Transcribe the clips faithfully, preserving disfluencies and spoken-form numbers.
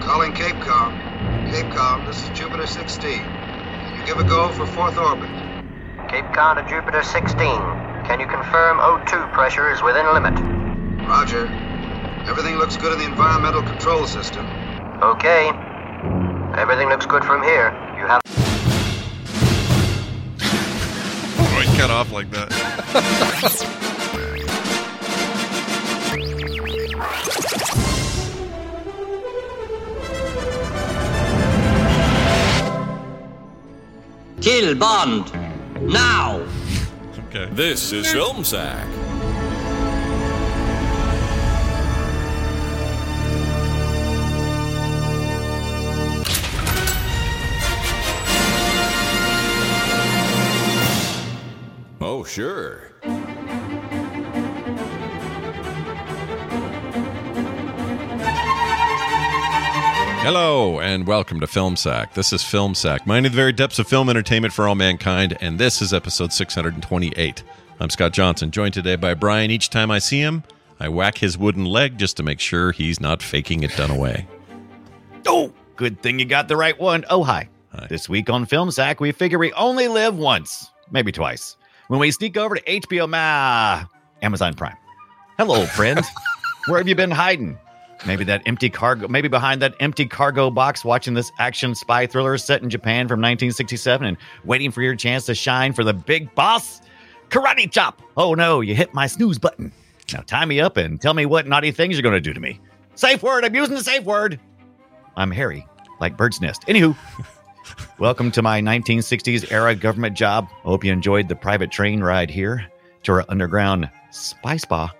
Calling Cape Cod. Cape Cod, this is Jupiter sixteen. Can you give a go for fourth orbit? Cape Cod to Jupiter sixteen. Can you confirm O two pressure is within limit? Roger. Everything looks good in the environmental control system. Okay. Everything looks good from here. You have... Why cut off like that? Kill Bond. Now! Okay. This is Film Sack. Oh, sure. Hello, and welcome to Film Sack. This is Film Sack, mining the very depths of film entertainment for all mankind, and this is episode six hundred twenty-eight. I'm Scott Johnson, joined today by Brian. Each time I see him, I whack his wooden leg just to make sure he's not faking it done away. Oh, good thing you got the right one. Oh, hi. hi. This week on Film Sack, we figure we only live once, maybe twice, when we sneak over to H B O Ma, Amazon Prime. Hello, old friend. Where have you been hiding? Maybe that empty cargo, maybe behind that empty cargo box watching this action spy thriller set in Japan from nineteen sixty-seven and waiting for your chance to shine for the big boss. Karate chop. Oh, no, you hit my snooze button. Now tie me up and tell me what naughty things you're going to do to me. Safe word. I'm using the safe word. I'm hairy, like bird's nest. Anywho, welcome to my nineteen sixties era government job. I hope you enjoyed the private train ride here to our underground spy spa.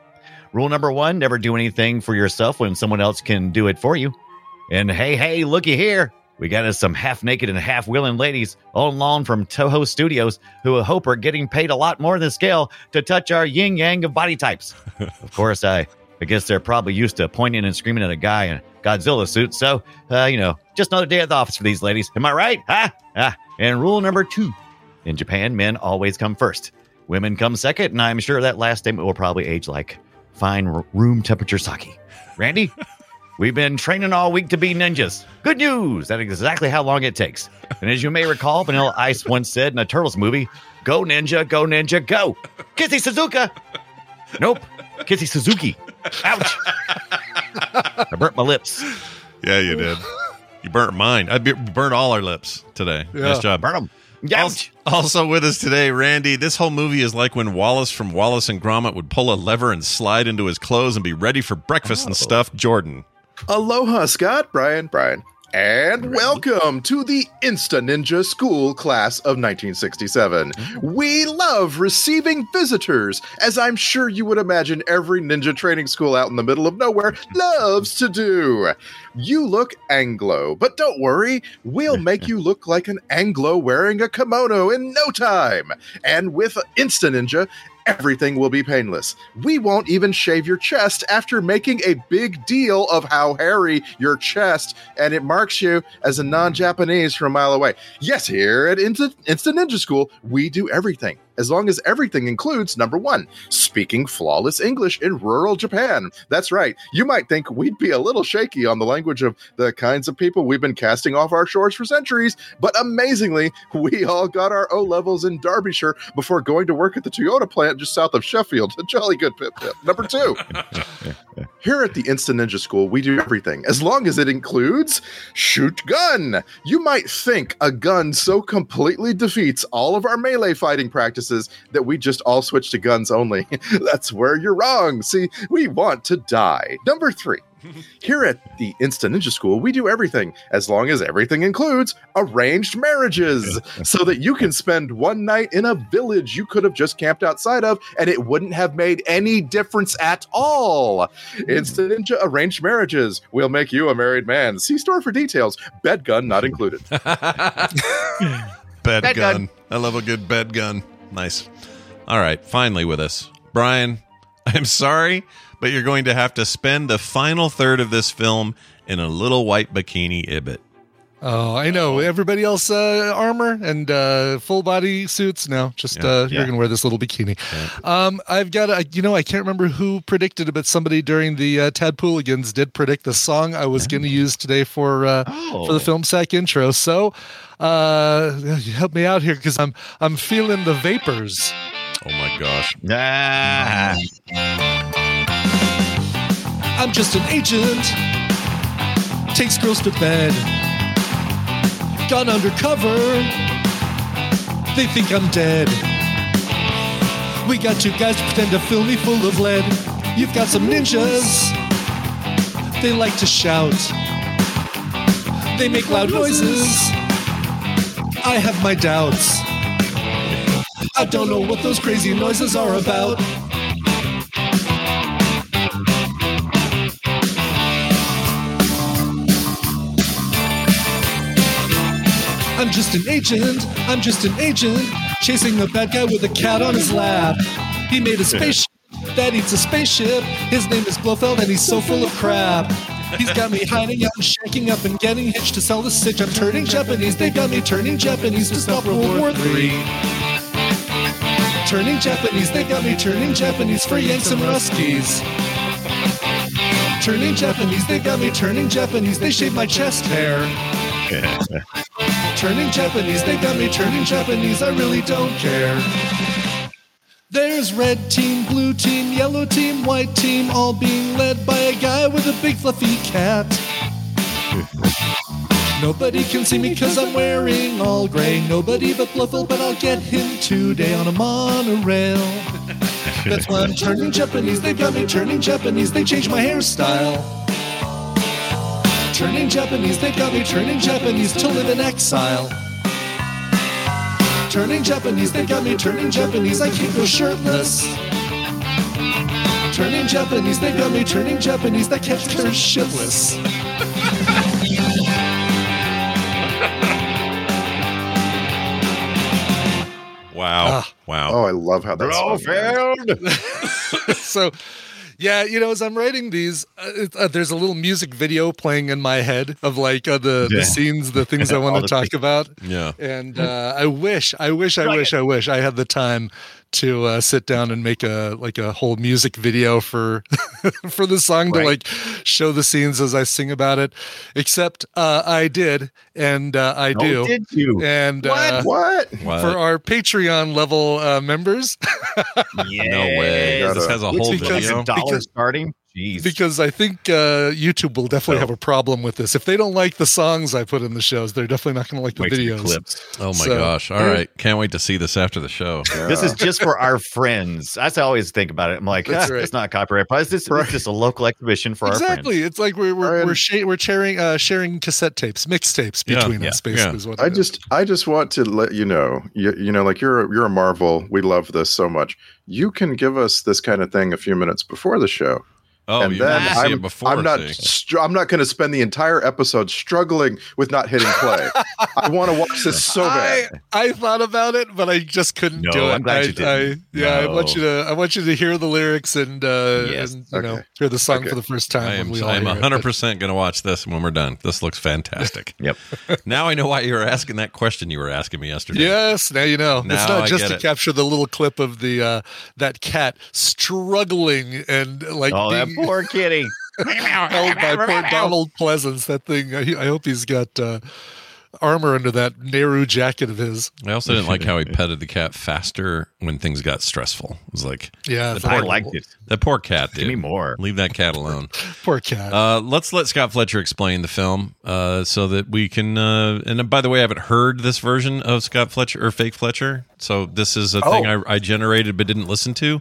Rule number one, never do anything for yourself when someone else can do it for you. And hey, hey, looky here. We got us some half-naked and half-willing ladies on loan from Toho Studios who I hope are getting paid a lot more than scale to touch our yin-yang of body types. Of course, I, I guess they're probably used to pointing and screaming at a guy in a Godzilla suit. So, uh, you know, just another day at the office for these ladies. Am I right? Huh? Ah. And rule number two, in Japan, men always come first. Women come second, and I'm sure that last statement will probably age like... fine room temperature sake. Randy, we've been training all week to be ninjas. Good news. That's exactly how long it takes. And as you may recall, Vanilla Ice once said in a Turtles movie, go ninja, go ninja, go. Kissy Suzuki. Nope. Kissy Suzuki. Ouch. I burnt my lips. Yeah, you did. You burnt mine. I burnt all our lips today. Yeah. Nice job. Burn them. Ouch. Also with us today, Randy, this whole movie is like when Wallace from Wallace and Gromit would pull a lever and slide into his clothes and be ready for breakfast oh. and stuff. Jordan. Aloha, Scott, Brian, Brian, and Randy. Welcome to the Insta Ninja School Class of nineteen sixty-seven. We love receiving visitors, as I'm sure you would imagine every ninja training school out in the middle of nowhere loves to do. You look Anglo, but don't worry, we'll make you look like an Anglo wearing a kimono in no time. And with Insta Ninja, everything will be painless. We won't even shave your chest after making a big deal of how hairy your chest, and it marks you as a non-Japanese from a mile away. Yes, here at Insta, Insta Ninja School, we do everything. As long as everything includes, number one, speaking flawless English in rural Japan. That's right. You might think we'd be a little shaky on the language of the kinds of people we've been casting off our shores for centuries, but amazingly, we all got our O-levels in Derbyshire before going to work at the Toyota plant just south of Sheffield. A jolly good pip pip. Number two. Here at the Instant Ninja School, we do everything, as long as it includes shoot gun. You might think a gun so completely defeats all of our melee fighting practices that we just all switch to guns only. That's where you're wrong. See, we want to die. Number three. Here at the Instant Ninja School, we do everything, as long as everything includes arranged marriages, so that you can spend one night in a village you could have just camped outside of, and it wouldn't have made any difference at all. Instant Ninja Arranged Marriages will make you a married man. See store for details. Bed gun not included. bed, bed gun. gun. I love a good bed gun. Nice. All right, finally with us, Brian, I'm sorry, but you're going to have to spend the final third of this film in a little white bikini Ibit. Oh, I know. Everybody else uh, armor and uh, full body suits. No, just yeah, uh, yeah. you're going to wear this little bikini. Yeah. Um, I've got a, you know, I can't remember who predicted it, but somebody during the uh, Tadpooligans did predict the song I was going to use today for uh, oh. for the Film Sack intro. So uh, help me out here because I'm I'm feeling the vapors. Oh my gosh. Ah. I'm just an agent, takes girls to bed, gone undercover, they think I'm dead. We got two guys to pretend to fill me full of lead. You've got some ninjas, they like to shout, they make loud noises, I have my doubts. I don't know what those crazy noises are about. I'm just an agent, I'm just an agent, chasing a bad guy with a cat on his lap. He made a spaceship that eats a spaceship. His name is Blofeld and he's so full of crap. He's got me hiding out and shaking up and getting hitched to sell the sitch. I'm turning Japanese, they got me turning Japanese to stop World War Three. Turning Japanese, they got me turning Japanese for Yanks and Ruskies. Turning Japanese, they got me turning Japanese, they shave my chest hair. Turning Japanese, they got me turning Japanese, I really don't care. There's red team, blue team, yellow team, white team, all being led by a guy with a big fluffy cat. Nobody can see me cause I'm wearing all gray. Nobody but Blofeld, but I'll get him today on a monorail. That's why I'm turning Japanese, they got me turning Japanese, they changed my hairstyle. Turning Japanese, they got me turning Japanese to live in exile. Turning Japanese, they got me turning Japanese, I can't go shirtless. Turning Japanese, they got me turning Japanese, that can't turn shitless. Wow. Ah. Wow. Oh, I love how that's Blofeld! So... yeah, you know, as I'm writing these, uh, uh, there's a little music video playing in my head of like uh, the, yeah. the scenes, the things I want to talk things. about. Yeah. And uh, I wish, I wish, I wish, I wish I had the time to uh, sit down and make a like a whole music video for for the song right. to like show the scenes as I sing about it. Except uh, I did, and uh, I no, do. Did you? And what? Uh, what? what? For our Patreon level uh, members. Yeah. No way. Gotta, this has a whole video. Starting Jeez. Because I think uh YouTube will definitely oh. have a problem with this if they don't like the songs I put in the shows. They're definitely not going to like the Wait videos clips. Oh my so, gosh all right can't wait to see this after the show. Yeah. This is just for our friends. That's how I always think about it. I'm like, that's ah, right. it's not copyright, but it's just, right. it's just a local exhibition for exactly. our friends. Exactly. It's like we're we're right. we're, sh- we're sharing uh sharing cassette tapes, mixtapes between yeah. us yeah. basically yeah. is what I just is. I just want to let you know you, you know like you're you're a marvel. We love this so much. You can give us this kind of thing a few minutes before the show. Oh, and you then see I'm, it before, I'm not. Str- I'm not going to spend the entire episode struggling with not hitting play. I want to watch this so bad. I, I thought about it, but I just couldn't no, do it. I'm glad I, you didn't. I, yeah, no. I want you to. I want you to hear the lyrics and, uh, yes. and you okay. know, hear the song okay. for the first time. I am. When we I am one hundred percent going to watch this when we're done. This looks fantastic. Yep. Now I know why you were asking that question you were asking me yesterday. Yes. Now you know. Now it's not I just to it. capture the little clip of the uh, that cat struggling and like. Oh, being, poor kitty. Held by poor Donald Pleasance. That thing. I, I hope he's got uh, armor under that Nehru jacket of his. I also didn't like how he petted the cat faster when things got stressful. It was like, yeah, I liked it. That poor cat, dude. Give me more. Leave that cat alone. Poor cat. Uh, let's let Scott Fletcher explain the film uh, so that we can. Uh, and by the way, I haven't heard this version of Scott Fletcher or Fake Fletcher. So this is a oh. thing I, I generated but didn't listen to.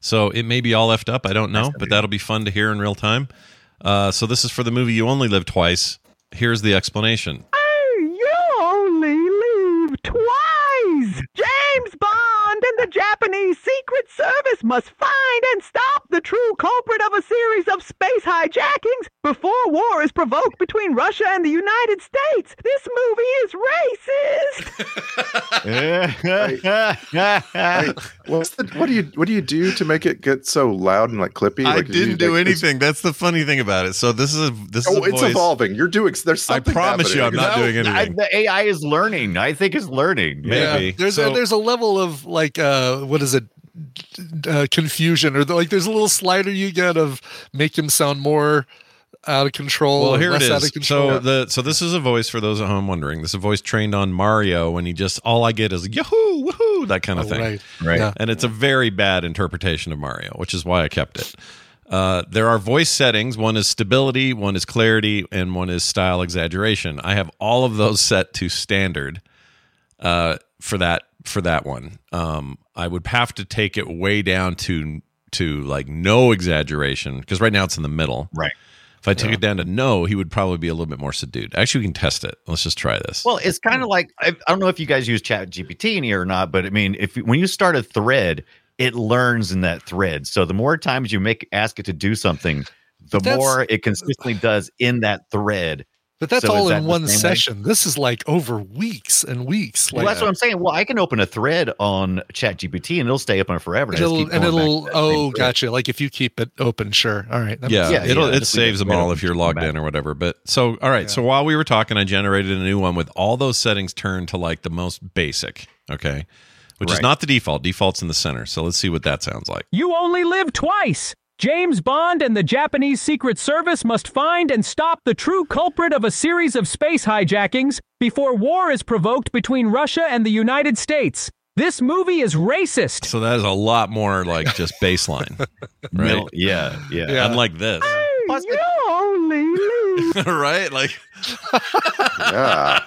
So it may be all left up. I don't know, but that'll be fun to hear in real time. Uh, so this is for the movie You Only Live Twice. Here's the explanation. Oh, you only live twice. James Bond and the Japanese Secret Service must find and stop the true culprit of a series of space hijackings before war is provoked between Russia and the United States. This movie is racist. Wait, what's the, what do you what do you do to make it get so loud and like clippy? Like, I didn't you, do like, anything. That's the funny thing about it. So this is a this. Oh, is a it's voice. Evolving. You're doing. There's something. I promise happening. You, I'm not no, doing anything. I, the A I is learning. I think it's learning. Maybe yeah, there's so, a, there's a level of like uh, what is it? Uh, confusion or the, like there's a little slider you get of make him sound more out of control. Well, here it is. So the so this is a voice for those at home wondering. This is a voice trained on Mario, and he just all I get is like, yahoo, woohoo, that kind of oh, thing. Right, right. Yeah. And it's a very bad interpretation of Mario, which is why I kept it. Uh, there are voice settings. One is stability, one is clarity, and one is style exaggeration. I have all of those set to standard uh, for that for that one. Um, I would have to take it way down to to like no exaggeration because right now it's in the middle. Right. If I took yeah. it down to no, he would probably be a little bit more subdued. Actually, we can test it. Let's just try this. Well, it's kind of like I, I don't know if you guys use Chat G P T in here or not, but I mean, if when you start a thread, it learns in that thread. So the more times you make ask it to do something, the more it consistently does in that thread. But that's so all in that one session. Way? This is like over weeks and weeks. Well, like that's that. What I'm saying. Well, I can open a thread on Chat G P T and it'll stay open forever. And it'll, and it'll oh, gotcha. Thread. Like if you keep it open, sure. All right. Yeah, yeah, it'll, yeah. It saves them all if you're logged in or whatever. But so, all right. Yeah. So while we were talking, I generated a new one with all those settings turned to like the most basic. Okay. Which right. is not the default. Default's in the center. So let's see what that sounds like. You only live twice. James Bond and the Japanese Secret Service must find and stop the true culprit of a series of space hijackings before war is provoked between Russia and the United States. This movie is racist. So that is a lot more like just baseline. Right? No, yeah, yeah. Yeah. Unlike this. Plus, you only lose. Right? Like. Yeah.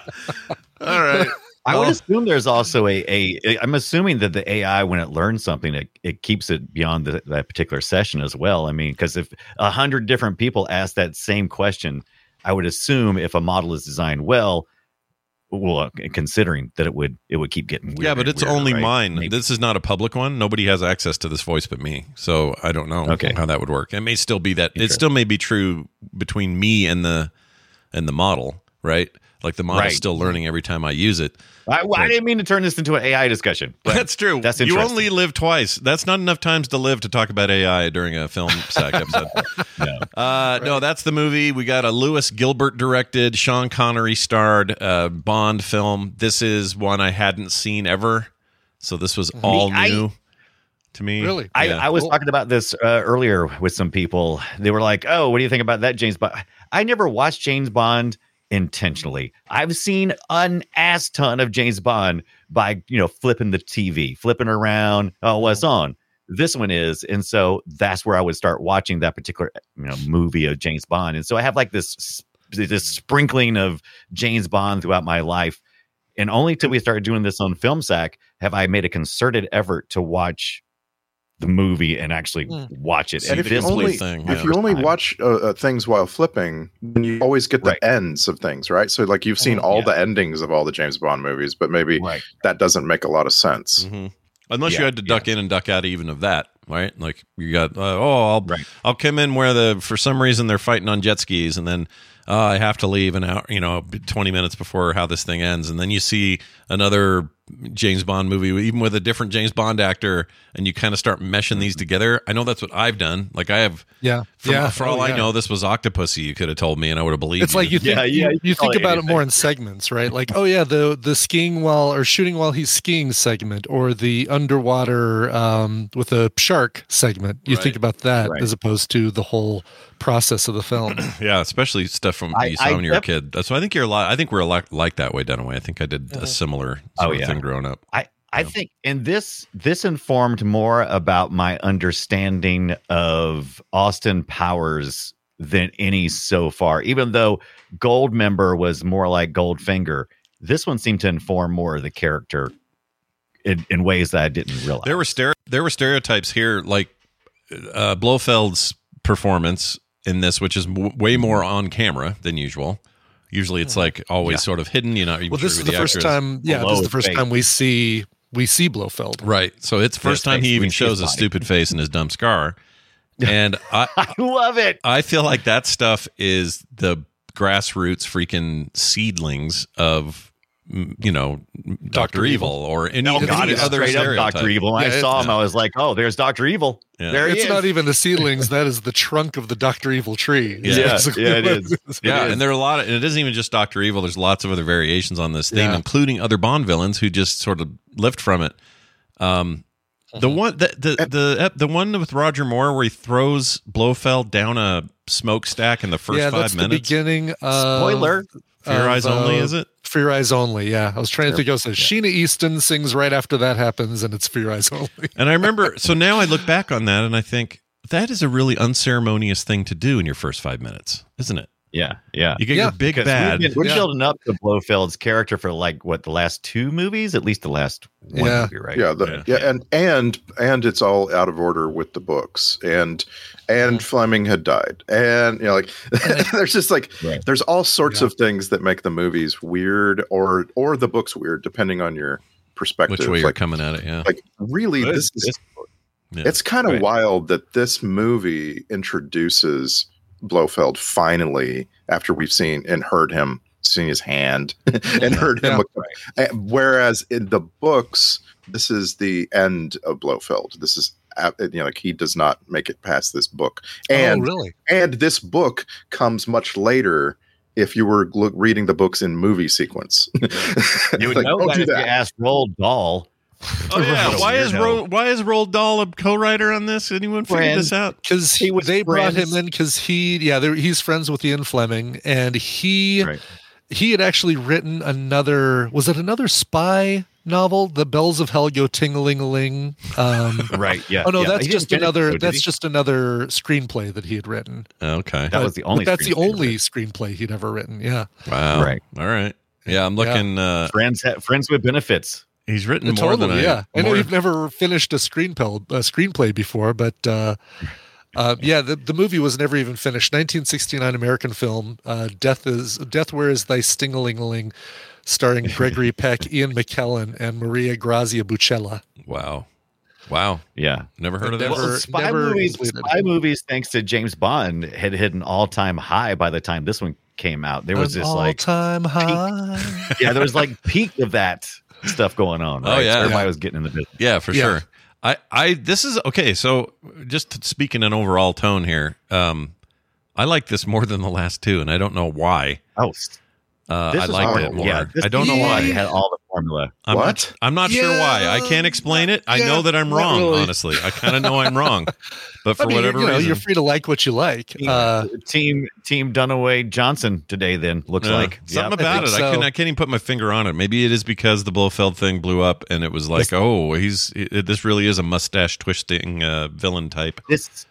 All right. I would well, assume there's also a, a, a, I'm assuming that the A I, when it learns something, it, it keeps it beyond the, that particular session as well. I mean, because if a hundred different people ask that same question, I would assume if a model is designed well, well, uh, considering that it would, it would keep getting weirder. Yeah, but it's weirder, only right? mine. Maybe. This is not a public one. Nobody has access to this voice but me. So I don't know okay. how that would work. It may still be that, it still may be true between me and the, and the model, right? Like the model's right. still learning every time I use it. I, well, I didn't mean to turn this into an A I discussion. That's true. That's you only live twice. That's not enough times to live to talk about A I during a Film Sack episode. No. Uh, right. no, that's the movie. We got a Lewis Gilbert directed, Sean Connery starred uh, Bond film. This is one I hadn't seen ever. So this was all I, new. I, to me really I, yeah. I was cool. talking about this uh, earlier with some people. They were like, oh, what do you think about that James Bond? I never watched James Bond intentionally. I've seen an ass ton of James Bond by, you know, flipping the T V, flipping around. Oh, what's on? This one is. And so that's where I would start watching that particular, you know, movie of James Bond. And so I have like this, this sprinkling of James Bond throughout my life. And only till we started doing this on Film Sack have I made a concerted effort to watch the movie and actually mm. watch it. And if you only, thing, if yeah. you only watch uh, uh, things while flipping, then you always get the right. ends of things, right? So like you've seen all yeah. the endings of all the James Bond movies, but maybe right. that doesn't make a lot of sense. Mm-hmm. Unless yeah, you had to duck yeah. in and duck out even of that, right? Like you got, uh, oh, I'll, right. I'll come in where the, for some reason they're fighting on jet skis and then uh, I have to leave an hour, you know, twenty minutes before how this thing ends. And then you see another James Bond movie, even with a different James Bond actor, and you kind of start meshing these together. I know that's what I've done. Like I have, yeah, from, yeah. For all oh, yeah. I know, this was Octopussy. You could have told me, and I would have believed. It's you. Like you think, yeah, yeah, you, you think about anything. It more in segments, right? Like, oh yeah, the the skiing while or shooting while he's skiing segment, or the underwater um, with a shark segment. You right. think about that right. as opposed to the whole process of the film. Yeah, especially stuff from I, you saw I, when you were a kid. So I think you're a lot. I think we're a lot like that way, Dunaway. I think I did a similar sort oh, yeah. of thing growing up. I, I yeah. think, and this this informed more about my understanding of Austin Powers than any so far. Even though Goldmember was more like Goldfinger, this one seemed to inform more of the character in, in ways that I didn't realize. There were stere- there were stereotypes here, like uh, Blofeld's performance in this, which is w- way more on camera than usual. Usually, it's like always yeah. sort of hidden. You know, well, this sure is the, the first time. Yeah, this is the first face. time we see we see Blofeld. Right. So it's the first time he even shows a stupid face and his dumb scar. And I, I love it. I feel like that stuff is the grassroots freaking seedlings of, you know, Doctor Evil or any oh, God, it's other stereotype. Doctor Evil. Yeah, I saw him. Yeah. I was like, oh, there's Doctor Evil. Yeah. There it's he is. Not even the seedlings. That is the trunk of the Doctor Evil tree. Yeah, yeah, yeah it is. It yeah, is. And there are a lot of, and it isn't even just Doctor Evil. There's lots of other variations on this theme, yeah. including other Bond villains who just sort of lift from it. Um, mm-hmm. The one, the the, the the one with Roger Moore where he throws Blofeld down a smokestack in the first yeah, five that's minutes. The beginning. Of, Spoiler. For Your Eyes Only, uh, is it? For Your Eyes Only, yeah. I was trying to think of so yeah. Sheena Easton sings right after that happens, and it's For Your Eyes Only. And I remember, so now I look back on that, and I think, that is a really unceremonious thing to do in your first five minutes, isn't it? Yeah, yeah. You get yeah. your big because bad. We've been, we're yeah. building up to Blofeld's character for like, what, the last two movies? At least the last one yeah. movie, right? Yeah, the, yeah. yeah and, and and it's all out of order with the books. And and Fleming had died. And, you know, like, there's just like, right. there's all sorts yeah. of things that make the movies weird or or the books weird, depending on your perspective. Which way you're like, coming at it, yeah. Like, really, but this is, yeah. it's kind of right. wild that this movie introduces Blofeld finally, after we've seen and heard him, seen his hand and heard him. Yeah. Whereas in the books, this is the end of Blofeld. This is, you know, like he does not make it past this book. And, oh, really? And this book comes much later. If you were look, reading the books in movie sequence, you would like, know that if that. You asked Roald Dahl. Oh yeah, why is Ro- why is Roald Dahl a co-writer on this? Anyone figure friends. This out? Because he was they friends. Brought him in because he yeah he's friends with Ian Fleming and he right. he had actually written another was it another spy novel The Bells of Hell Go Ting-a-ling-a-ling um, right yeah oh no yeah. that's he just another it, that's just another screenplay that he had written okay that but, was the only that's the only screenplay he'd ever written yeah wow right all right yeah I'm looking yeah. Uh, friends ha- friends with benefits. He's written it's more totally, than I. Yeah, I know you've never finished a screenplay, a screenplay before, but uh, uh, yeah, the, the movie was never even finished. nineteen sixty-nine American film, uh, Death is Death. Where is Thy Sting-a-ling-a-ling, starring Gregory Peck, Ian McKellen, and Maria Grazia Bucchella. Wow, wow, yeah, never heard of that. Well, spy never movies, spy movies, thanks to James Bond, had hit an all-time high by the time this one came out. There was this like all-time high. Peak. Yeah, there was like peak of that. Stuff going on, right? Oh yeah, so everybody yeah. was getting in the business. Yeah, for yeah. sure. I, I, this is okay. So, just speaking in overall tone here, um, I like this more than the last two, and I don't know why. Oh, uh, I like it more. Yeah, this, I don't know why it had all the formula. I'm what? Not, I'm not yeah. sure why. I can't explain it. I yeah, know that I'm wrong. Really. Honestly, I kind of know I'm wrong, but for I mean, whatever you know, reason, you're free to like what you like. Team uh, team, team Dunaway Johnson today. Then looks yeah, like something yeah, about I it. So. I can I can't even put my finger on it. Maybe it is because the Blofeld thing blew up, and it was like, this, oh, he's it, this really is a mustache twisting uh, villain type. This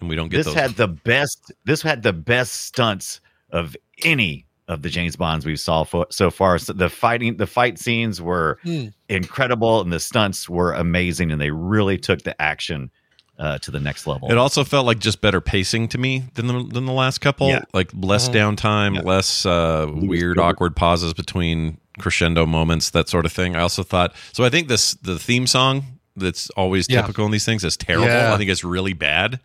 and we don't get this those. Had the best. This had the best stunts of any. Of the James Bonds we saw for, so far, so the fighting, the fight scenes were mm. incredible, and the stunts were amazing, and they really took the action uh, to the next level. It also felt like just better pacing to me than the, than the last couple, yeah. like less oh. downtime, yeah. less uh, weird, awkward pauses between crescendo moments, that sort of thing. I also thought so. I think this the theme song that's always yeah. typical in these things is terrible. Yeah. I think it's really bad.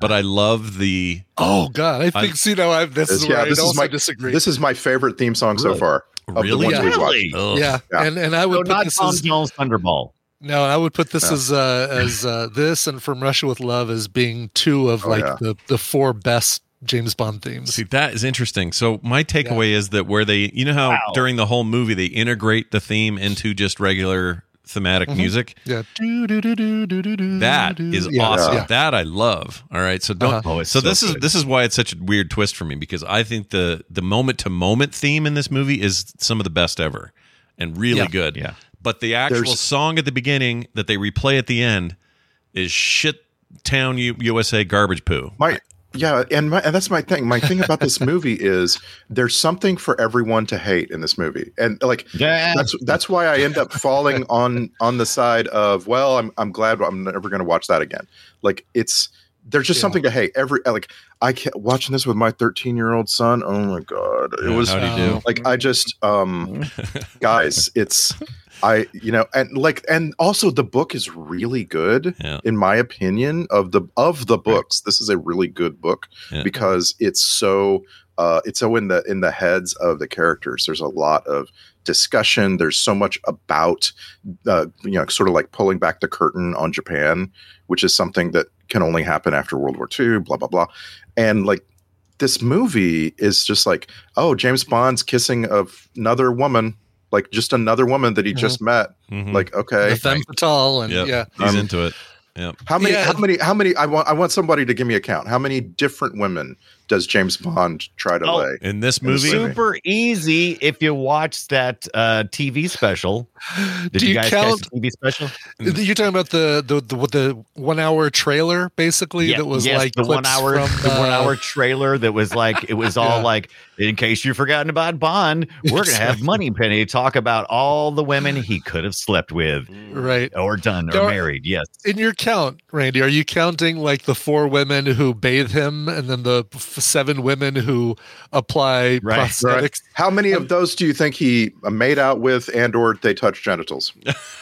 But I love the oh god! I think I, see now. I, this is where yeah, this I also is my, disagree. This is my favorite theme song really? So far. Of really, the ones yeah. we've watched. Really? Yeah. yeah. And and I would so put this Tom Jones Thunderball. No, I would put this no. as uh, as uh, this and From Russia with Love as being two of oh, like yeah. the, the four best James Bond themes. See, that is interesting. So my takeaway yeah. is that where they, you know how wow. during the whole movie they integrate the theme into just regular thematic mm-hmm. music. Yeah. That is yeah. awesome. Yeah. That I love. All right. So don't. Uh-huh. Oh, so, so this good. is this is why it's such a weird twist for me, because I think the the moment to moment theme in this movie is some of the best ever, and really yeah. good. Yeah. But the actual There's... song at the beginning that they replay at the end is shit town U- USA garbage poo. My yeah, and, my, and that's my thing. My thing about this movie is there's something for everyone to hate in this movie, and like yeah. that's that's why I end up falling on on the side of well, I'm I'm glad I'm never going to watch that again. Like it's there's just yeah. something to hate. Every like I kept watching this with my thirteen year old son. Oh my god, it yeah, was how'd he do? Like I just um guys, it's. I, you know, and like, and also the book is really good, yeah. in my opinion, of the, of the books. This is a really good book yeah. because it's so, uh, it's so in the, in the heads of the characters. There's a lot of discussion. There's so much about, uh, you know, sort of like pulling back the curtain on Japan, which is something that can only happen after World War Two, blah, blah, blah. And like, this movie is just like, oh, James Bond's kissing of another woman. Like just another woman that he mm-hmm. just met. Mm-hmm. Like, okay. The femme fatale and yep. yeah. He's um, into it. Yep. How many, yeah. how many, how many, I want, I want somebody to give me a count. How many different women does James Bond try to oh, lay in this movie? In this super movie? Easy. If you watch that uh, T V special, did do you, you guys count the T V special? You're talking about the, the, the, the one hour trailer basically yeah, that was yes, like the one hour, from, the uh, one hour trailer that was like, it was all yeah. like, in case you've forgotten about Bond, we're going to have Moneypenny talk about all the women he could have slept with. Right. Or done there or are, married. Yes. In your count, Randy, are you counting like the four women who bathe him and then the f- seven women who apply right. prosthetics? Right. How many of those do you think he made out with and or they touched genitals?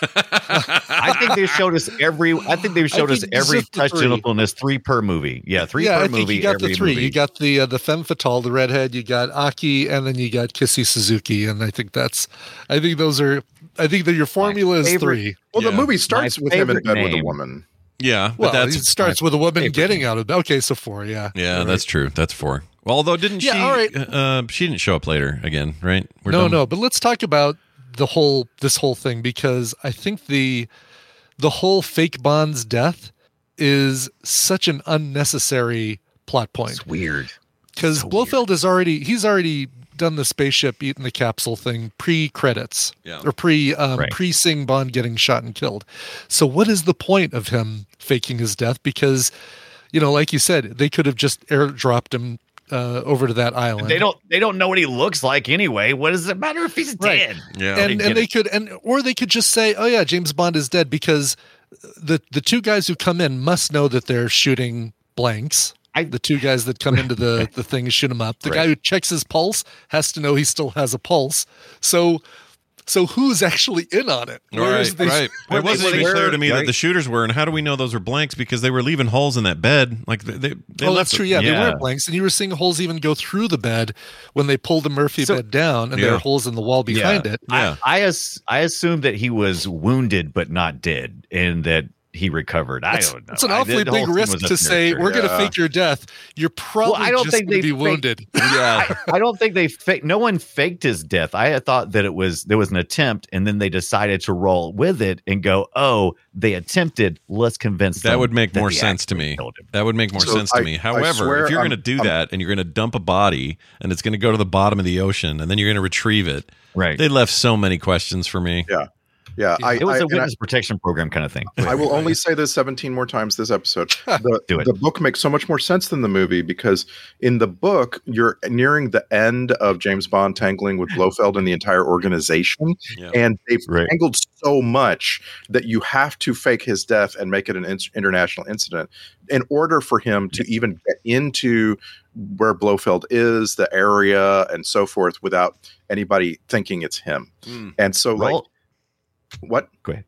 I think they showed us every, I think they showed think us every touch genitals, three per movie. Yeah. Three yeah, per I think movie. You got every the three. Movie. You got the, uh, the femme fatale, the redhead, you got Aki, and then you got Kissy Suzuki, and I think that's, I think those are, I think that your formula is three. Well, yeah. the movie starts my with him in bed name. With a woman. Yeah, well, but that starts with a woman getting name. Out of okay, so four, yeah, yeah, right. that's true. That's four. Well, although didn't yeah, she? All right. uh, she didn't show up later again, right? We're no, done. no, but let's talk about the whole this whole thing because I think the the whole fake Bond's death is such an unnecessary plot point. It's weird. Because so Blofeld weird. Is already, he's already done the spaceship eating the capsule thing pre-credits yeah. or pre, um, right. pre-Sing Bond getting shot and killed. So what is the point of him faking his death? Because, you know, like you said, they could have just airdropped him uh, over to that island. They don't, they don't know what he looks like anyway. What does it matter if he's right. dead? Yeah. And, and they it. could, and, or they could just say, oh yeah, James Bond is dead because the, the two guys who come in must know that they're shooting blanks. I, the two guys that come into the, the thing and shoot him up. The right. guy who checks his pulse has to know he still has a pulse. So, so who's actually in on it? Where right, they, right. Where it wasn't even clear to me right? that the shooters were, and how do we know those are blanks? Because they were leaving holes in that bed. Like they, they, they oh, left that's true. Yeah, yeah, they were blanks, and you were seeing holes even go through the bed when they pulled the Murphy so, bed down, and yeah. there were holes in the wall behind yeah. it. Yeah. I, I, as, I assumed that he was wounded but not dead, and that. He recovered. I it's, don't know. It's an awfully big risk to say we're yeah. going to fake your death. You're probably well, I don't just think going to be faked, wounded. Yeah, I, I don't think they faked. No one faked his death. I thought that it was there was an attempt, and then they decided to roll with it and go, "Oh, they attempted. Let's convince." That them would make that more sense to me. That would make more so sense I, to me. However, if you're going to do I'm, that and you're going to dump a body and it's going to go to the bottom of the ocean and then you're going to retrieve it, right? They left so many questions for me. Yeah. Yeah, I, it was I, a witness I, protection program kind of thing. I will only say this seventeen more times this episode. The, Do it. The book makes so much more sense than the movie because in the book, you're nearing the end of James Bond tangling with Blofeld and the entire organization. Yeah. And they've right. tangled so much that you have to fake his death and make it an in- international incident in order for him to yeah. even get into where Blofeld is, the area, and so forth without anybody thinking it's him. Mm. And so Roll- like. What? Go ahead.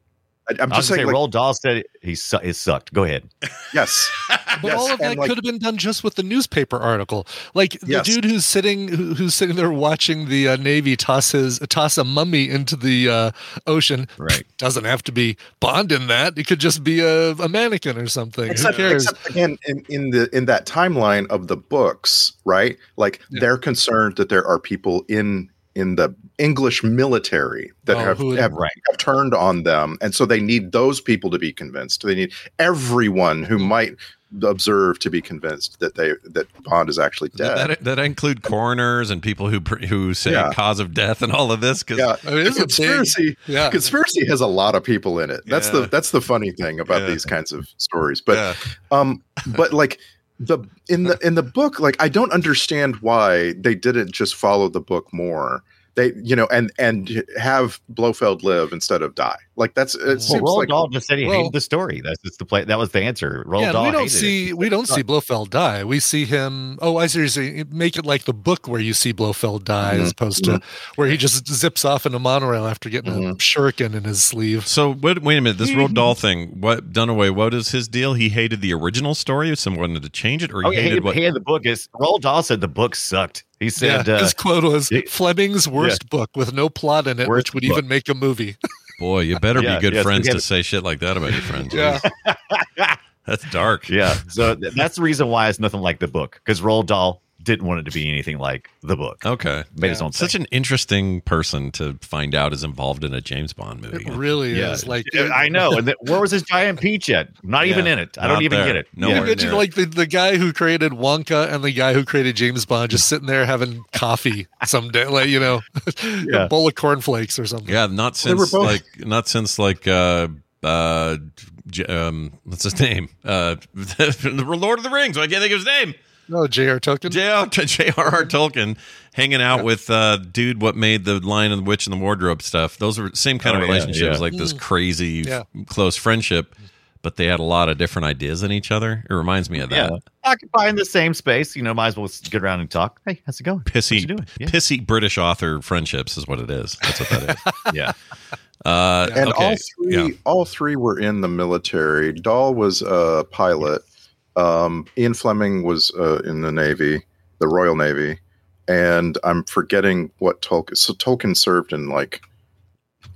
I, I'm just saying. Say, like, Roald Dahl said he su- it sucked. Go ahead. Yes, but yes. all of that and could like, have been done just with the newspaper article. Like yes. the dude who's sitting who, who's sitting there watching the uh, Navy toss his toss a mummy into the uh, ocean. Right. Doesn't have to be Bond in that. It could just be a, a mannequin or something. Except, who cares? Except again, in, in the in that timeline of the books, right? Like yeah. they're concerned that there are people in. in the English military that oh, have, have, right. have turned on them. And so they need those people to be convinced. They need everyone who might observe to be convinced that they that Bond is actually dead. That, that include coroners and people who who say yeah. cause of death and all of this. Because yeah. I mean, conspiracy, yeah. conspiracy has a lot of people in it. That's yeah. the that's the funny thing about yeah. these kinds of stories. But yeah. um, but like the in the in the book, like I don't understand why they didn't just follow the book more. They, you know, and and have Blofeld live instead of die. Like that's it well, seems Roald like Dahl just said he well, hated the story. That's just the play. That was the answer. Roald yeah, Dahl we don't see it. we don't see Blofeld die. We see him. Oh, I seriously make it like the book where you see Blofeld die, mm-hmm. as opposed mm-hmm. to where he just zips off in a monorail after getting mm-hmm. a shuriken in his sleeve. So wait, wait a minute, this Roald Dahl thing. What Dunaway? What is his deal? He hated the original story. Someone wanted to change it, or he oh, yeah, hated he, what? He hated the book. Is Roald Dahl said the book sucked. He said yeah, his uh, quote was it, Fleming's worst yeah. book with no plot in it, which would book. even make a movie. Boy, you better yeah, be good yeah, friends to say shit like that about your friends. Yeah. That's dark. Yeah. So that's the reason why it's nothing like the book, because Roald Dahl didn't want it to be anything like the book. Okay. Made yeah. his own thing. Such an interesting person to find out is involved in a James Bond movie. It really yeah. is. Like, it, I know. And the, where was his giant peach at? Not yeah, even in it. I don't even there. get it. No, you imagine like the, the guy who created Wonka and the guy who created James Bond just sitting there having coffee someday, like, you know, yeah. a bowl of cornflakes or something. Yeah. Not since both- like, not since like, uh, uh, um, what's his name? Uh, the Lord of the Rings. I can't think of his name. No, J R. Tolkien. J R R. Tolkien hanging out yeah. with uh, dude what made the Lion and the Witch and the Wardrobe stuff. Those were the same kind oh, of relationships, yeah, yeah. like this crazy yeah. f- close friendship, but they had a lot of different ideas in each other. It reminds me of that. Yeah. Occupying the same space, you know, might as well get around and talk. Hey, how's it going? Pissy, doing? Yeah. pissy British author friendships is what it is. That's what that is. yeah. Uh, and okay. all three, yeah. all three were in the military. Dahl was a pilot. Yeah. Um, Ian Fleming was uh, in the Navy, the Royal Navy, and I'm forgetting what Tolkien. So Tolkien served in like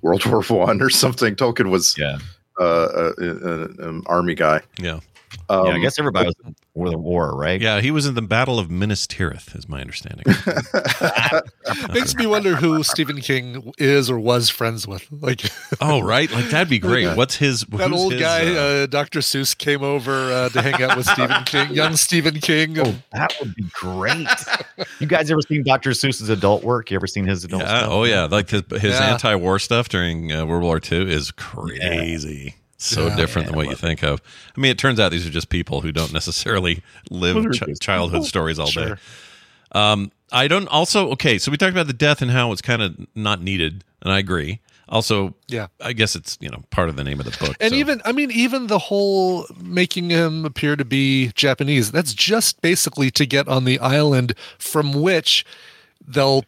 World War One or something. Tolkien was yeah. uh, an army guy. Yeah, um, yeah. I guess everybody was in the war, right? Yeah, he was in the Battle of Minas Tirith, is my understanding. Makes me wonder who Stephen King is or was friends with. Like, oh right, like that'd be great. What's his? That old his, guy, uh, uh, Doctor Seuss, came over uh, to hang out with Stephen King, young Stephen King. Oh, that would be great. You guys ever seen Doctor Seuss's adult work? You ever seen his adult? Yeah, stuff? Oh yeah, like his, his yeah. anti-war stuff during uh, World War Two is crazy. Yeah. So yeah, different yeah, than what you it. think of. I mean, it turns out these are just people who don't necessarily live ch- childhood stories all sure. day. Um, I don't also, okay, so we talked about the death and how it's kind of not needed, and I agree. Also, yeah, I guess it's, you know, part of the name of the book. And so. even, I mean, even the whole making him appear to be Japanese, that's just basically to get on the island from which they'll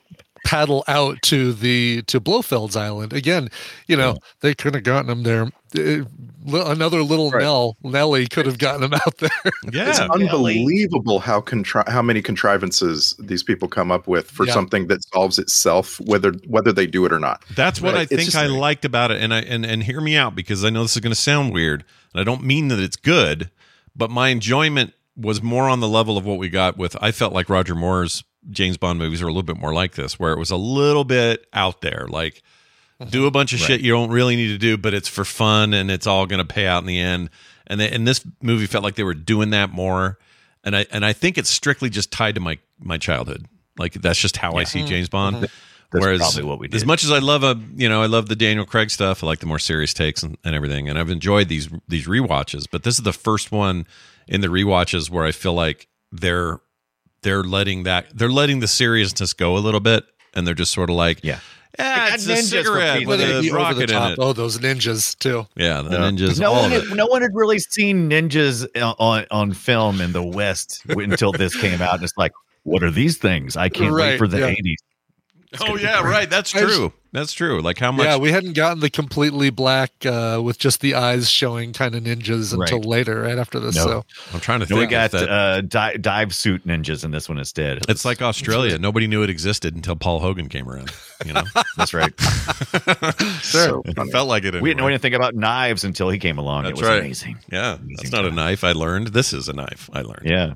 paddle out to the to Blofeld's Island again. You know, yeah. they could have gotten him there. It, another little right. Nell Nelly could have gotten him out there. Yeah, it's unbelievable how contri- how many contrivances these people come up with for yeah. something that solves itself, whether whether they do it or not. That's what right. I think just, I liked about it, and I and and hear me out because I know this is going to sound weird, and I don't mean that it's good, but my enjoyment was more on the level of what we got with. I felt like Roger Moore's James Bond movies are a little bit more like this, where it was a little bit out there, like do a bunch of right. shit you don't really need to do, but it's for fun and it's all going to pay out in the end. And they, and this movie felt like they were doing that more. And I and I think it's strictly just tied to my my childhood. Like that's just how yeah. I see James Bond. Mm-hmm. That's Whereas, probably what we did. As much as I love a, you know, I love the Daniel Craig stuff. I like the more serious takes and, and everything. And I've enjoyed these these rewatches, but this is the first one in the rewatches where I feel like they're. They're letting that they're letting the seriousness go a little bit, and they're just sort of like, yeah, yeah it's a cigarette with a rocket in it. Oh, those ninjas too. Yeah, the yeah. ninjas. No one, had, no one had really seen ninjas on on film in the West until this came out, and it's like, what are these things? I can't right, wait for the yeah. eighties. It's oh yeah, right. That's true. That's true. Like how much? Yeah, we hadn't gotten the completely black uh, with just the eyes showing kind of ninjas right. until later, right after this. Nope. So I'm trying to. No, think we got that. Uh, di- dive suit ninjas in this one instead. It's, it's like Australia. It's Nobody knew it existed until Paul Hogan came around. You know, that's right. Sure, so it felt like it. Anyway. We didn't know anything about knives until he came along. That's it was right. amazing. Yeah, amazing that's not time. a knife. I learned this is a knife. I learned. Yeah.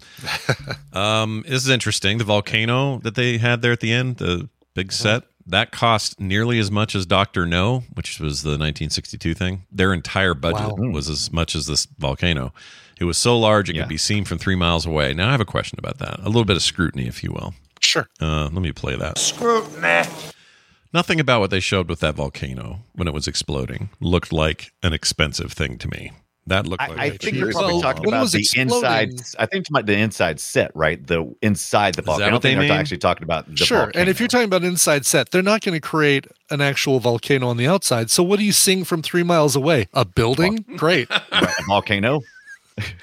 um, this is interesting. The volcano that they had there at the end. The big set. That cost nearly as much as Doctor No, which was the nineteen sixty-two thing. Their entire budget wow. was as much as this volcano. It was so large it yeah. could be seen from three miles away. Now I have a question about that. A little bit of scrutiny, if you will. Sure. Uh, let me play that. Scrutiny. Nothing about what they showed with that volcano when it was exploding looked like an expensive thing to me. That looked. I, like I think you're probably well, talking about the exploding? inside. I think about the inside set, right? The inside the volcano. I don't think they're actually talking about the sure. volcano. And if you're talking about an inside set, they're not going to create an actual volcano on the outside. So what are you seeing from three miles away? A building? Vol- Great. A volcano.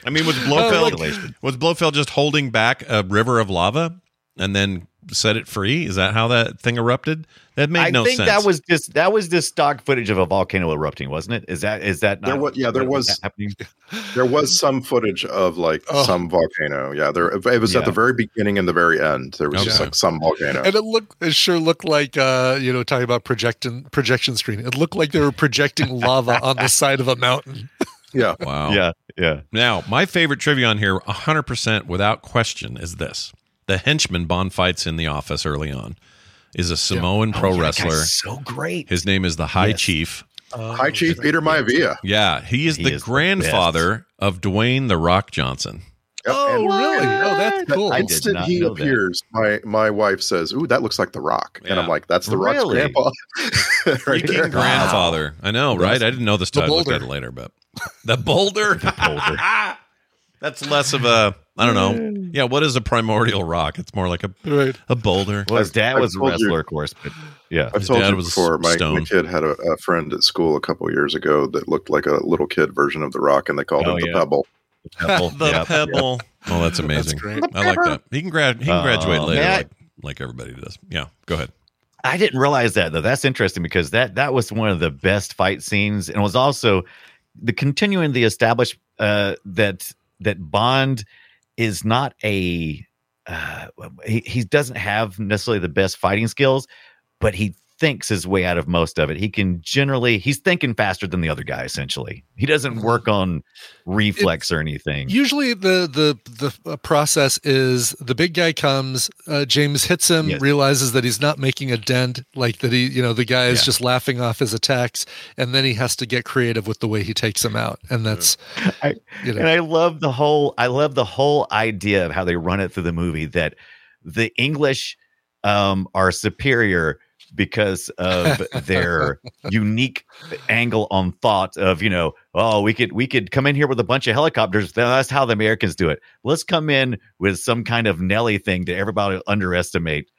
I mean, was Blofeld uh, like, was Blofeld just holding back a river of lava and then set it free? Is that how that thing erupted? That made I no sense. I think that was just that was just stock footage of a volcano erupting, wasn't it? Is that is that not there was, yeah, there was happening? There was some footage of like oh. some volcano. Yeah, there it was yeah. at the very beginning and the very end. There was okay. just like some volcano. And it looked it sure looked like uh, you know, talking about projection projection screen. It looked like they were projecting lava on the side of a mountain. Yeah. Wow. Yeah. Yeah. Now, my favorite trivia on here, one hundred percent without question, is this. The henchman Bond fights in the office early on is a Samoan yeah. pro oh, yeah, wrestler. So great. His name is the High yes. Chief. Uh, High Chief Peter Maivia. Yeah. He is he the is grandfather the of Dwayne The Rock Johnson. Yep. Oh, what? Really? Oh, that's cool. The instant he appears, that. my my wife says, "Ooh, that looks like The Rock," yeah. and I'm like, "That's The Rock's really? grandpa." right there. Grandfather. Wow. I know, right? That's, I didn't know this till I looked at it later, but the boulder. the boulder. That's less of a. I don't know. Yeah, what is a primordial rock? It's more like a right. a boulder. Well, his dad was a wrestler, you, of course. But yeah, I've told you before. My, my kid had a, a friend at school a couple years ago that looked like a little kid version of The Rock, and they called oh, him yeah. the Pebble. The Pebble. the yep. Pebble. Oh, that's amazing. That's I like that. He can grad. He can graduate uh, later, like, like everybody does. Yeah, go ahead. I didn't realize that though. That's interesting because that that was one of the best fight scenes, and was also the continuing the established uh, that that Bond. Is not a uh, he, he doesn't have necessarily the best fighting skills, but he thinks his way out of most of it. He can generally he's thinking faster than the other guy. Essentially, he doesn't work on reflex it, or anything. Usually, the the the process is the big guy comes, uh, James hits him, yes. realizes that he's not making a dent, like that he you know the guy is yeah. just laughing off his attacks, and then he has to get creative with the way he takes him out, and that's. I, you know. And I love the whole I love the whole idea of how they run it through the movie that the English um, are superior. Because of their unique angle on thought of, you know, oh, we could we could come in here with a bunch of helicopters. That's how the Americans do it. Let's come in with some kind of Nelly thing that everybody underestimate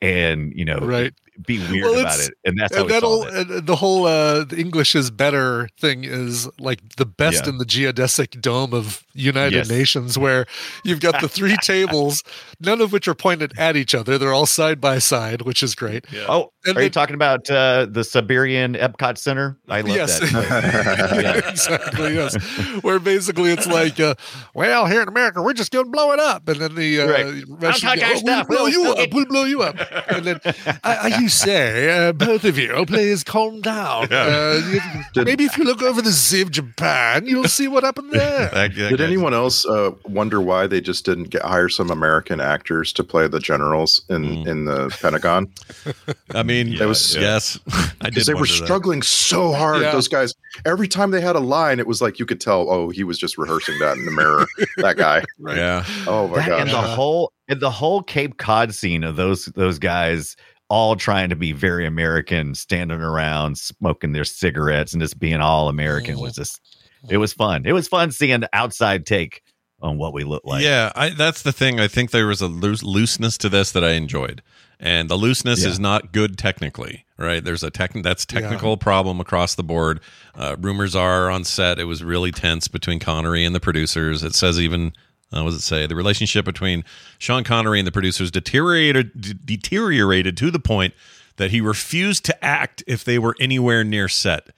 and, you know, right. be weird well, about it. And that's how and that'll, it. The whole uh, the English is better thing is like the best yeah. in the geodesic dome of United yes. Nations, where you've got the three tables, none of which are pointed at each other. They're all side by side, which is great. Yeah. Oh, and are the, you talking about uh, the Siberian Epcot Center? I love yes. that. yeah. Exactly, yes. Where basically it's like, uh, well, here in America, we're just going to blow it up. And then the uh, right. Russians go, oh, we'll blow you up. We'll blow you up. And then I, I used say, uh, both of you, please calm down. Yeah. Uh, maybe if you look over the Sea of Japan, you'll see what happened there. that, that Did anyone else uh, wonder why they just didn't get, hire some American actors to play the generals in, mm. in the Pentagon? I mean, yeah, was, yeah. yes. Because they were struggling that. so hard, yeah. those guys. Every time they had a line, it was like you could tell, oh, he was just rehearsing that in the mirror, that guy. Right. Yeah. Oh, my that, gosh. And the, whole, and the whole Cape Cod scene of those those guys... all trying to be very American, standing around, smoking their cigarettes and just being all American was just, it was fun. It was fun seeing the outside take on what we look like. Yeah. I, that's the thing. I think there was a loose, looseness to this that I enjoyed, and the looseness yeah. is not good technically, right? There's a tech that's technical yeah. problem across the board. Uh, rumors are on set. It was really tense between Connery and the producers. It says even, Uh, what does it say? The relationship between Sean Connery and the producers deteriorated d- deteriorated to the point that he refused to act if they were anywhere near set.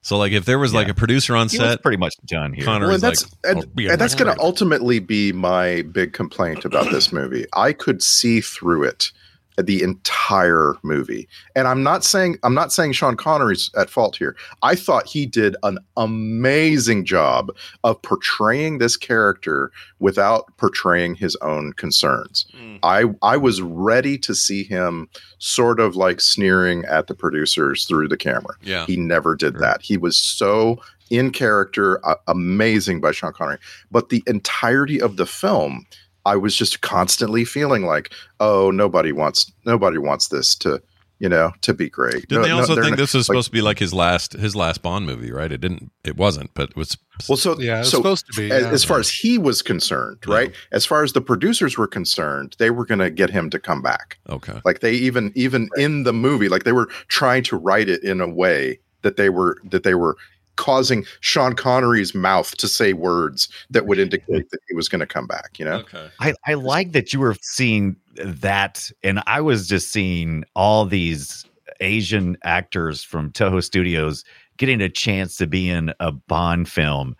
So, like, if there was yeah. like a producer on he set, was pretty much done here. Connery's well, and that's, like, and, and that's going to ultimately be my big complaint about this movie. I could see through it. the entire movie. And I'm not saying I'm not saying Sean Connery's at fault here. I thought he did an amazing job of portraying this character without portraying his own concerns. Mm. I I was ready to see him sort of like sneering at the producers through the camera. Yeah. He never did sure. that. He was so in character, uh, amazing by Sean Connery. But the entirety of the film, I was just constantly feeling like, oh, nobody wants, nobody wants this to, you know, to be great. Did no, they also no, think this was like, supposed to be like his last, his last Bond movie, right? It didn't, it wasn't, but it was. Well, so yeah, it was so supposed to be. As, yeah. as far as he was concerned, right? Yeah. As far as the producers were concerned, they were going to get him to come back. Okay, like they even, even right. in the movie, like they were trying to write it in a way that they were, that they were. causing Sean Connery's mouth to say words that would indicate that he was going to come back, you know? Okay. I, I like that you were seeing that, and I was just seeing all these Asian actors from Toho Studios getting a chance to be in a Bond film.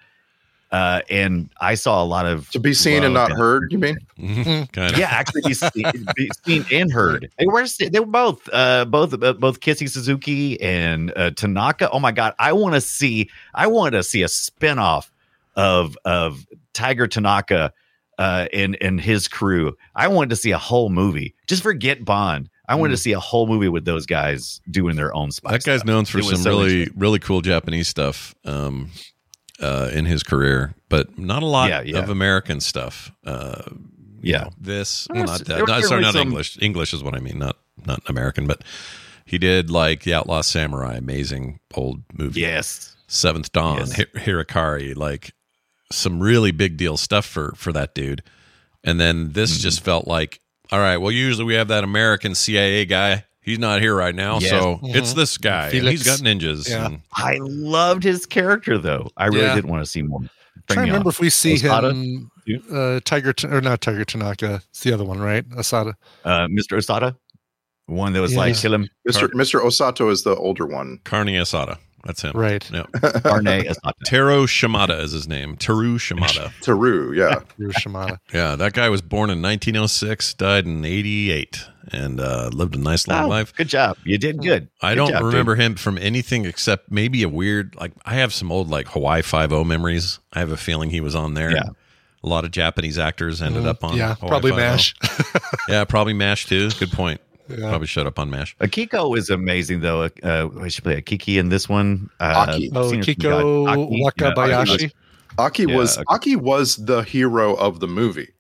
Uh, and I saw a lot of... To be seen and not and, heard, you mean? kind of. Yeah, actually be seen, be seen and heard. They were they were both, uh, both, uh, both Kissy Suzuki and uh, Tanaka. Oh my God, I want to see, I want to see a spinoff of of Tiger Tanaka uh, and, and his crew. I wanted to see a whole movie. Just forget Bond. I wanted mm. to see a whole movie with those guys doing their own spy That stuff. Guy's known for it some so really, really cool Japanese stuff. Um Uh, in his career, but not a lot yeah, yeah. of American stuff. Uh, yeah, know, this well, not that. No, sorry, not some... English. English is what I mean, not not American. But he did like The Outlaw Samurai, amazing old movie. Yes, Seventh Dawn, yes. Hi- Hirakari, like some really big deal stuff for for that dude. And then this mm-hmm. just felt like, all right, well, usually we have that American C I A guy. He's not here right now, yes. so mm-hmm. it's this guy. Felix. He's got ninjas. Yeah. And- I loved his character, though. I really yeah. did want to see more. I remember if we see Asada? him, uh, Tiger or not Tiger Tanaka. It's the other one, right? Asada, uh, Mister Asada, one that was yeah. like kill him. Mister Car- Mister Osato is the older one. Carne Asada, that's him, right? No, Carne Asada. Teru Shimada is his name. Teru Shimada. Teru, yeah. Teru Shimada. Yeah, that guy was born in nineteen oh six, died in eighty-eight. And uh, lived a nice long oh, life. Good job. You did good. I good don't job, remember dude. him from anything except maybe a weird, like I have some old like Hawaii Five-O memories. I have a feeling he was on there. Yeah. A lot of Japanese actors ended mm, up on yeah, Hawaii probably Five-O. MASH. yeah, probably MASH too. Good point. Yeah. Probably showed up on MASH. Akiko is amazing though. Uh, I should play Akiki in this one. Uh, Aki. Oh, Akiko Aki, Wakabayashi. You know, Aki was Aki was, yeah, Aki. Aki was the hero of the movie.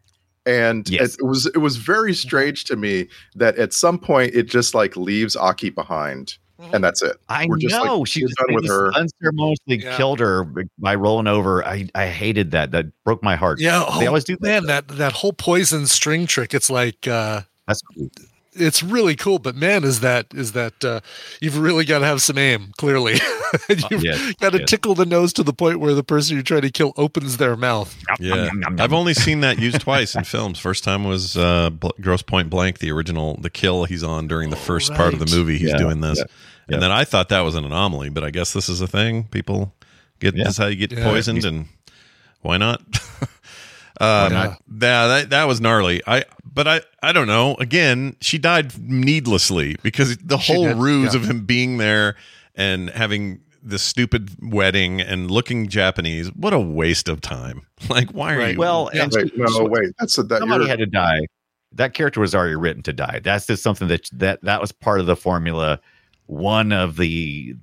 And yes. it was it was very strange to me that at some point it just like leaves Aki behind, and that's it. I We're know just, like, she was done with her. Unceremoniously yeah. killed her by rolling over. I, I hated that. That broke my heart. Yeah, oh, they always do that. Man, that that whole poison string trick. It's like uh, that's cool. It's really cool, but man, is that is that uh, you've really got to have some aim. Clearly, you've uh, yes, got to yes. tickle the nose to the point where the person you're trying to kill opens their mouth. Yeah, I've only seen that used twice in films. First time was uh, B- Gross Point Blank, the original, the kill he's on during the first oh, right. part of the movie. He's yeah, doing this, yeah, yeah. and then I thought that was an anomaly, but I guess this is a thing. People get yeah. this is how you get yeah. poisoned, he's- and why not? Um, yeah. that, that that was gnarly. I but I I don't know. Again, she died needlessly because the she whole did, ruse yeah. of him being there and having this stupid wedding and looking Japanese. What a waste of time! Like, why are right. you? Well, yeah, and wait, she, no, wait. That's a, that somebody had to die. That character was already written to die. That's just something that that that was part of the formula. One of the.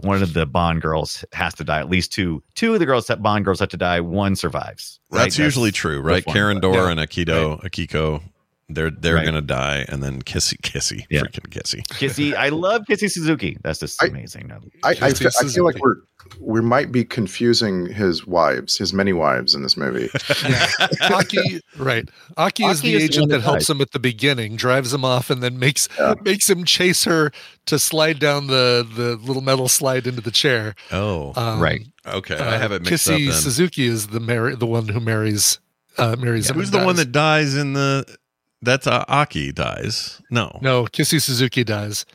One of the Bond girls has to die. At least two, two of the girls that Bond girls have to die. One survives. Right? That's, That's usually true, right? Karen Dor yeah. and Akito, right. Akiko, they're they're right. gonna die, and then Kissy, Kissy, yeah. freaking Kissy, Kissy. I love Kissy Suzuki. That's just amazing. I I, I, I, feel, I feel like we're we might be confusing his wives, his many wives in this movie. yeah. Aki, right? Aki, Aki is the is agent that helps him at the beginning, drives him off, and then makes yeah. makes him chase her to slide down the, the little metal slide into the chair. Oh, um, right. Okay, uh, I have it mixed Kissy up. Kissy Suzuki is the mar- the one who marries uh, marries. Yeah. Who's the dies. one that dies in the? That's uh, Aki dies. No, no, Kissy Suzuki dies.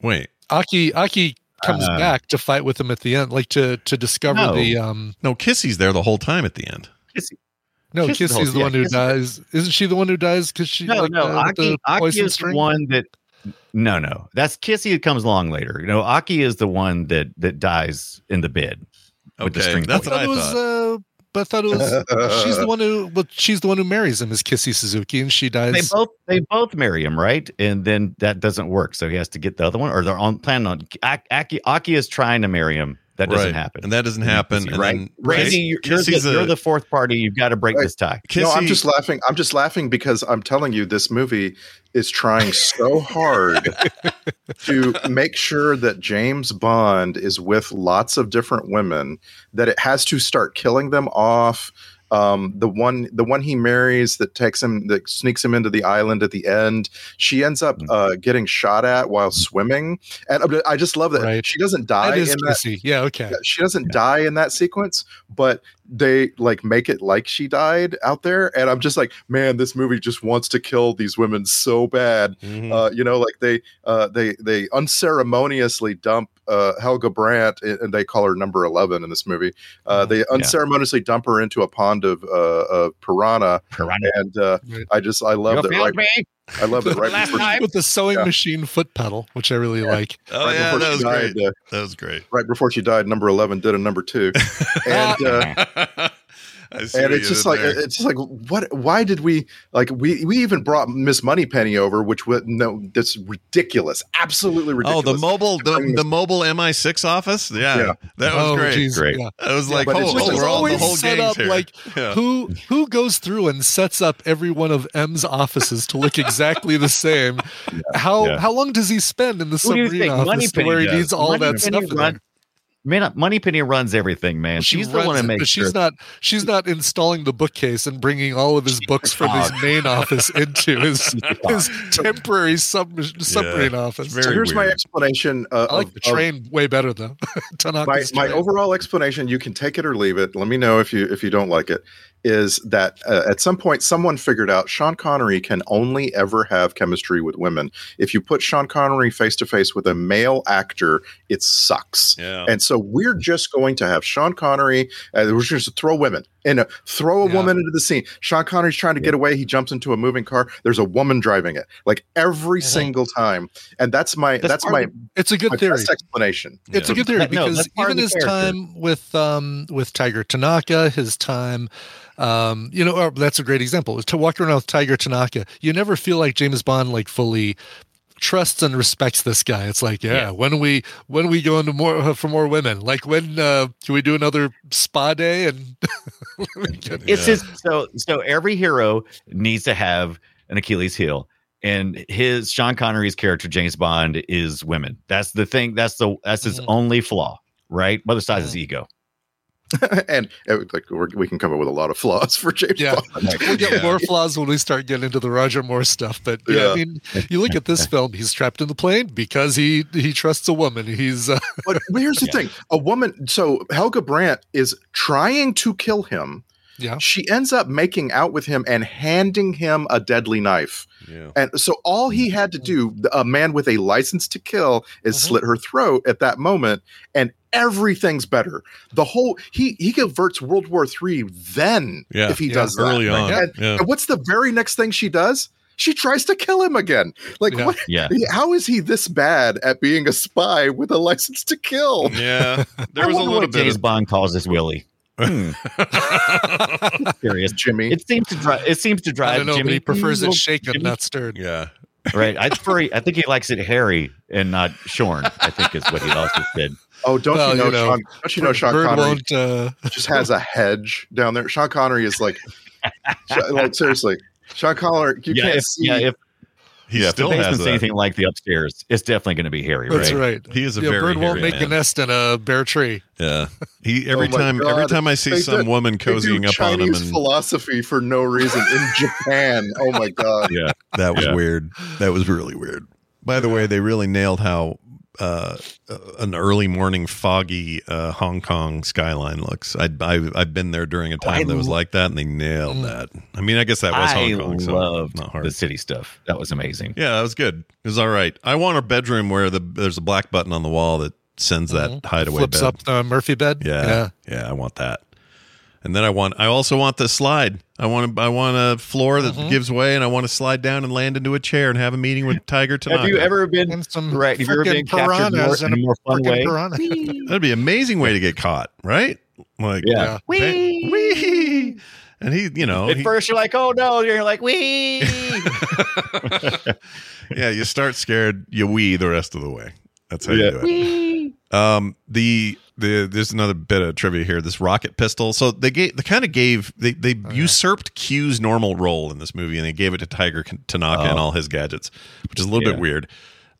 Wait, Aki, Aki. comes uh, back to fight with him at the end, like to to discover no. the um no Kissy's there the whole time at the end. Kissy No, Kiss Kissy's the, the one yeah, who Kissy. dies. Isn't she the one who dies? Because she no, like, no. Uh, Aki, Aki is the one that. No, no, that's Kissy that comes along later. You know, Aki is the one that that dies in the bed. With okay, the string that's what I thought. It was, uh, but I thought it was she's the one who. Well, she's the one who marries him is Kissy Suzuki, and she dies. They both they both marry him, right? And then that doesn't work, so he has to get the other one. Or they're on planning on Aki. Aki is trying to marry him. That doesn't right. happen, and that doesn't happen. Kissy, and right, Randy, you're, you're, the, a, you're the fourth party. You've got to break right. this tie. Kissy, no, I'm just laughing. I'm just laughing because I'm telling you, this movie is trying so hard to make sure that James Bond is with lots of different women that it has to start killing them off. Um, the one, the one he marries that takes him, that sneaks him into the island at the end. She ends up uh, getting shot at while swimming, and I just love that right. she doesn't die. That is in that, yeah, okay. She doesn't yeah. die in that sequence, but they like make it like she died out there, and I'm just like, man, this movie just wants to kill these women so bad. Mm-hmm. Uh, you know, like they uh, they they unceremoniously dump. Uh, Helga Brandt, and they call her number eleven in this movie. Uh, they unceremoniously yeah. dump her into a pond of uh, uh, piranha, piranha, and uh, I just I love that. Right, me? I love it. Right last before, time with the sewing yeah. machine foot pedal, which I really yeah. like. Oh right yeah, that was died, great. Uh, that was great. Right before she died, number eleven did a number two, and. Uh, And it's just like there. it's just like what? Why did we like we we even brought Miss Moneypenny over, which was no, that's ridiculous, absolutely ridiculous. Oh, the mobile the, the mobile M I six office, yeah, yeah. that was oh, great. Geez, great. Yeah. I was yeah, like, oh, oh we're all the whole set up here. Like yeah. who who goes through and sets up every one of M's offices to look exactly the same? Yeah. How yeah. how long does he spend in the submarine office where he needs all Moneypenny that stuff? Run- Man, Moneypenny runs everything, man. She she's the one to make sure. She's not, she's not installing the bookcase and bringing all of his she's books from his main office into his, his temporary sub, submarine yeah, office. So here's weird. my explanation. Uh, I like of, the train of, way better, though. my, my overall explanation, you can take it or leave it. Let me know if you if you don't like it, is that uh, at some point someone figured out Sean Connery can only ever have chemistry with women. If you put Sean Connery face-to-face with a male actor, it sucks. Yeah. And so So we're just going to have Sean Connery. Uh, we're just going to throw women and uh, throw a yeah. woman into the scene. Sean Connery's trying to yeah. get away. He jumps into a moving car. There's a woman driving it, like every mm-hmm. single time. And that's my that's, that's my. Of, it's a good theory. Best explanation. Yeah. It's a good theory because no, even his character. time with um, with Tiger Tanaka, his time. Um, you know, or, that's a great example. To walk around with Tiger Tanaka, you never feel like James Bond like fully. Trusts and respects this guy. It's like, yeah, yeah. when we when we go into more uh, for more women, like when uh, can we do another spa day? And it's yeah. just so so every hero needs to have an Achilles heel, and his Sean Connery's character James Bond is women. That's the thing. That's the that's his mm-hmm. only flaw, right? But besides his ego. and it, like we're, we can come up with a lot of flaws for James yeah. Bond. We'll get yeah. more flaws when we start getting into the Roger Moore stuff. But yeah, yeah. I mean, you look at this film; he's trapped in the plane because he he trusts a woman. He's uh... but here's the yeah. thing: a woman. So Helga Brandt is trying to kill him. Yeah, she ends up making out with him and handing him a deadly knife. Yeah. And so all he had to do, a man with a license to kill, is mm-hmm. slit her throat at that moment, and. Everything's better. The whole he he converts World War Three then yeah, if he yeah, does early that. on. And, yeah. and what's the very next thing she does? She tries to kill him again. Like yeah. what? Yeah. How is he this bad at being a spy with a license to kill? Yeah, there was a little bit. James Bond calls this Willie. Hmm. Serious Jimmy. It seems to drive. It seems to drive. I don't know, Jimmy he prefers it shaken, Jimmy. not stirred. Yeah. Right. I furry. I think he likes it hairy and not shorn. I think is what he also said. Oh, don't well, you know, you know Sean, don't you know Sean Bird Connery uh... just has a hedge down there. Sean Connery is like, like seriously, Sean Connery. You yeah, can't if, see. Yeah, if he yeah, still if the has that. anything like the upstairs, it's definitely going to be hairy. That's right. right. He is a yeah, very bird won't hairy make man. a nest in a bare tree. Yeah. He every oh time God. every time I see they some did, woman cozying up Chinese on him and philosophy for no reason in Japan. Oh my God. Yeah, that was yeah. weird. That was really weird. By the way, they really nailed how. Uh, an early morning foggy uh, Hong Kong skyline looks. I, I, I've been there during a time oh, that was like that, and they nailed mm, that. I mean, I guess that was I Hong Kong. I loved so not hard. the city stuff. That was amazing. Yeah, that was good. It was all right. I want a bedroom where the there's a black button on the wall that sends mm-hmm. that hideaway Flips bed. Flips up the Murphy bed. Yeah, yeah, yeah. I want that. And then I want. I also want this slide. I want a, I want a floor that mm-hmm. gives way, and I want to slide down and land into a chair and have a meeting with Tiger Tanaka. Have you ever been in some right? Have you ever been captured more, in a more fun way? That'd be an amazing way to get caught, right? Like yeah, wee hey, wee. And he, you know, at he, first you're like, oh no, you're like wee. Yeah, you start scared, you wee the rest of the way. That's how yeah. you do it. Wee. Um, the. The, there's another bit of trivia here. This rocket pistol. So they gave, they kind of gave, they they oh, usurped yeah. Q's normal role in this movie, and they gave it to Tiger Tanaka oh. and all his gadgets, which is a little yeah. bit weird.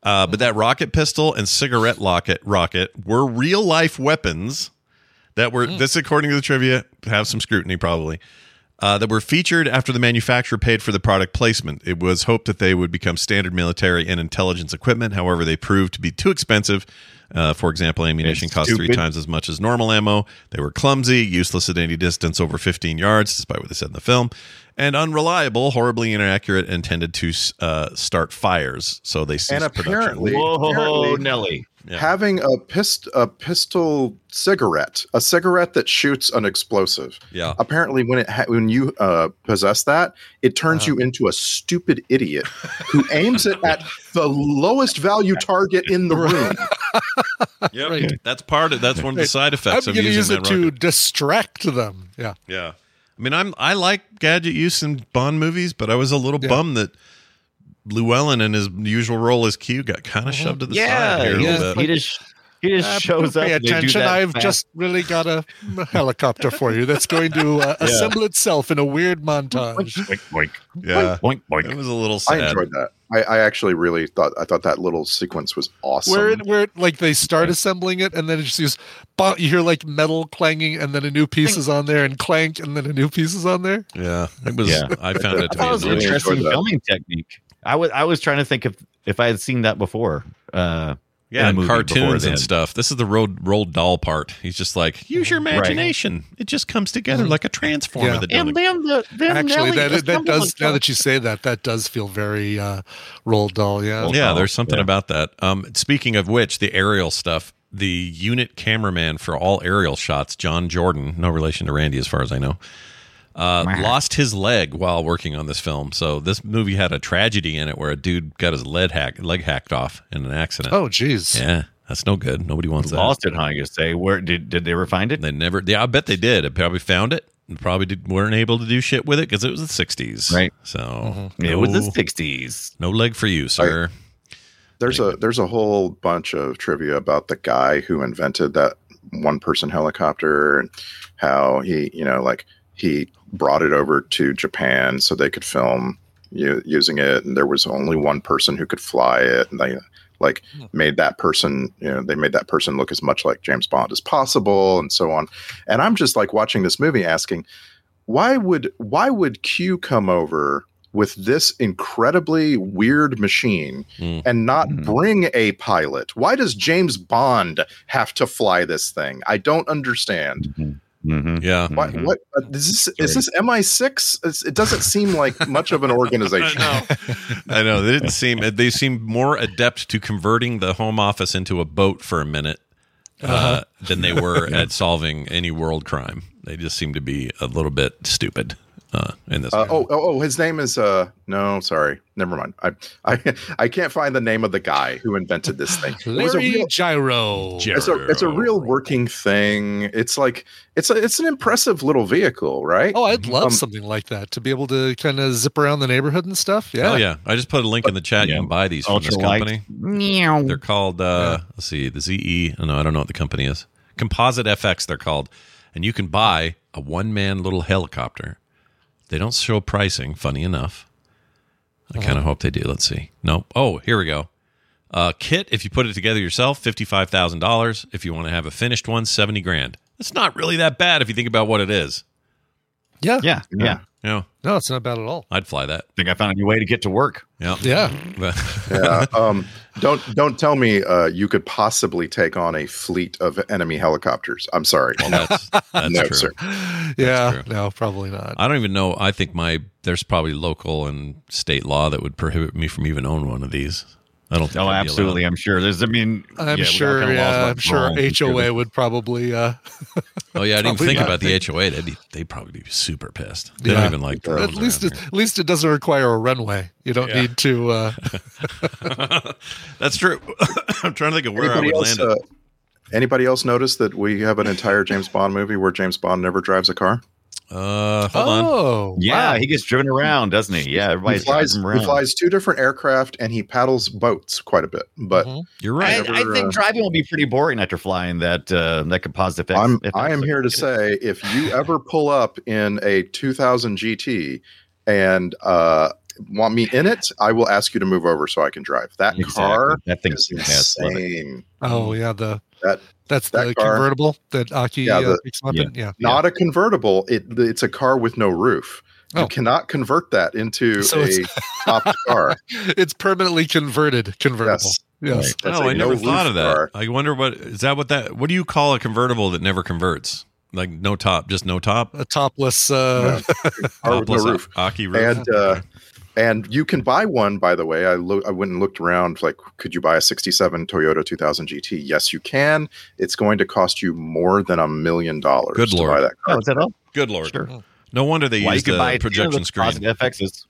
Uh, but that rocket pistol and cigarette locket rocket were real life weapons that were. Mm. This, according to the trivia, have some scrutiny probably. Uh, that were featured after the manufacturer paid for the product placement. It was hoped that they would become standard military and intelligence equipment. However, they proved to be too expensive. Uh, for example, ammunition it's cost stupid. three times as much as normal ammo. They were clumsy, useless at any distance over fifteen yards, despite what they said in the film, and unreliable, horribly inaccurate, and tended to uh, start fires. So they ceased and apparently, production. Whoa, apparently, Nelly. Yeah. Having a pist- a pistol cigarette, a cigarette that shoots an explosive. Yeah. Apparently, when it ha- when you uh, possess that, it turns uh-huh. you into a stupid idiot who aims it at the lowest value target in the room. Yep, right. That's part of that's one of the side effects. I'm going to use it to distract them. Yeah, yeah. I mean, I'm I like gadget use in Bond movies, but I was a little yeah. bummed that Llewellyn in his usual role as Q got kind of mm-hmm. shoved to the yeah, side. Here yeah, a little bit. He just he just uh, shows up. Pay attention! I've fast. just really got a helicopter for you that's going to uh, yeah. assemble itself in a weird montage. Boink, boink, boink. Yeah, boink, boink. It was a little sad. I enjoyed that. I, I actually really thought I thought that little sequence was awesome. Where it, where it, like they start assembling it, and then it just goes, bah, you hear like metal clanging, and then a new piece is on there, and clank, and then a new piece is on there. Yeah, it was. Yeah. I found it to be was an interesting filming technique. I was I was trying to think if if I had seen that before. Uh, yeah, and cartoons and stuff. This is the Roald Dahl part. He's just like, use your imagination. Right. It just comes together like a transformer. Yeah. That and then the then actually that that, that does. Now that you say that, that does feel very uh, Roald Dahl. Yeah, Roald yeah. Dahl. There's something yeah. about that. Um, speaking of which, the aerial stuff. The unit cameraman for all aerial shots, John Jordan, no relation to Randy as far as I know. Uh, lost his leg while working on this film. So this movie had a tragedy in it where a dude got his leg hack, leg hacked off in an accident. Oh, geez. Yeah, that's no good. Nobody wants that. Lost it, huh? You say? Where did did they ever find it? They never. Yeah, I bet they did. They probably found it and probably did, weren't able to do shit with it because it was the sixties. Right. So mm-hmm. no, it was the sixties. No leg for you, sir. I, there's anyway. a there's a whole bunch of trivia about the guy who invented that one person helicopter and how he you know like. He brought it over to Japan so they could film you know, using it, and there was only one person who could fly it, and they like made that person, you know, they made that person look as much like James Bond as possible, and so on. And I'm just like watching this movie, asking, why would why would Q come over with this incredibly weird machine mm. and not mm. bring a pilot? Why does James Bond have to fly this thing? I don't understand. Mm-hmm. Mm-hmm. Yeah. Why, mm-hmm. What uh, is this? Is this M I six? It's, it doesn't seem like much of an organization. I know. I know. They didn't seem. They seemed more adept to converting the home office into a boat for a minute uh, uh-huh. than they were yeah. at solving any world crime. They just seemed to be a little bit stupid. Uh, in this uh, oh, oh, oh, his name is uh, no, sorry, never mind. I, I, I can't find the name of the guy who invented this thing. Larry it a real, Gyro. It's a, it's a real working thing. It's like it's a, it's an impressive little vehicle, right? Oh, I'd love um, something like that to be able to kind of zip around the neighborhood and stuff. Yeah, oh yeah. I just put a link in the chat. Yeah. You can buy these Ultra from this company. Light. They're called. Uh, yeah. Let's see, the Z E. Oh, no, I don't know what the company is. Composite F X. They're called, and you can buy a one-man little helicopter. They don't show pricing, funny enough. I kind of hope they do. Let's see. No. Oh, here we go. Uh, kit, if you put it together yourself, fifty-five thousand dollars. If you want to have a finished one, seventy grand. It's not really that bad if you think about what it is. Yeah. Yeah. Yeah. yeah. yeah. No, it's not bad at all. I'd fly that. I think I found a new way to get to work. Yeah. Yeah. yeah. Um, don't don't tell me uh, you could possibly take on a fleet of enemy helicopters. I'm sorry. Well, that's, that's no, true. Sir. Yeah. That's true. No, probably not. I don't even know. I think my there's probably local and state law that would prohibit me from even owning one of these. I don't think. Oh, absolutely. I'm sure there's, I mean, I'm yeah, sure. Kind of yeah, I'm sure H O A sure. would probably, uh, oh yeah. I didn't even think about think. the H O A. They'd, be, they'd probably be super pissed. They yeah. don't even like, at least, it, at least it doesn't require a runway. You don't yeah. need to, uh, that's true. I'm trying to think of where anybody I would else, land. Uh, anybody else notice that we have an entire James Bond movie where James Bond never drives a car? Uh, hold oh, on. Yeah, wow. He gets driven around, doesn't he? Yeah, everybody he flies, him around. He flies two different aircraft and he paddles boats quite a bit. But mm-hmm. you're right. I, never, I think uh, driving will be pretty boring after flying that uh, that composite effect. I'm, I am here to say, if you ever pull up in a two thousand G T and uh, want me in it, I will ask you to move over so I can drive that exactly. car. That thing is insane. Oh yeah, the that. That's that the car. Convertible that Aki yeah, the, uh, picks up yeah. in? Yeah. Not yeah. a convertible. It, it's a car with no roof. Oh. You cannot convert that into so a top car. It's permanently converted convertible. Yes. yes. Right. Oh, I never no thought of that. Car. I wonder what, is that what that, what do you call a convertible that never converts? Like no top, just no top? A topless, uh, no. topless no roof. Aki roof. And, uh, And you can buy one, by the way. I lo- I went and looked around, like, could you buy a sixty-seven Toyota two thousand G T? Yes, you can. It's going to cost you more than a million dollars Good Lord. to buy that car. Oh, is that all? Good Lord. Sure. No wonder they well, use the buy projection the screen. F Xs.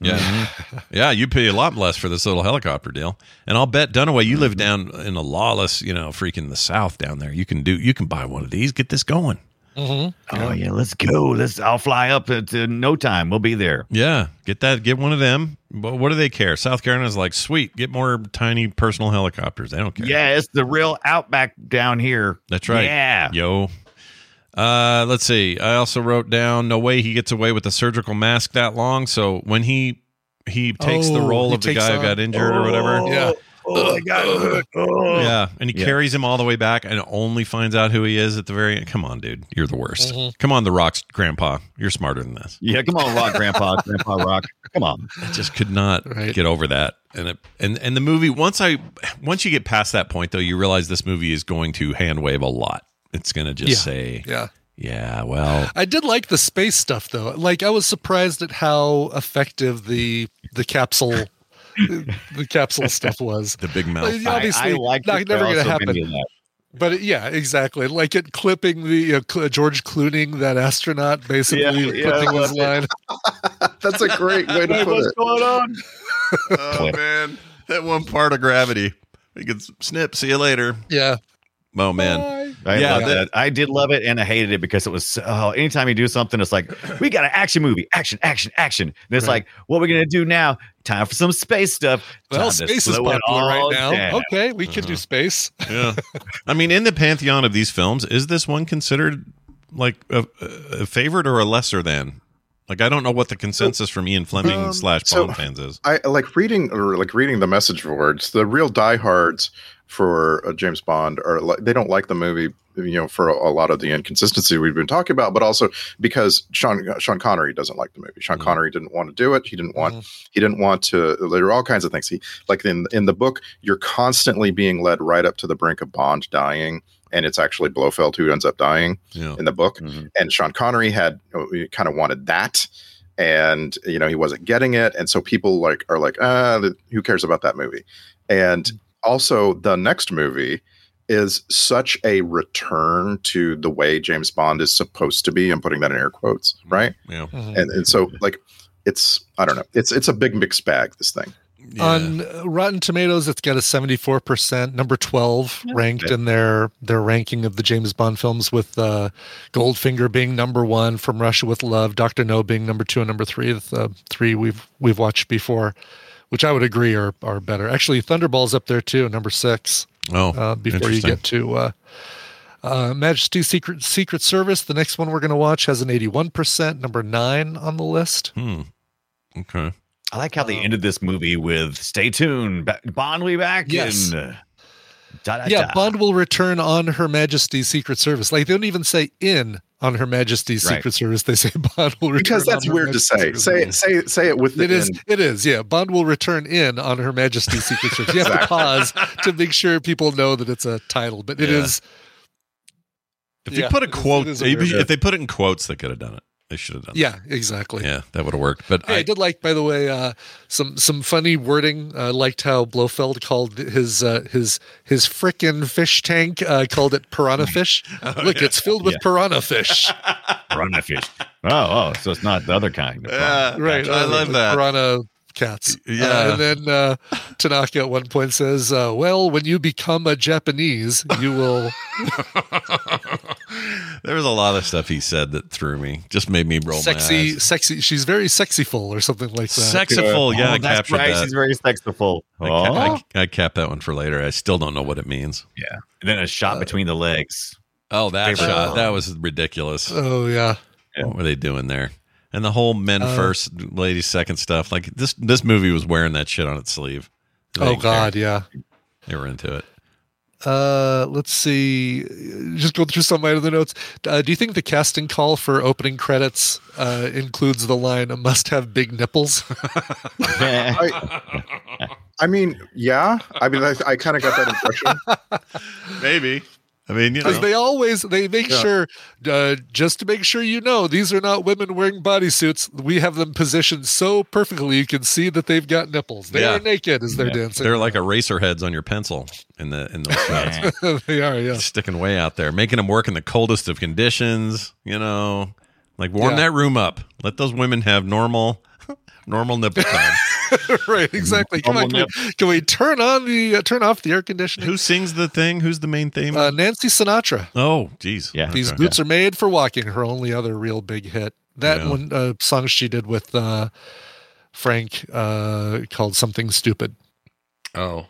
Yeah. Mm-hmm. yeah, you pay a lot less for this little helicopter deal. And I'll bet, Dunaway, you mm-hmm. live down in the lawless, you know, freaking the South down there. You can do. You can buy one of these. Get this going. Mm-hmm. Oh yeah, let's go. Let's. I'll fly up at uh, no time. We'll be there. Yeah, get that. Get one of them. But what do they care? South Carolina's like, sweet. Get more tiny personal helicopters. They don't care. Yeah, it's the real outback down here. That's right. Yeah, yo. Uh, let's see. I also wrote down. No way he gets away with a surgical mask that long. So when he he takes oh, the role of the guy on. who got injured oh, or whatever. Yeah. Oh, my God. Oh. Yeah, and he yeah. carries him all the way back and only finds out who he is at the very end. Come on, dude. You're the worst. Mm-hmm. Come on, The Rock's grandpa. You're smarter than this. Yeah, come on, Rock Grandpa. Grandpa Rock. Come on. I just could not right. get over that. And it, and and the movie, once I once you get past that point, though, you realize this movie is going to hand wave a lot. It's going to just yeah. say, yeah. yeah, well. I did like the space stuff, though. Like, I was surprised at how effective the the capsule the capsule stuff was. The big mouth. Like, obviously, I, I like not, never going to happen. But it, yeah, exactly. Like it clipping the uh, cl- George Clooney, that astronaut, basically yeah, clipping yeah, his line. That's a great way to hey, put what's it. What's going on? Oh man, that one part of Gravity. We could snip. See you later. Yeah. Oh man. Bye. I yeah, that. I did love it, and I hated it because it was. Oh, anytime you do something, it's like we got an action movie, action, action, action. And it's right. like, what are we gonna do now? Time for some space stuff. Well, Time space is popular right now. Down. Okay, we uh-huh. could do space. Yeah, I mean, in the pantheon of these films, is this one considered like a, a favorite or a lesser than? Like, I don't know what the consensus from Ian Fleming um, slash Bond so fans is. I like reading or like reading the message boards. The real diehards for uh, James Bond are like, they don't like the movie, you know, for a, a lot of the inconsistency we've been talking about, but also because Sean uh, Sean Connery doesn't like the movie. Sean mm-hmm. Connery didn't want to do it. He didn't want mm-hmm. he didn't want to. There are all kinds of things. He like in in the book, you're constantly being led right up to the brink of Bond dying. And it's actually Blofeld who ends up dying yeah. in the book. Mm-hmm. And Sean Connery had kind of wanted that. And, you know, he wasn't getting it. And so people like are like, ah, the, who cares about that movie? And also the next movie is such a return to the way James Bond is supposed to be. I'm putting that in air quotes, right? Yeah. Mm-hmm. And, and so like it's I don't know. It's it's a big mixed bag, this thing. Yeah. On Rotten Tomatoes, it's got a seventy-four percent, number twelve ranked in their their ranking of the James Bond films, with uh, Goldfinger being number one, From Russia with Love, Doctor No being number two and number three, the uh, three we've we've watched before, which I would agree are are better. Actually, Thunderball's up there too, number six. Oh, uh, before you get to uh, uh, Majesty's Secret Secret Service, the next one we're going to watch has an eighty-one percent, number nine on the list. Hmm. Okay. I like how they ended this movie with "Stay tuned, Bond will be back." Yes. And, uh, da, da, yeah, da. Bond will return on Her Majesty's Secret Service. Like they don't even say "in" on Her Majesty's right. Secret Service. They say Bond will return because that's on weird to say. Say it, say it, say it with the it in. Is. It is. Yeah, Bond will return in on Her Majesty's Secret Service. You have to pause to make sure people know that it's a title, but it yeah. is. If yeah, you put a quote, a if they put it in quotes, they could have done it. They should have done yeah, that. Exactly. Yeah, that would have worked. But hey, I, I did like, by the way, uh, some some funny wording. I uh, liked how Blofeld called his uh, his his frickin' fish tank, uh, called it piranha fish. oh, Look, yeah. It's filled with yeah. piranha fish. Piranha fish. Oh, oh, so it's not the other kind. Of uh, right. I uh, love like that. Piranha cats. Yeah. Uh, and then uh, Tanaka at one point says, uh, well, when you become a Japanese, you will... There was a lot of stuff he said that threw me. Just made me roll sexy, my eyes. Sexy, she's very sexyful or something like that. Sexyful, yeah, oh, I that's captured right. that. She's very sexyful. I, oh. ca- I, I capped that one for later. I still don't know what it means. Yeah, and then a shot uh, between the legs. Oh, that Favorite shot. One. That was ridiculous. Oh, yeah. yeah. What were they doing there? And the whole men uh, first, ladies second stuff. Like this, this movie was wearing that shit on its sleeve. They oh, God, care. yeah. They were into it. Uh, let's see. Just go through some of my other notes. Uh, do you think the casting call for opening credits uh, includes the line "must have big nipples"? I, I mean, yeah. I mean, I, I kind of got that impression. Maybe. I mean, you know, they always they make yeah. sure uh, just to make sure you know these are not women wearing bodysuits. We have them positioned so perfectly you can see that they've got nipples. They yeah. are naked as they're yeah. dancing. They're like eraser heads on your pencil in the in those shots. They are, yeah, sticking way out there, making them work in the coldest of conditions. You know, like warm yeah. that room up. Let those women have normal normal nipple time. Right, exactly. Come on, can, we, can we turn on the uh, turn off the air conditioning? Who sings the thing? Who's the main theme? Uh, Nancy Sinatra. Oh, geez. Yeah. These okay. boots yeah. are made for walking. Her only other real big hit. That yeah. one uh, song she did with uh, Frank uh, called "Something Stupid." Oh,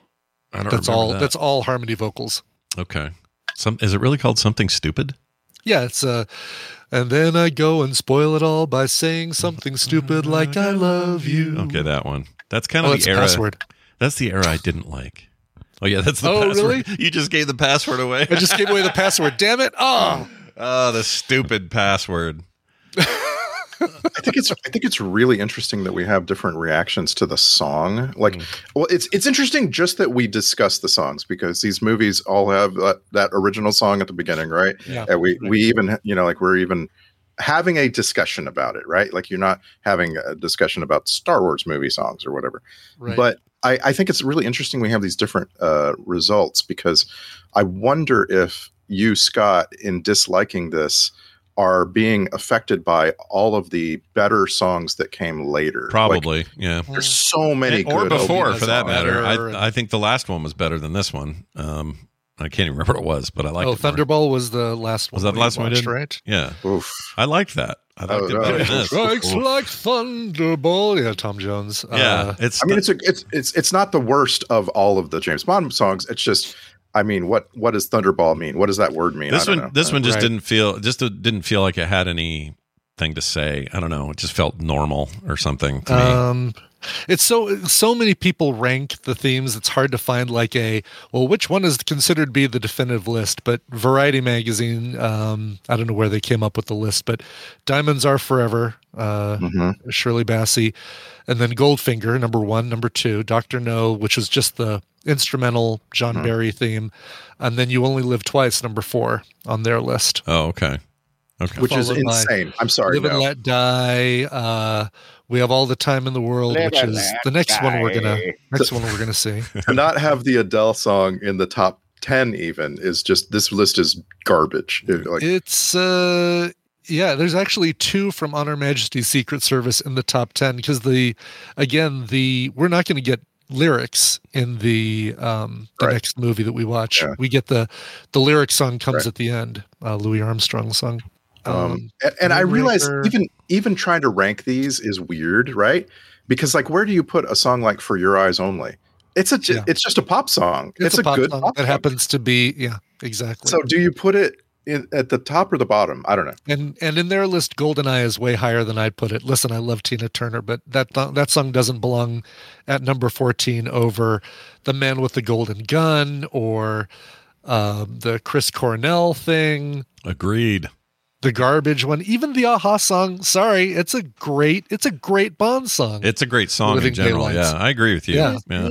I don't. That's all. That. That's all harmony vocals. Okay. Some is it really called "Something Stupid"? Yeah, it's uh and then I go and spoil it all by saying something stupid like I love you. Okay, that one. That's kind of oh, the era. Password. That's the era I didn't like. Oh yeah, that's the oh, password. Really? You just gave the password away. I just gave away the password. Damn it. Oh, oh the stupid password. I think it's I think it's really interesting that we have different reactions to the song. Like, mm. well, it's it's interesting just that we discuss the songs because these movies all have that, that original song at the beginning, right? Yeah. And we we even you know like we're even having a discussion about it, right? Like you're not having a discussion about Star Wars movie songs or whatever. Right. But I, I think it's really interesting we have these different uh, results because I wonder if you, Scott, in disliking this, are being affected by all of the better songs that came later. Probably, like, yeah. There's so many, and, or good before, for that matter. I, I think the last one was better than this one. Um, I can't even remember what it was, but I liked. Oh, it Thunderball was the last one. Was that the last one? Watched, right? Yeah. Oof. I liked that. I liked oh, it better than this. Strikes like Thunderball. Yeah, Tom Jones. Yeah, uh, it's. I mean, it's a, it's it's it's not the worst of all of the James Bond songs. It's just. I mean, what, what does Thunderball mean? What does that word mean? This I don't one, know. this one just right. didn't feel, just didn't feel like it had anything to say. I don't know. It just felt normal or something to um, me. It's so, so many people rank the themes. It's hard to find like a, well, which one is considered to be the definitive list, but Variety Magazine, um, I don't know where they came up with the list, but Diamonds Are Forever, uh, mm-hmm. Shirley Bassey, and then Goldfinger, number one, number two, Doctor No, which was just the instrumental John hmm. Barry theme, and then You Only Live Twice, number four on their list. Oh, okay, okay, which Followed is insane. I'm sorry, Live no. and Let Die. Uh, we have all the time in the world, Live which is the next die. one we're gonna next one we're gonna see. To not have the Adele song in the top ten even is just this list is garbage. It, like, it's uh. Yeah, there's actually two from On Her Majesty's Secret Service in the top ten because the, again, the we're not going to get lyrics in the um, the right. next movie that we watch. Yeah. We get the the lyric song comes right. at the end, uh, Louis Armstrong's song. Um, um, and and I realize even even trying to rank these is weird, right? Because like, where do you put a song like For Your Eyes Only? It's a yeah. it's just a pop song. It's, it's a, a pop good song pop that song. happens to be yeah exactly. So do you put it? In, at the top or the bottom? I don't know. And and in their list, Goldeneye is way higher than I'd put it. Listen, I love Tina Turner, but that th- that song doesn't belong at number fourteen over The Man with the Golden Gun or um, the Chris Cornell thing. Agreed. The garbage one, even the Aha song. Sorry, it's a great, it's a great Bond song. It's a great song in general. Daylights. Yeah, I agree with you. Yeah. yeah.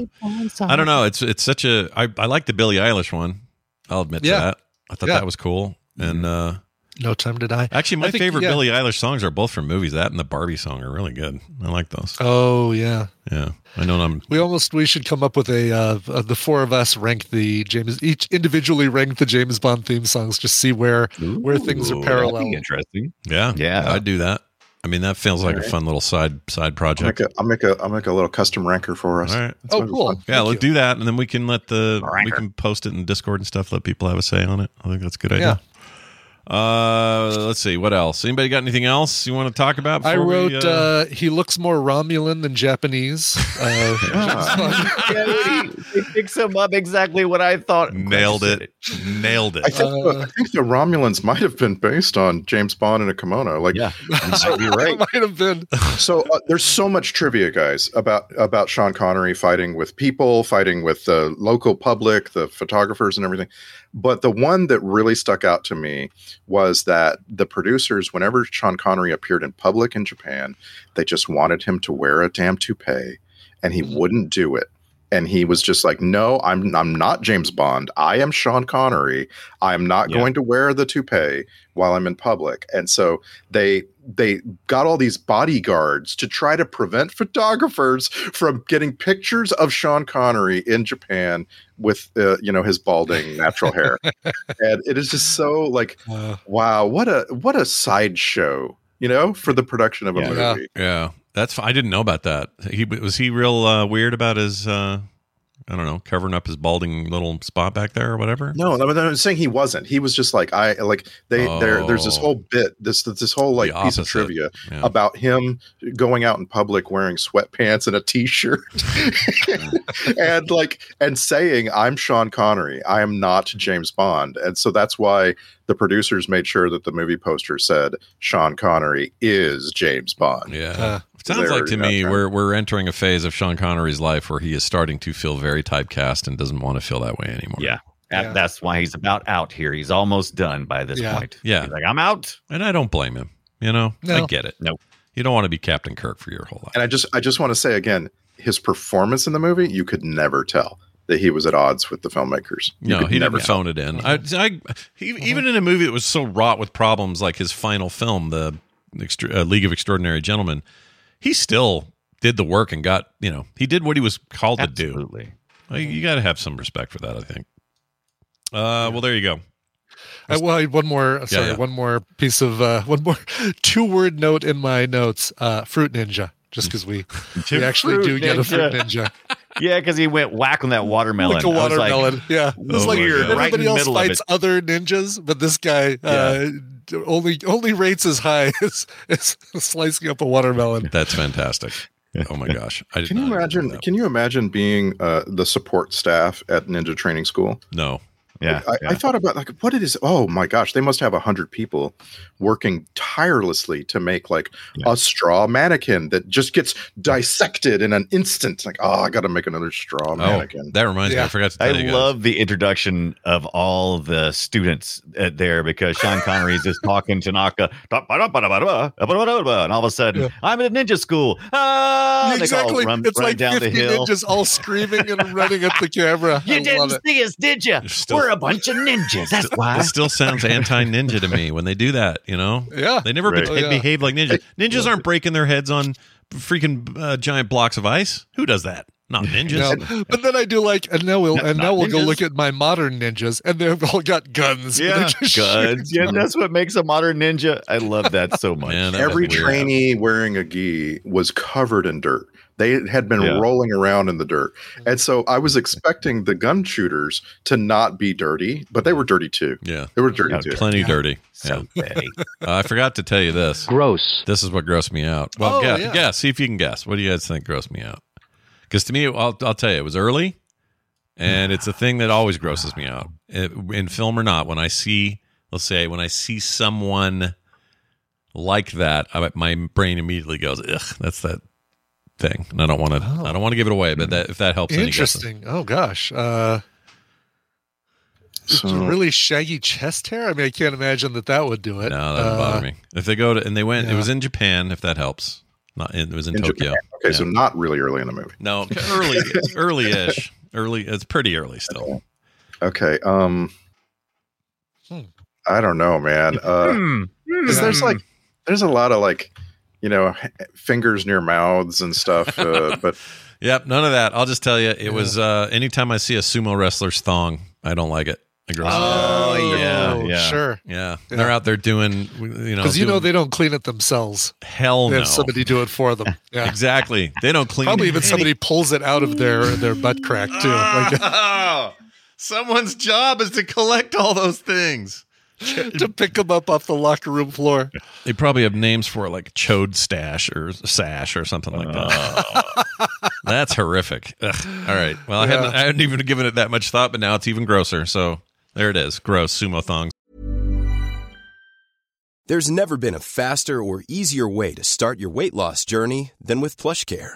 I don't know. It's it's such a. I I like the Billie Eilish one. I'll admit yeah. to that. I thought yeah. that was cool. And uh, No Time to Die. Actually, my think, favorite yeah. Billie Eilish songs are both from movies. That and the Barbie song are really good. I like those. Oh yeah, yeah. I know. I'm. We almost we should come up with a uh, the four of us rank the James each individually rank the James Bond theme songs. Just see where Ooh, where things are parallel. Interesting. Yeah, yeah. I'd do that. I mean, that feels like right. a fun little side side project. I'll make a I'll make a, I'll make a little custom ranker for us. All right. That's oh, cool. Fun. Yeah, Thank let's you. do that, and then we can let the ranker. we can post it in Discord and stuff. Let people have a say on it. I think that's a good idea. Yeah. Uh, let's see what else. Anybody got anything else you want to talk about? I wrote. We, uh... Uh, he looks more Romulan than Japanese. Uh, yeah. yeah, he, he picks him up exactly what I thought. Nailed it. Nailed it. I think, uh, I think the Romulans might have been based on James Bond in a kimono. Like, yeah, so you're right. Might have been. So uh, there's so much trivia, guys, about about Sean Connery fighting with people, fighting with the local public, the photographers, and everything. But the one that really stuck out to me was that the producers, whenever Sean Connery appeared in public in Japan, they just wanted him to wear a damn toupee, and he wouldn't do it. And he was just like, no, I'm I'm not James Bond. I am Sean Connery. I'm not yeah. going to wear the toupee while I'm in public. And so they they got all these bodyguards to try to prevent photographers from getting pictures of Sean Connery in Japan with, uh, you know, his balding natural hair. And it is just so like, uh, wow, what a what a sideshow, you know, for the production of a yeah, movie. Yeah. yeah. That's I didn't know about that. He was he real uh, weird about his uh, I don't know, covering up his balding little spot back there or whatever. No, I was saying he wasn't. He was just like I like they oh. there. There's this whole bit this this whole like piece of trivia yeah. about him going out in public wearing sweatpants and a t-shirt and like and saying I'm Sean Connery. I am not James Bond, and so that's why. The producers made sure that the movie poster said Sean Connery is James Bond. Yeah. Uh, it sounds like to me we're we're entering a phase of Sean Connery's life where he is starting to feel very typecast and doesn't want to feel that way anymore. Yeah. yeah. That's why he's about out here. He's almost done by this yeah. point. Yeah. He's like, I'm out. And I don't blame him. You know, no. I get it. No. You don't want to be Captain Kirk for your whole life. And I just I just want to say again, his performance in the movie, you could never tell that he was at odds with the filmmakers. You no, he never phoned it in. I, I, he, mm-hmm. Even in a movie that was so wrought with problems, like his final film, The Extra, uh, League of Extraordinary Gentlemen, he still did the work and got, you know, he did what he was called Absolutely. to do. Absolutely. You got to have some respect for that, I think. Uh, well, there you go. Uh, well, I had one more. Sorry, yeah, yeah. one more piece of uh, one more two-word note in my notes. Uh, Fruit Ninja, just because we, we actually do ninja. get a Fruit Ninja. Yeah, because he went whack on that watermelon. Like a watermelon, like, yeah. It's oh like everybody right else fights other ninjas, but this guy yeah. uh, only only rates as high as, as slicing up a watermelon. That's fantastic. Oh my gosh! I did can you imagine? Can you imagine being uh, the support staff at Ninja Training School? No. Yeah I, yeah, I thought about like what it is. Oh my gosh, they must have a hundred people working tirelessly to make like yeah. a straw mannequin that just gets dissected in an instant. Like, oh, I got to make another straw oh, mannequin. That reminds yeah. me, I forgot to tell I you. I love the introduction of all the students uh, there because Sean Connery is just talking to Naka, and all of a sudden, yeah. I'm at a ninja school. Ah, exactly. Run, it's run like down fifty the hill. Ninjas all screaming and running at the camera. You I didn't see us, did you? Still, We're a bunch of ninjas. That's still, why it still sounds anti-ninja to me when they do that. You know, yeah, they never right. be- oh, yeah. behave like ninjas. Ninjas aren't breaking their heads on freaking uh, giant blocks of ice. Who does that? Not ninjas. No. But then I do like, and now we'll, no, and now we'll ninjas. go look at my modern ninjas, and they've all got guns. Yeah, guns. Yeah, that's what makes a modern ninja. I love that so much. Man, that Every trainee wearing a gi was covered in dirt. They had been yeah. rolling around in the dirt. And so I was expecting the gun shooters to not be dirty, but they were dirty too. Yeah. They were dirty yeah, too. Plenty yeah. dirty. So yeah. petty. uh, I forgot to tell you this. Gross. This is what grossed me out. Well, oh, guess, yeah. guess. See if you can guess. What do you guys think grossed me out? Because to me, I'll, I'll tell you, it was early. And yeah. it's a thing that always grosses me out, it, in film or not. When I see, let's say, when I see someone like that, I, my brain immediately goes, ugh, that's that. thing and I don't want to oh. I don't want to give it away, but that if that helps interesting any oh gosh uh so, really shaggy chest hair. I mean, I can't imagine that that would do it. No, that would uh, bother me if they go to and they went yeah. it was in Japan, if that helps. Not it was in, in Tokyo. Japan. Okay yeah. So not really early in the movie. No, early early-ish early. It's pretty early still. Okay, okay. um hmm. I don't know, man. Uh, mm. Cause there's like, there's a lot of like, you know, fingers near mouths and stuff. Uh, but yep, none of that. I'll just tell you, it yeah. was uh, anytime I see a sumo wrestler's thong, I don't like it. Oh yeah, yeah, sure, yeah. yeah. They're out there doing, you know, because you doing, know they don't clean it themselves. Hell no, they have somebody do it for them. Yeah. Exactly, they don't clean. Probably even any- somebody pulls it out of their their butt crack too. Like, oh, someone's job is to collect all those things. To pick them up off the locker room floor. They probably have names for it, like chode stash or sash or something like that. Uh, that's horrific. Ugh. All right. Well, I, yeah. hadn't, I hadn't even given it that much thought, but now it's even grosser. So there it is. Gross sumo thongs. There's never been a faster or easier way to start your weight loss journey than with PlushCare.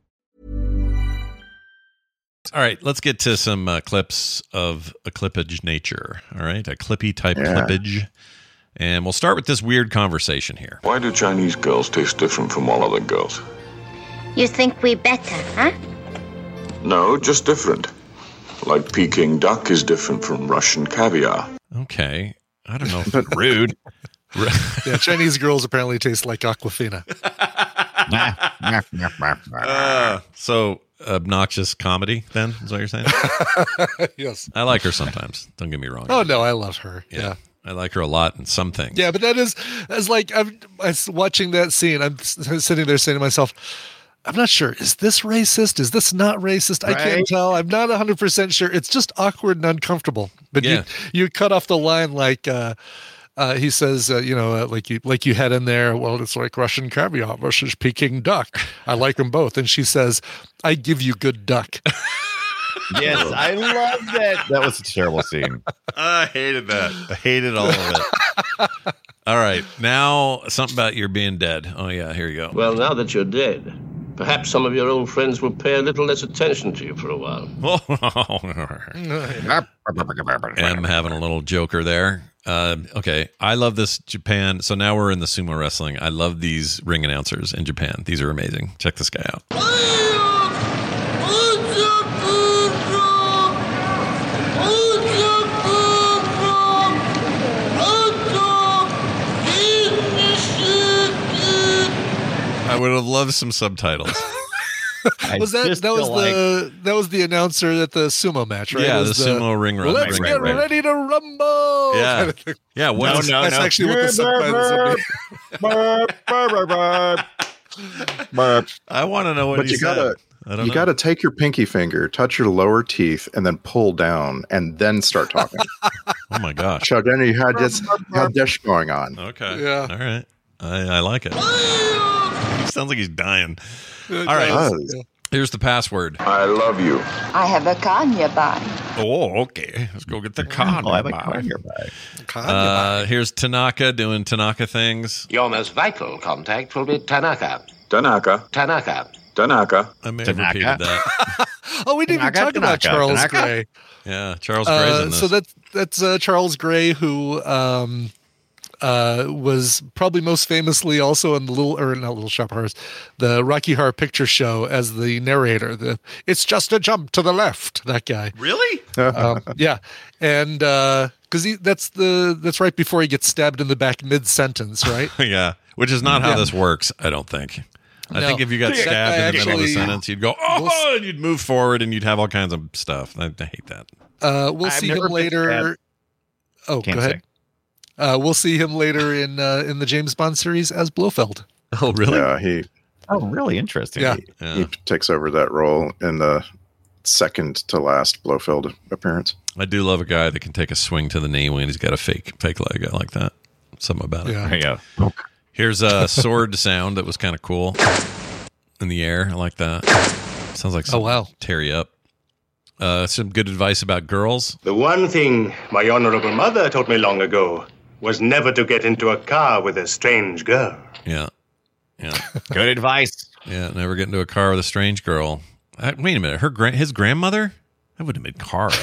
All right, let's get to some uh, clips of a clippage nature. All right, a clippy type yeah. clippage. And we'll start with this weird conversation here. Why do Chinese girls taste different from all other girls? You think we better, huh? No, just different. Like Peking duck is different from Russian caviar. Okay. I don't know if that's rude. Yeah, Chinese girls apparently taste like Aquafina. uh, so... obnoxious comedy then is what you're saying? Yes. I like her sometimes, don't get me wrong. Oh no, I love her. Yeah, yeah. I like her a lot in some things. Yeah, but that is as like I'm, I'm watching that scene, I'm sitting there saying to myself, I'm not sure, is this racist, is this not racist? Right? I can't tell. I'm not one hundred percent sure. It's just awkward and uncomfortable. But yeah. you you cut off the line like uh Uh, he says, uh, you know, uh, like you like you had in there, well, it's like Russian caviar versus Peking duck. I like them both. And she says, I give you good duck. Yes, I love that. That was a terrible scene. I hated that. I hated all of it. All right. Now, something about your being dead. Oh, yeah, here you go. Well, now that you're dead, perhaps some of your old friends will pay a little less attention to you for a while. I'm having a little joker there. Uh, okay, I love this Japan. So now we're in the sumo wrestling. I love these ring announcers in Japan. These are amazing. Check this guy out. I would have loved some subtitles. Was that that was the like, that was the announcer at the sumo match, right? Yeah, the, the sumo ring run. Let's ring, get ring, ready ring. to rumble. Yeah, kind of thing. Yeah. What no, is, no, that's no. actually what the subtitles. I want to know what but he you said. Gotta, I don't you know. Gotta take your pinky finger, touch your lower teeth, and then pull down, and then start talking. Oh my gosh! So then you had this had this going on. Okay. Yeah. All right. I, I like it. He sounds like he's dying. All right. Here's the password. I love you. I have a Kanye bag. Oh, okay. Let's go get the Kanye oh, I have a Kanye bag. Uh, here's Tanaka doing Tanaka things. Your most vital contact will be Tanaka. Tanaka. Tanaka. Tanaka. I may have Tanaka. repeated that. Oh, we didn't Tanaka, even talk Tanaka, about Charles Tanaka. Gray. Yeah, Charles Gray's uh, in this. So that, that's uh, Charles Gray who... Um, Uh, was probably most famously also in the Little, or not Little Shop of Horrors, the Rocky Horror Picture Show as the narrator. The It's just a jump to the left. That guy. Really? um, yeah, and because uh, that's the that's right before he gets stabbed in the back mid sentence, right? Yeah, which is not how yeah. this works. I don't think. I no. think if you got yeah, stabbed I in the actually, middle of the sentence, you'd go oh, we'll, and you'd move forward, and you'd have all kinds of stuff. I, I hate that. Uh, we'll I've see him later. Oh, Can't go ahead. Say. Uh, we'll see him later in uh, in the James Bond series as Blofeld. Oh, really? Yeah, he Oh, really interesting. Yeah. yeah. He takes over that role in the second to last Blofeld appearance. I do love a guy that can take a swing to the knee when he's got a fake fake leg. I like that. Something about it. Yeah. yeah. Here's a sword sound that was kind of cool in the air. I like that. Sounds like some oh, wow. tear you up. Uh, some good advice about girls. The one thing my honorable mother taught me long ago was never to get into a car with a strange girl. Yeah. Yeah. Good advice. Yeah, never get into a car with a strange girl. I, wait a minute. Her gra- his grandmother? That wouldn't have been cars.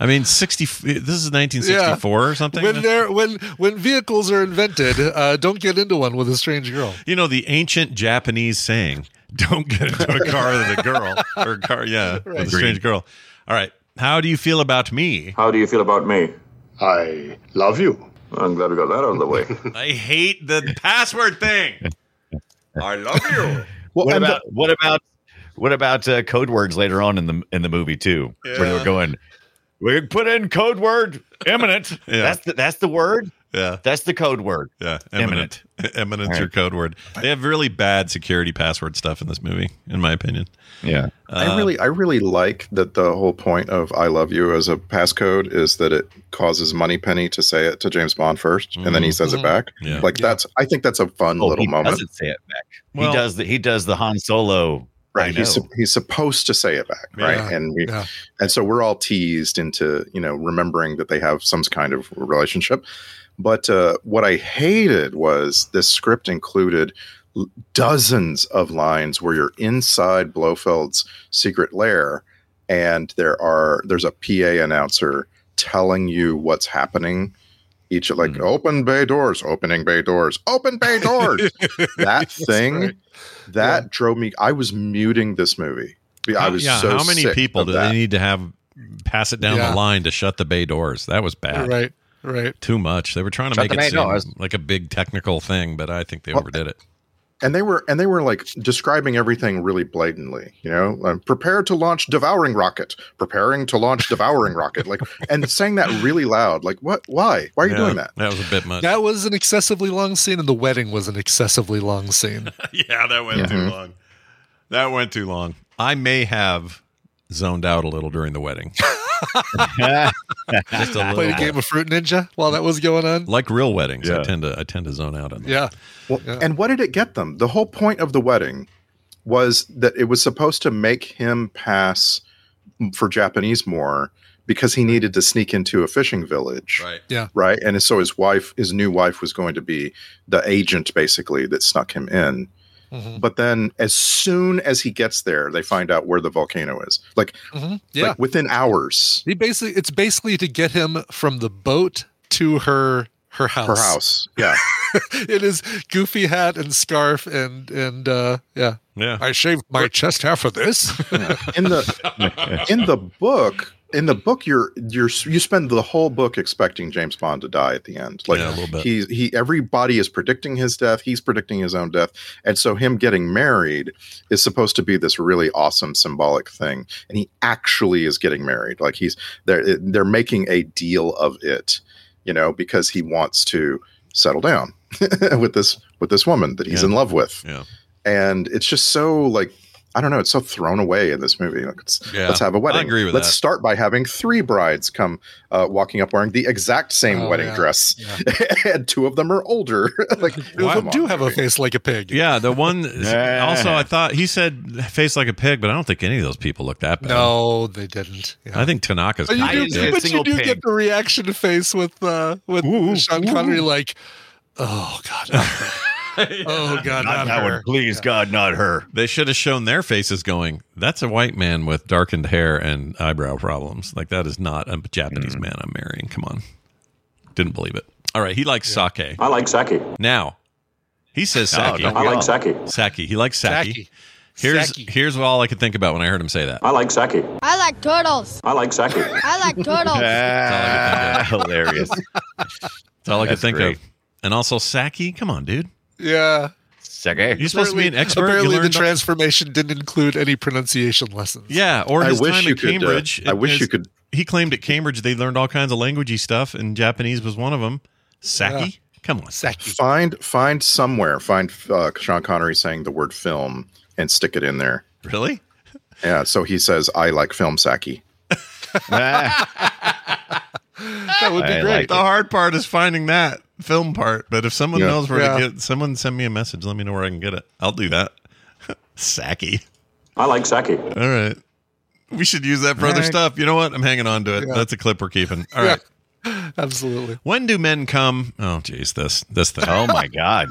I mean, sixty. This is nineteen sixty-four yeah. or something. When they're, when when vehicles are invented, uh, don't get into one with a strange girl. You know, the ancient Japanese saying, don't get into a car with a girl. Or a car, yeah, right. with a strange girl. All right. How do you feel about me? How do you feel about me? I love you. I'm glad we got that out of the way. I hate the password thing. I love you. Well, what, about, the, what about what about uh, code words later on in the in the movie too? Yeah. Where they were going, we put in code word imminent. yeah. That's the, that's the word. Yeah, that's the code word. Yeah, imminent. Eminent. Eminent's right. your code word. They have really bad security password stuff in this movie, in my opinion. Yeah, uh, I really, I really like that the whole point of "I love you" as a passcode is that it causes Moneypenny to say it to James Bond first, mm-hmm. and then he says mm-hmm. it back. Yeah. Like yeah. that's, I think that's a fun oh, little he moment. He doesn't say it back. Well, he does the he does the Han Solo. Right, he's su- he's supposed to say it back, right? Yeah, and we, yeah. and so we're all teased into, you know, remembering that they have some kind of relationship. But uh, what I hated was this script included l- dozens of lines where you're inside Blofeld's secret lair, and there are there's a P A announcer telling you what's happening. Each like mm-hmm. open bay doors, opening bay doors, open bay doors. that thing right. that yeah. drove me. I was muting this movie. I was yeah, so how many sick people do that. They need to have pass it down yeah. the line to shut the bay doors? That was bad. Right, right. Too much. They were trying to shut make it seem doors. Like a big technical thing, but I think they well, overdid it. And they were and they were like describing everything really blatantly, you know. Um, prepare to launch devouring rocket. Preparing to launch devouring rocket. Like and saying that really loud. Like what? Why? Why are you yeah, doing that? That was a bit much. That was an excessively long scene, and the wedding was an excessively long scene. yeah, that went yeah. too long. That went too long. I may have zoned out a little during the wedding. Just a played a game of Fruit Ninja while that was going on. Like real weddings, yeah. I tend to I tend to zone out on that. Yeah. Well, yeah. And what did it get them? The whole point of the wedding was that it was supposed to make him pass for Japanese more because he needed to sneak into a fishing village. Right. Yeah. Right. And so his wife, his new wife, was going to be the agent basically that snuck him in. Mm-hmm. But then as soon as he gets there, they find out where the volcano is. Like, mm-hmm. yeah. like within hours. He basically it's basically to get him from the boat to her her house. Her house. Yeah. It is goofy hat and scarf and and uh, yeah. Yeah. I shaved my chest hair for this. Yeah. In the in the book In the book, you're you're you spend the whole book expecting James Bond to die at the end. Like yeah, a little bit. He he everybody is predicting his death. He's predicting his own death, and so him getting married is supposed to be this really awesome symbolic thing. And he actually is getting married. Like he's they're they're making a deal of it, you know, because he wants to settle down with this with this woman that he's yeah. in love with. Yeah, and it's just so like. I don't know. It's so thrown away in this movie. Like, let's, yeah, let's have a wedding. I agree with let's that. Start by having three brides come uh, walking up wearing the exact same oh, wedding yeah. dress. Yeah. And two of them are older. like, two of them do have a face like a pig. Yeah. The one yeah. also I thought he said face like a pig, but I don't think any of those people look that bad. No, they didn't. Yeah. I think Tanaka's. Oh, you do, but you do pig. Get the reaction face with, uh, with ooh, Sean Connery ooh. Like, oh God. yeah. Oh God, not, not that her. One! Please, yeah. God, not her. They should have shown their faces going. That's a white man with darkened hair and eyebrow problems. Like that is not a Japanese mm. man I'm marrying. Come on, didn't believe it. All right, he likes yeah. sake. I like sake. Now he says sake. Oh, I like sake. Sake. He likes sake. Sake. Here's sake. Here's all I could think about when I heard him say that. I like sake. I like turtles. I like sake. I like turtles. That's all I could think of. Hilarious. That's all I could think great. Of. And also sake. Come on, dude. Yeah. Sake. You're supposed apparently, to be an expert. Apparently the transformation nothing. Didn't include any pronunciation lessons. Yeah, or his I wish time you at could, Cambridge. Uh, I it, wish his, you could. He claimed at Cambridge they learned all kinds of languagey stuff, and Japanese was one of them. Sake? Yeah. Come on, Saki. Find find somewhere. Find uh, Sean Connery saying the word film and stick it in there. Really? Yeah. So he says, "I like film, Saki." That would be I great. Like the it. Hard part is finding that film part. But if someone yeah. knows where yeah. to get, someone send me a message. Let me know where I can get it. I'll do that. Saki. I like Saki. All right. We should use that for All other right. stuff. You know what? I'm hanging on to it. Yeah. That's a clip we're keeping. All right. Yeah. Absolutely. When do men come? Oh, geez, this this thing. Oh my God.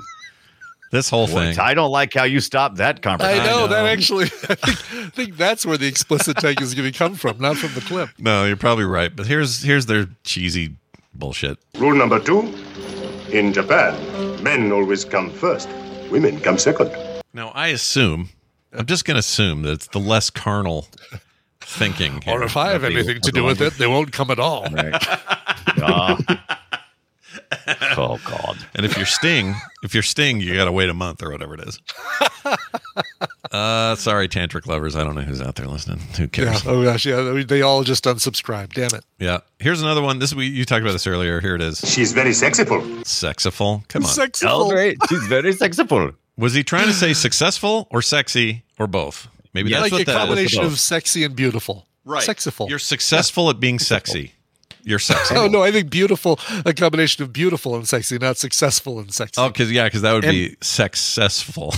This whole Boy, thing. I don't like how you stopped that conversation. I know, I know. that actually, I think, I think that's where the explicit take is going to come from, not from the clip. No, you're probably right. But here's here's their cheesy bullshit. Rule number two, in Japan, men always come first. Women come second. Now, I assume, I'm just going to assume that it's the less carnal thinking. Here, or if I have anything to do with it, they won't come at all. Right. uh. Oh God! And if you're Sting, if you're Sting, you got to wait a month or whatever it is. Uh, sorry, tantric lovers. I don't know who's out there listening. Who cares? Yeah, oh gosh, yeah, they all just unsubscribe. Damn it. Yeah. Here's another one. This we you talked about this earlier. Here it is. She's very sexiful. Sexiful. Come on. Sexiful. Right. She's very sexiful. Was he trying to say successful or sexy or both? Maybe yeah, that's like what that is. Like a combination of sexy and beautiful. Right. Sexiful. You're successful yeah. at being sexy. Beautiful. You're sexy. Oh no, I think beautiful, a combination of beautiful and sexy, not successful and sexy. Oh, because yeah, because that would and be successful.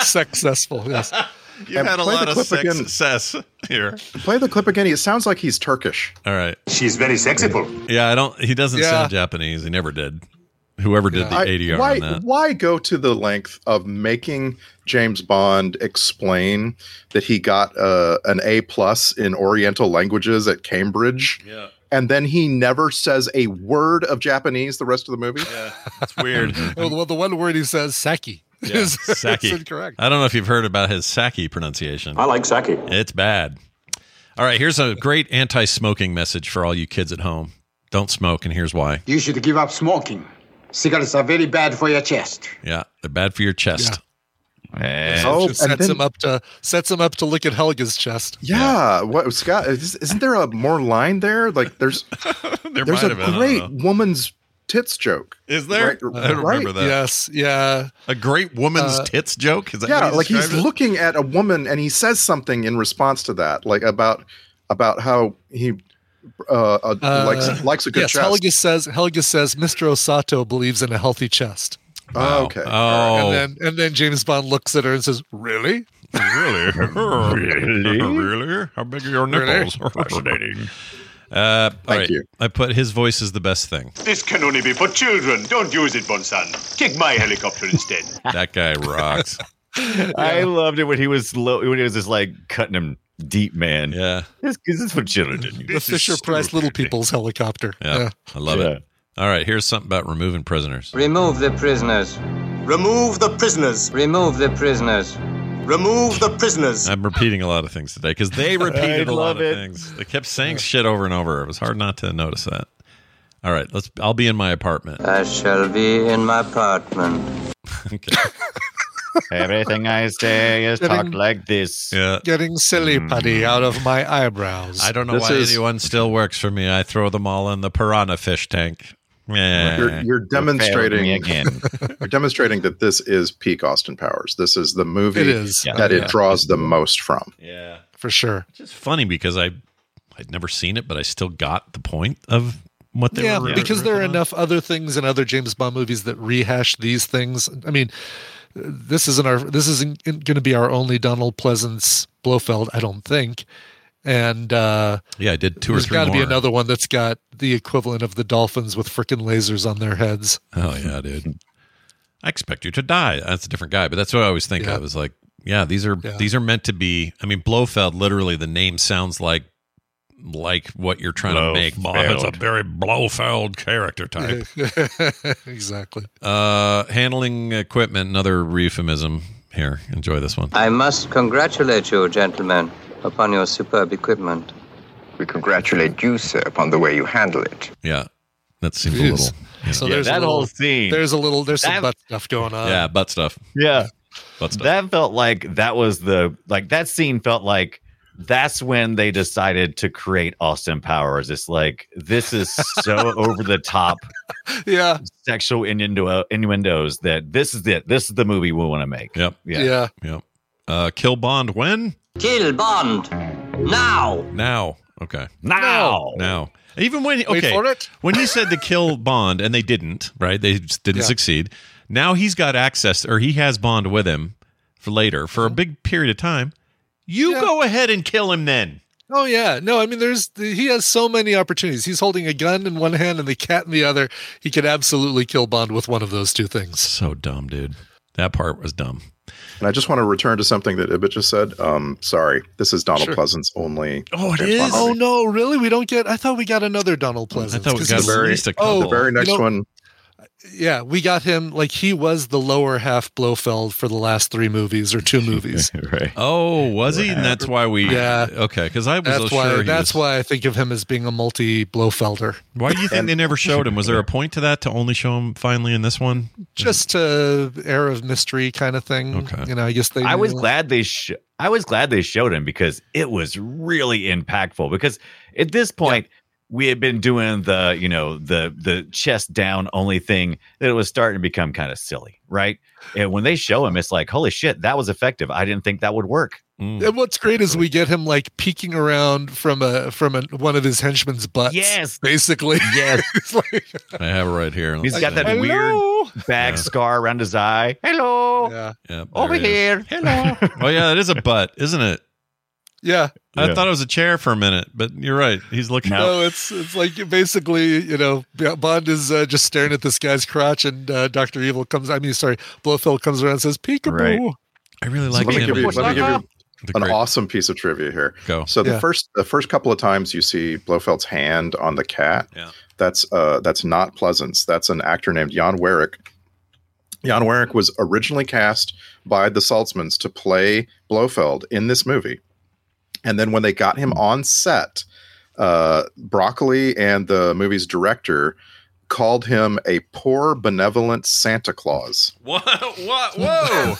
Successful, yes. You and had a lot of sex success here. Play the clip again. It sounds like he's Turkish. All right. She's very sexyful. Yeah, I don't. He doesn't yeah. sound Japanese. He never did. Whoever did yeah. the A D R I, why, on that. Why go to the length of making James Bond explain that he got uh, an A plus in Oriental languages at Cambridge? Yeah. And then he never says a word of Japanese the rest of the movie? Yeah, it's weird. Well, the one word he says, Saki. Yeah, is, Saki. Is incorrect. I don't know if you've heard about his Saki pronunciation. I like Saki. It's bad. All right, here's a great anti-smoking message for all you kids at home. Don't smoke, and here's why. You should give up smoking. Cigarettes are very bad for your chest. Yeah, they're bad for your chest. Yeah. And oh, sets and then, him up to sets him up to look at Helga's chest. Yeah, yeah. What Scott? Is, isn't there a more line there? Like there's there there's a been, great woman's tits joke. Is there? Right, I don't right? remember that. Yes, yeah. A great woman's uh, tits joke. Is that yeah, like he's it? looking at a woman and he says something in response to that, like about about how he. Uh, uh, uh, likes, likes a good yes, chest. Helga says, Helga says, Mister Osato believes in a healthy chest. Wow. Oh, okay. Oh. And then, and then James Bond looks at her and says, really? Really? Really? Really? How big are your nipples? Really? Fascinating. Uh, Thank right. you. I put his voice is the best thing. This can only be for children. Don't use it, Bonsan. Take my helicopter instead. That guy rocks. Yeah. I loved it when he was low, when he was just like cutting him. Deep man, yeah. This, this is what children did. The Fisher Price Little People's helicopter. Yeah, yeah. I love yeah. it. All right, here's something about removing prisoners. Remove the prisoners. Remove the prisoners. Remove the prisoners. Remove the prisoners. I'm repeating a lot of things today because they repeated a lot of it. things. They kept saying shit over and over. It was hard not to notice that. All right, let's. I'll be in my apartment. I shall be in my apartment. Okay. Everything I say is getting, talked like this. Yeah. Getting silly putty out of my eyebrows. I don't know this why is, anyone still works for me. I throw them all in the piranha fish tank. Yeah. You're, you're demonstrating you again. You're demonstrating that this is peak Austin Powers. This is the movie it is. that yeah. it yeah. draws the most from. Yeah, for sure. It's just funny because I I'd never seen it, but I still got the point of. What they yeah, were, because there are on. enough other things in other James Bond movies that rehash these things. I mean, this isn't our this isn't going to be our only Donald Pleasance Blofeld, I don't think. And uh, yeah, I did two or three. There's got to be another one that's got the equivalent of the dolphins with freaking lasers on their heads. Oh yeah, dude. I expect you to die. That's a different guy, but that's what I always think yeah. of. Is like, yeah, these are yeah. these are meant to be. I mean, Blofeld. Literally, the name sounds like. like what you're trying Blofeld. to make. Bond. It's a very Blofeld character type. Exactly. Uh, handling equipment, another euphemism here. Enjoy this one. I must congratulate you, gentlemen, upon your superb equipment. We congratulate you, sir, upon the way you handle it. Yeah, that seems Jeez. a little... Yeah. So yeah, there's that little, whole scene. There's a little... There's that, some butt stuff going on. Yeah, butt stuff. Yeah. Butt stuff. That felt like that was the... Like, that scene felt like that's when they decided to create Austin Powers. It's like, this is so over the top. Yeah. Sexual innuendo, innuendos that this is it. This is the movie we want to make. Yep. Yeah. Yeah. Yep. Uh, kill Bond when? Kill Bond. Now. Now. Okay. Now. Now. Even when, okay. Wait for it. When he said to kill Bond and they didn't, right? They just didn't yeah. succeed. Now he's got access, or he has Bond with him for later for a big period of time. You yeah. go ahead and kill him then. Oh, yeah. No, I mean, there's he has so many opportunities. He's holding a gun in one hand and the cat in the other. He could absolutely kill Bond with one of those two things. So dumb, dude. That part was dumb. And I just want to return to something that Ibit just said. Um, sorry, this is Donald sure. Pleasance only. Oh, it James is? Bond. Oh, no, really? We don't get... I thought we got another Donald Pleasance. I thought we got the very, oh, the very next you know, one. Yeah, we got him. Like, he was the lower half Blofeld for the last three movies or two movies. Right. Oh, was he? And that's why we... Yeah. Okay, because I was that's so why, sure That's was... why I think of him as being a multi-Blofelder. Why do you think and, they never showed him? Was there a point to that, to only show him finally in this one? Just an uh, air of mystery kind of thing. Okay. You know, I guess they... I was, glad they sh- I was glad they showed him because it was really impactful. Because at this point... Yeah. We had been doing the, you know, the the chest down only thing that it was starting to become kind of silly, right? And when they show him, it's like, holy shit, that was effective. I didn't think that would work. Mm. And what's great is we get him like peeking around from a from a, one of his henchmen's butts. Yes, basically. Yes, like, I have it right here. He's got that Hello. weird back yeah. scar around his eye. Hello, yeah, yeah over here. Hello. Oh yeah, it is a butt, isn't it? Yeah. I yeah. thought it was a chair for a minute, but you're right. He's looking. No, out. it's it's like basically, you know, Bond is uh, just staring at this guy's crotch, and uh, Doctor Evil comes. I mean, sorry, Blofeld comes around and says, "Peekaboo." Right. I really like so let, me give you, let me give you an great. awesome piece of trivia here. Go. So the yeah. first the first couple of times you see Blofeld's hand on the cat, yeah. that's uh that's not Pleasance. That's an actor named Jan Werrick. Jan Werrick was originally cast by the Saltzmans to play Blofeld in this movie. And then when they got him on set, uh, Broccoli and the movie's director called him a poor, benevolent Santa Claus. What? What? Whoa!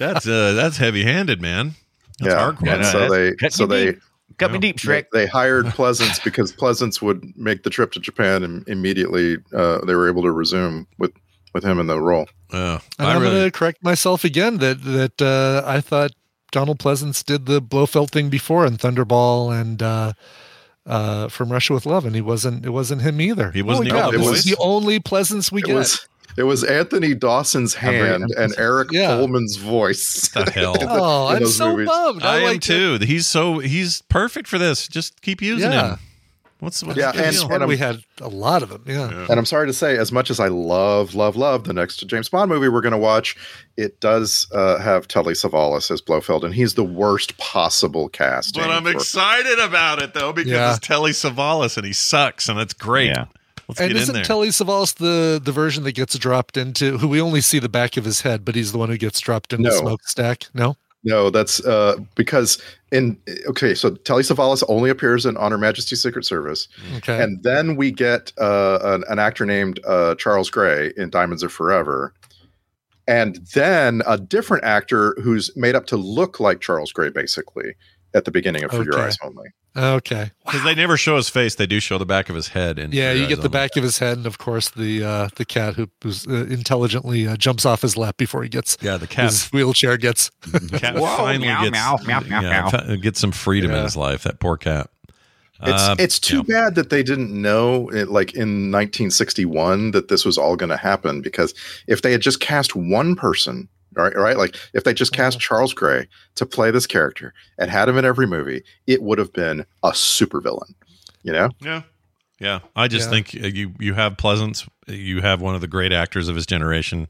that's uh, that's heavy-handed, man. That's yeah. hardcore. And so they, cut so they, deep. cut me deep, Shrek. They hired Pleasance because Pleasance would make the trip to Japan, and immediately uh, they were able to resume with. with him in the role. Uh, and I'm really... going to correct myself again. That that uh, I thought. Donald Pleasance did the Blofeld thing before in Thunderball and uh, uh, From Russia with Love, and he wasn't. It wasn't him either. He wasn't. Oh, yeah, it was the only Pleasance we it get. Was, it was Anthony Dawson's hand and Eric yeah. Coleman's voice. What the hell! Oh, I'm so movies. bummed. I, I am like too. It. He's so he's perfect for this. Just keep using yeah. him. What's, what's yeah, and, and we had a lot of them. Yeah. yeah, and I'm sorry to say, as much as I love, love, love the next James Bond movie we're going to watch, it does uh, have Telly Savalas as Blofeld, and he's the worst possible casting. But I'm for- excited about it though because yeah. it's Telly Savalas, and he sucks, and that's great. Yeah. Let's and get isn't in there. Telly Savalas the, the version that gets dropped into? Who we only see the back of his head, but he's the one who gets dropped into no. smokestack. No. No, that's uh, because in okay. So Telly Savalas only appears in On Her Majesty's Secret Service, okay. and then we get uh, an, an actor named uh, Charles Gray in Diamonds Are Forever, and then a different actor who's made up to look like Charles Gray, basically at the beginning of For okay. Your Eyes Only. Okay, because wow. they never show his face; they do show the back of his head. And yeah, you get the back of his head, and of course the uh, the cat who who's, uh, intelligently uh, jumps off his lap before he gets yeah the cat his wheelchair gets the cat Whoa, finally meow, gets meow, meow, meow, yeah, meow. gets some freedom yeah. in his life. That poor cat. It's uh, it's too yeah. bad that they didn't know it, like in nineteen sixty-one that this was all going to happen because if they had just cast one person. Right, right. Like if they just cast Charles Gray to play this character and had him in every movie, it would have been a supervillain. You know? Yeah, yeah. I just yeah. think you you have Pleasance. You have one of the great actors of his generation.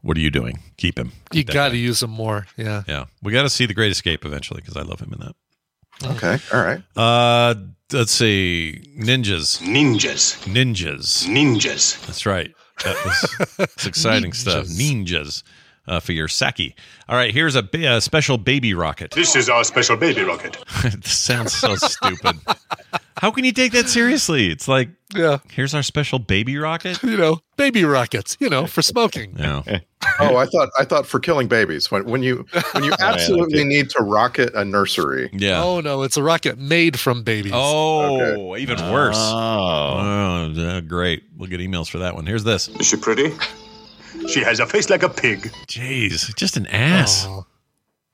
What are you doing? Keep him. You got to use him more. Yeah, yeah. We got to see The Great Escape eventually because I love him in that. Okay. All right. Uh, let's see. Ninjas. Ninjas. Ninjas. Ninjas. That's right. That was, that's exciting Ninjas. stuff. Ninjas. Uh, for your Saki. All right, here's a, ba- a special baby rocket. This is our special baby rocket. It sounds so stupid. How can you take that seriously? It's like, yeah. here's our special baby rocket. You know, baby rockets, you know, for smoking. No. Oh, I thought I thought for killing babies. When when you when you absolutely yeah, need to rocket a nursery. Yeah. Oh no, it's a rocket made from babies. Oh, okay. Even worse. Oh, oh, great. We'll get emails for that one. Here's this. Is she pretty? She has a face like a pig. Jeez, just an ass. Oh,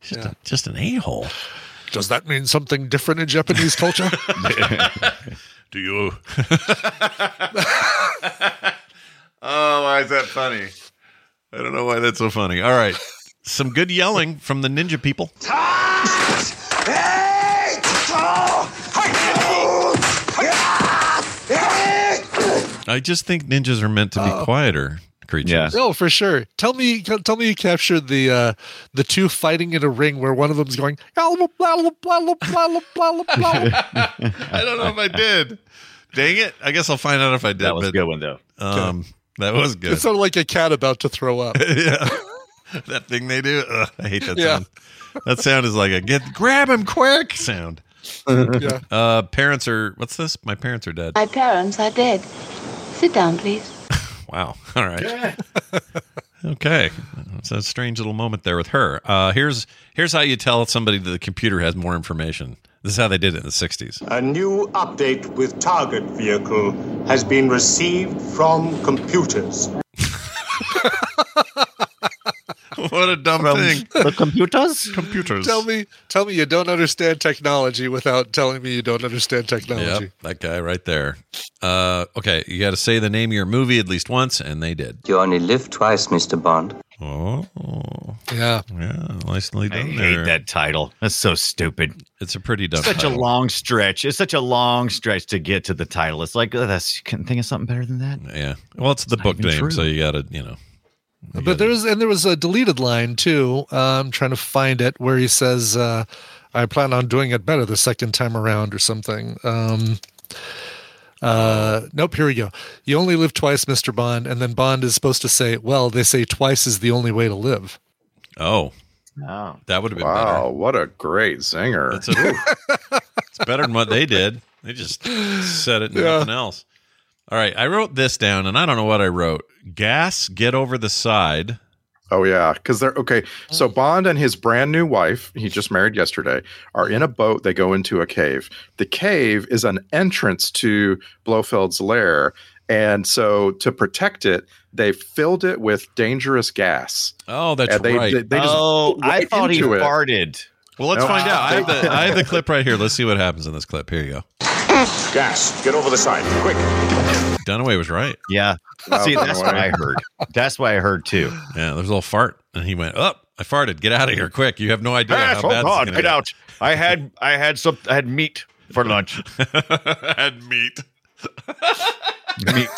just yeah. a, just an a-hole. Does that mean something different in Japanese culture? Do you? Oh, why is that funny? I don't know why that's so funny. All right. Some good yelling from the ninja people. I just think ninjas are meant to be quieter creatures. Yeah. No, for sure. Tell me tell me you captured the uh, the two fighting in a ring where one of them's going, I don't know if I did. Dang it. I guess I'll find out if I did. That was but, a good one, though. Um, okay. That was good. It's sort of like a cat about to throw up. Yeah. That thing they do. Ugh, I hate that yeah. sound. That sound is like a get grab him quick sound. Yeah. Uh, parents are, what's this? My parents are dead. My parents are dead. Sit down, please. Wow. All right. Yeah. Okay. It's a strange little moment there with her. Uh, here's here's how you tell somebody that the computer has more information. This is how they did it in the sixties. A new update with target vehicle has been received from computers. What a dumb from thing. The computers? Computers. Tell me tell me you don't understand technology without telling me you don't understand technology. Yep, that guy right there. Uh, okay, you got to say the name of your movie at least once, and they did. You only live twice, Mister Bond. Oh, yeah, yeah, nicely done. I hate there. that title. That's so stupid. It's a pretty dumb. It's such title. a long stretch. It's such a long stretch to get to the title. It's like, oh, that's you couldn't think of something better than that. Yeah. Well, it's, it's the book name, true. so you got to, you know. You but gotta, there was and there was a deleted line too. Uh, I'm trying to find it where he says, uh, "I plan on doing it better the second time around" or something. Um, Uh, nope, here we go. You only live twice, Mister Bond. And then Bond is supposed to say, well, they say twice is the only way to live. Oh. Oh. That would have been wow, better. Wow, what a great singer. It's, a, it's better than what they did. They just said it and yeah. nothing else. All right, I wrote this down, and I don't know what I wrote. Gas, get over the side. Oh, yeah, because they're okay. So Bond and his brand new wife, he just married yesterday, are in a boat. They go into a cave. The cave is an entrance to Blofeld's lair. And so to protect it, they filled it with dangerous gas. Oh, that's and they, right. They, they just oh, right I thought he farted. It. Well, let's no, find uh, out. They, I, have the, I have the clip right here. Let's see what happens in this clip. Here you go. Gas, get over the side, quick. Dunaway was right. Yeah. Wow, see, that's Dunaway. what I heard. That's what I heard, too. Yeah, there's a little fart, and he went, oh, I farted. Get out of here, quick. You have no idea yes, how bad oh, God, get out. Get. I had I had some, I had meat for lunch. I had meat. meat.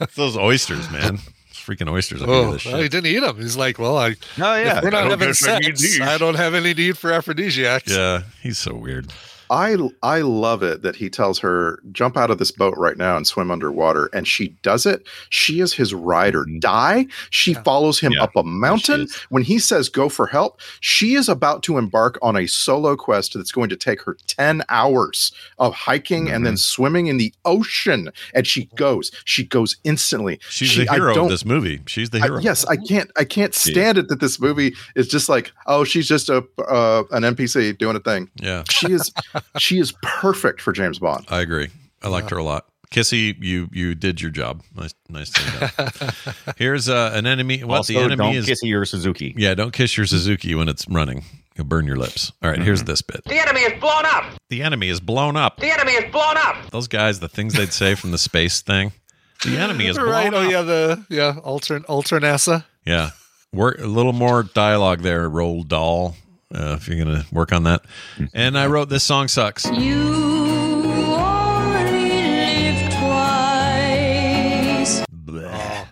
It's those oysters, man. Freaking oysters. Oh, this shit. Well, he didn't eat them. He's like, well, I, oh, yeah. we're not I having sex. I don't have any need for aphrodisiacs. Yeah, he's so weird. I I love it that he tells her, jump out of this boat right now and swim underwater. And she does it. She is his ride or die. She yeah. follows him yeah. up a mountain. When he says go for help, she is about to embark on a solo quest that's going to take her ten hours of hiking mm-hmm. and then swimming in the ocean. And she goes. She goes instantly. She's she, the hero of this movie. She's the hero. I, yes, I can't I can't stand yeah. it that this movie is just like, oh, she's just a uh, an N P C doing a thing. Yeah. She is... She is perfect for James Bond. I agree. I liked yeah. her a lot. Kissy, you you did your job. Nice, nice thing. Here's uh, an enemy. Well, also, the enemy don't is, kiss your Suzuki. Yeah, don't kiss your Suzuki when it's running. You'll burn your lips. All right, mm-hmm. here's this bit. The enemy is blown up. The enemy is blown up. The enemy is blown up. Those guys, the things they'd say from the space thing. The enemy is blown right, up. Oh, yeah, the yeah, Ultra, Ultra NASA. Yeah. Work, a little more dialogue there, Roald Dahl. Uh, if you're going to work on that. And I wrote this song sucks. You only live twice. Bleh.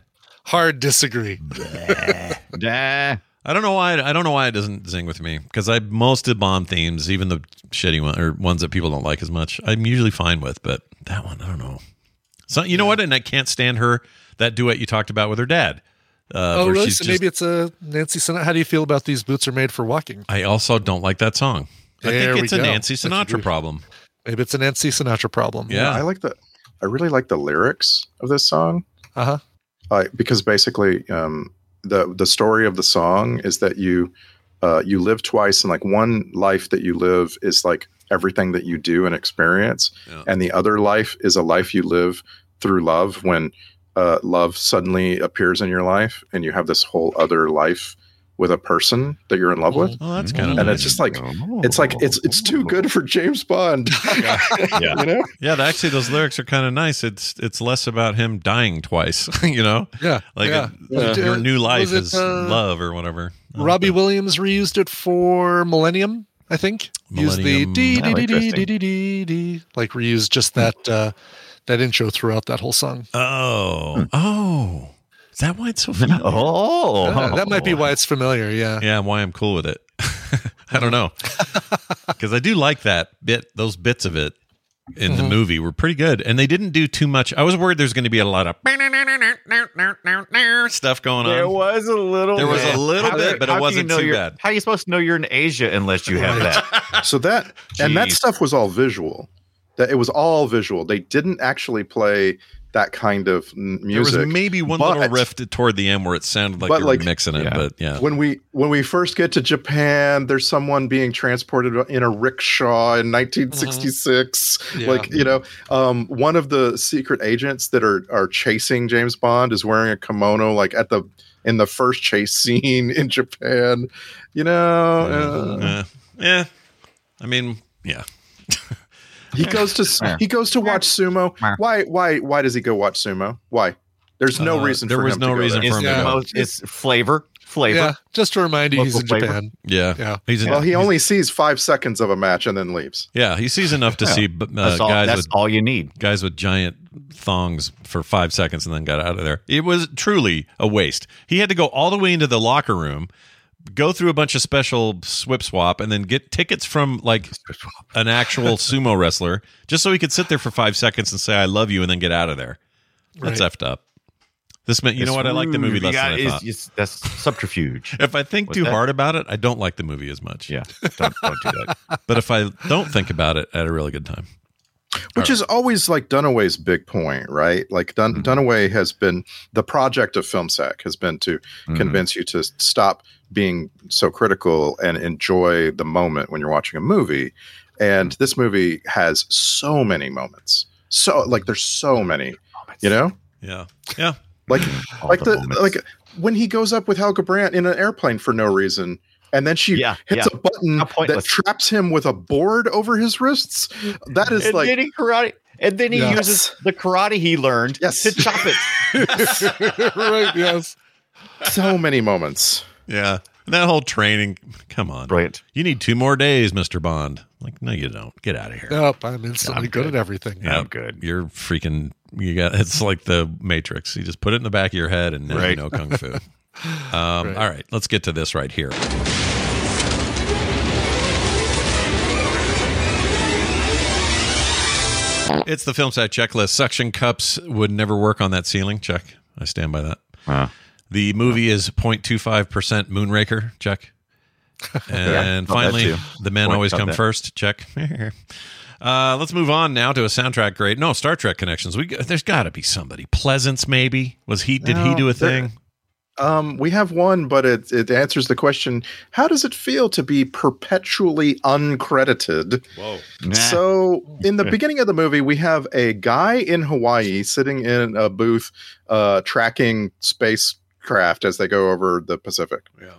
Hard disagree. Bleh. Nah. I don't know why. I don't know why it doesn't sing with me because I most of Bond themes, even the shitty one or ones that people don't like as much, I'm usually fine with. But that one, I don't know. So you know what? And I can't stand her. That duet you talked about with her dad. Uh, oh, really? So just, maybe it's a Nancy Sinatra. How do you feel about these boots are made for walking? I also don't like that song. I there think it's a go. Nancy Sinatra problem. Maybe it's a Nancy Sinatra problem. Yeah. yeah. I like the, I really like the lyrics of this song. Uh huh. Uh, because basically, um, the the story of the song is that you uh, you live twice, and like one life that you live is like everything that you do and experience, yeah. and the other life is a life you live through love, when uh, love suddenly appears in your life, and you have this whole other life with a person that you're in love with. Oh, that's kind of, and nice. It's just like, it's like, it's, it's too good for James Bond. Yeah. Yeah. You know? Yeah. Actually, those lyrics are kind of nice. It's, it's less about him dying twice, you know? Yeah. Like yeah. A, yeah. your new life it, is uh, love or whatever. Robbie Williams reused it for Millennium, I think. Millennium. Used the dee, dee, dee, dee, dee, dee, dee, like reused just that, uh, that intro throughout that whole song. Oh, hmm. oh. Is that why it's so familiar? Oh, yeah, that might be why it's familiar. Yeah. Yeah. Why I'm cool with it. I don't know. Cause I do like that bit. Those bits of it in mm-hmm. the movie were pretty good, and they didn't do too much. I was worried there's going to be a lot of stuff going on. There was a little, there was bit. a little how bit, there, but it wasn't you know too bad. How are you supposed to know you're in Asia unless you have that? So that, Jeez. and that stuff was all visual. That it was all visual. They didn't actually play that kind of music. There was maybe one but, little riff toward the end where it sounded like they were like, mixing it, yeah. but yeah. When we when we first get to Japan, there's someone being transported in a rickshaw in nineteen sixty-six. Mm-hmm. Yeah. Like, you know, um, one of the secret agents that are are chasing James Bond is wearing a kimono, like at the in the first chase scene in Japan. You know, uh, uh, yeah. I mean, yeah. He goes to he goes to watch sumo. Why why why does he go watch sumo? Why? There's no uh, reason. There for was him no to go reason there. for him. Yeah. To go. It's flavor, flavor. Yeah. Just to remind you, Local he's in flavor. Japan. Yeah, yeah. He's in, well, he he's, only sees five seconds of a match and then leaves. Yeah, he sees enough to yeah. see uh, that's all, guys. That's with, all you need. Guys with giant thongs for five seconds and then got out of there. It was truly a waste. He had to go all the way into the locker room, go through a bunch of special swip swap, and then get tickets from like an actual sumo wrestler just so he could sit there for five seconds and say, I love you, and then get out of there. That's right. effed up. This meant, you it's know what? Rude. I like the movie less yeah, than I thought. It's, it's, that's subterfuge. If I think What's too that? hard about it, I don't like the movie as much. Yeah. Don't, don't do that. But if I don't think about it, I had a really good time. Which All is right. always like Dunaway's big point, right? Like Dun- mm-hmm. Dunaway has been, the project of Film Sack has been to mm-hmm. convince you to stop being so critical and enjoy the moment when you're watching a movie. And this movie has so many moments. So like there's so many, you know? Yeah. Yeah. Like, like the, the like when he goes up with Helga Brandt in an airplane for no reason. And then she yeah, hits yeah. a button that traps him with a board over his wrists. That is and like then he karate, and then he yes. uses the karate he learned yes. to chop it. Right? Yes. So many moments. Yeah, and that whole training. Come on, brilliant. You need two more days, Mister Bond. Like, no, you don't. Get out of here. Nope, I'm instantly I'm good. good at everything. Yep. I'm good. You're freaking. You got. It's like the Matrix. You just put it in the back of your head, and now right. you know kung fu. Um, right. All right, let's get to this right here. It's the Film Sack checklist. Suction cups would never work on that ceiling. Check. I stand by that. Wow. The movie is zero point two five percent Moonraker. Check. And yeah, finally, The Men Point Always Come that. First. Check. Uh, let's move on now to a soundtrack grade. No, Star Trek connections. We There's got to be somebody. Pleasance, maybe? Was he? Did no, he do a thing? Um, we have one, but it, it answers the question, how does it feel to be perpetually uncredited? Whoa. Nah. So in the beginning of the movie, we have a guy in Hawaii sitting in a booth uh, tracking spacecraft as they go over the Pacific. Yeah.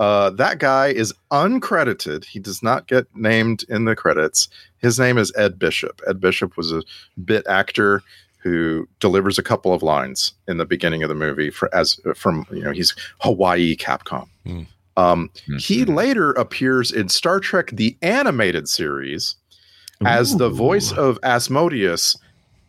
Uh, that guy is uncredited. He does not get named in the credits. His name is Ed Bishop. Ed Bishop was a bit actor who delivers a couple of lines in the beginning of the movie for, as from, you know, he's Hawaii Capcom. Mm. Um, mm-hmm. He later appears in Star Trek, the animated series, Ooh. as the voice of Asmodeus,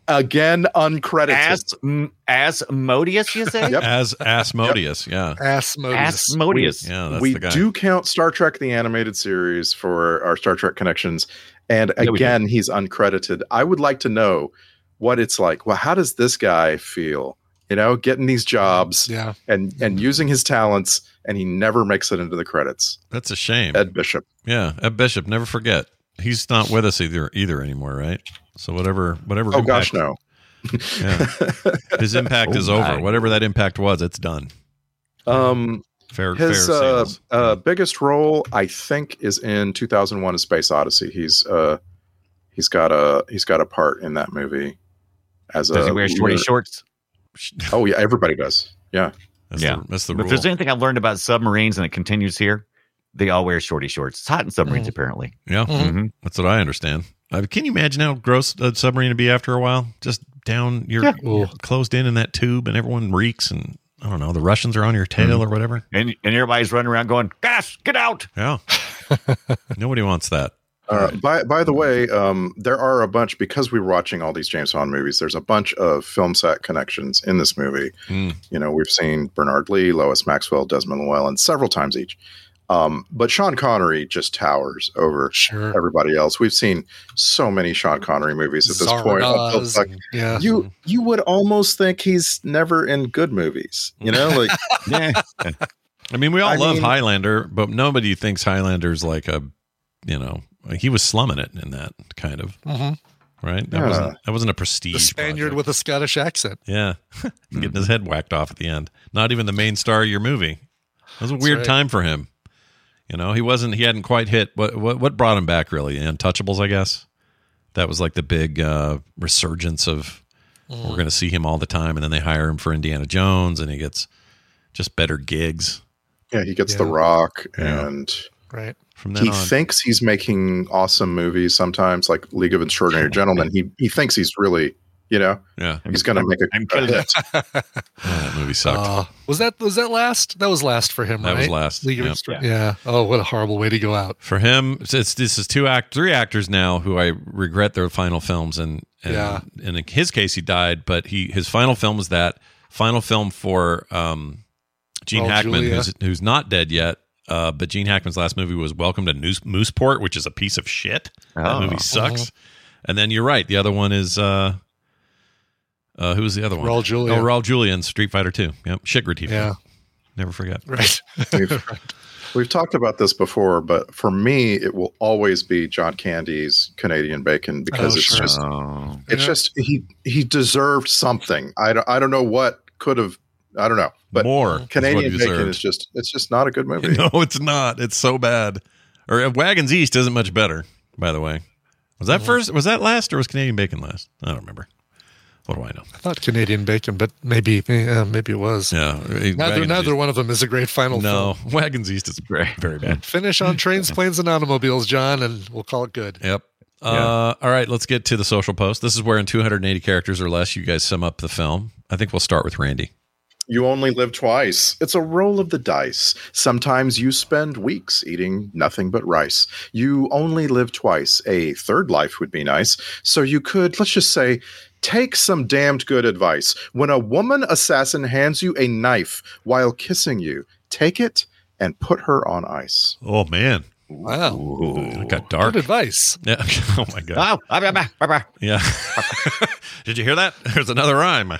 again, uncredited. As, m- Asmodeus, you say? Yep. As Asmodeus, yep. yeah. Asmodeus. Asmodeus. We, yeah, that's we the guy. do count Star Trek, the animated series for our Star Trek connections. And again, no, he's uncredited. I would like to know what it's like. Well, how does this guy feel, you know, getting these jobs yeah. and, and using his talents, and he never makes it into the credits. That's a shame. Ed Bishop. Yeah. Ed Bishop. Never forget. He's not with us either, either anymore. Right. So whatever, whatever. Oh impact, gosh, no. Yeah. His impact oh, is over. Whatever that impact was, it's done. Um, fair, his fair uh, uh, biggest role, I think, is in two thousand one: A Space Odyssey. He's uh, he's got a he's got a part in that movie. As does a he wear shorty leader. shorts? Oh yeah, everybody does. Yeah, that's yeah, the, that's the rule. If there's anything I've learned about submarines, and it continues here, they all wear shorty shorts. It's hot in submarines, mm. apparently. Yeah, mm-hmm. That's what I understand. Uh, can you imagine how gross a submarine would be after a while? Just down, you're, yeah. you're closed in in that tube, and everyone reeks, and I don't know, the Russians are on your tail mm-hmm. or whatever, and and everybody's running around going, "Gas, get out!" Yeah, nobody wants that. All uh, right. By by the way, um, there are a bunch, because we were watching all these James Bond movies. There's a bunch of Film Sack connections in this movie. Mm. You know, we've seen Bernard Lee, Lois Maxwell, Desmond Llewellyn several times each. Um, but Sean Connery just towers over sure. everybody else. We've seen so many Sean Connery movies at this Zara point. Does, like, yeah. You you would almost think he's never in good movies, you know? Like, yeah. I mean, we all I love mean, Highlander, but nobody thinks Highlander's like a, you know, he was slumming it in that kind of, mm-hmm. right? That yeah. wasn't that wasn't a prestige. The Spaniard project. With a Scottish accent, yeah, getting mm-hmm. his head whacked off at the end. Not even the main star of your movie. That was a That's weird right. time for him. You know, he wasn't, he hadn't quite hit what, what, what brought him back really? Untouchables, I guess. That was like the big uh, resurgence of mm. we're going to see him all the time. And then they hire him for Indiana Jones and he gets just better gigs. Yeah. He gets yeah. The Rock yeah. and right from that. He on. thinks he's making awesome movies sometimes, like League of Extraordinary Gentlemen. He, he thinks he's really, you know, yeah, he's going to make a, I'm a hit. Oh, that movie sucked. Uh, was that was that last? That was last for him, that right? That was last. League yep. Str- yeah. yeah. Oh, what a horrible way to go out for him. It's this is two act, three actors now who I regret their final films, and and, yeah. and in his case, he died, but he his final film was that final film for um, Gene oh, Hackman, Julia. who's who's not dead yet. Uh, but Gene Hackman's last movie was Welcome to Noose, Mooseport, which is a piece of shit. Oh. That movie sucks. Mm-hmm. And then you're right. The other one is. Uh, Uh, who was the other one? Raul Julia. Oh, Raul Julia in Street Fighter two. Yep. Shit, Retief. Yeah. Never forget. Right. we've, we've talked about this before, but for me, it will always be John Candy's Canadian Bacon because oh, it's sure. just, oh. it's yeah. just, he, he deserved something. I don't, I don't know what could have, I don't know, but more Canadian is Bacon is just, it's just not a good movie. No, it's not. It's so bad. Or Wagons East isn't much better, by the way. Was that mm-hmm. first, was that last or was Canadian Bacon last? I don't remember. What do I know? I thought Canadian Bacon, but maybe uh, maybe it was. Yeah, neither, neither one of them is a great final no, film. No, Wagons East is very, very bad. Finish on Trains, Planes, and Automobiles, John, and we'll call it good. Yep. Yeah. Uh, all right, let's get to the social post. This is where in two hundred eighty characters or less, you guys sum up the film. I think we'll start with Randy. You only live twice. It's a roll of the dice. Sometimes you spend weeks eating nothing but rice. You only live twice. A third life would be nice. So you could, let's just say, take some damned good advice. When a woman assassin hands you a knife while kissing you, take it and put her on ice. Oh, man. Wow. Ooh. It got dark. Good advice. Yeah. Oh, my God. Oh. Yeah. Did you hear that? There's another rhyme. I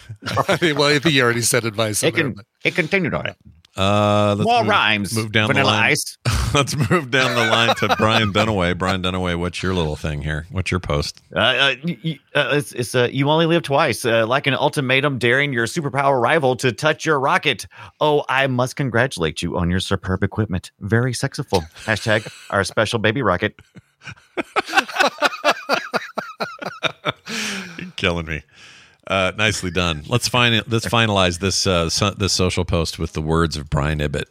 mean, well, I think you already said advice. It, can, there, it continued on it. Uh, let's More move, rhymes. Move down Vanilla the line. Ice. Let's move down the line to Brian Dunaway. Brian Dunaway, what's your little thing here? What's your post? Uh, uh, you, uh, it's it's uh, you only live twice. Uh, like an ultimatum daring your superpower rival to touch your rocket. Oh, I must congratulate you on your superb equipment. Very sexiful. Hashtag our special baby rocket. You're killing me. Uh, nicely done. Let's fin- Let's finalize this uh, so- this social post with the words of Brian Ibbett.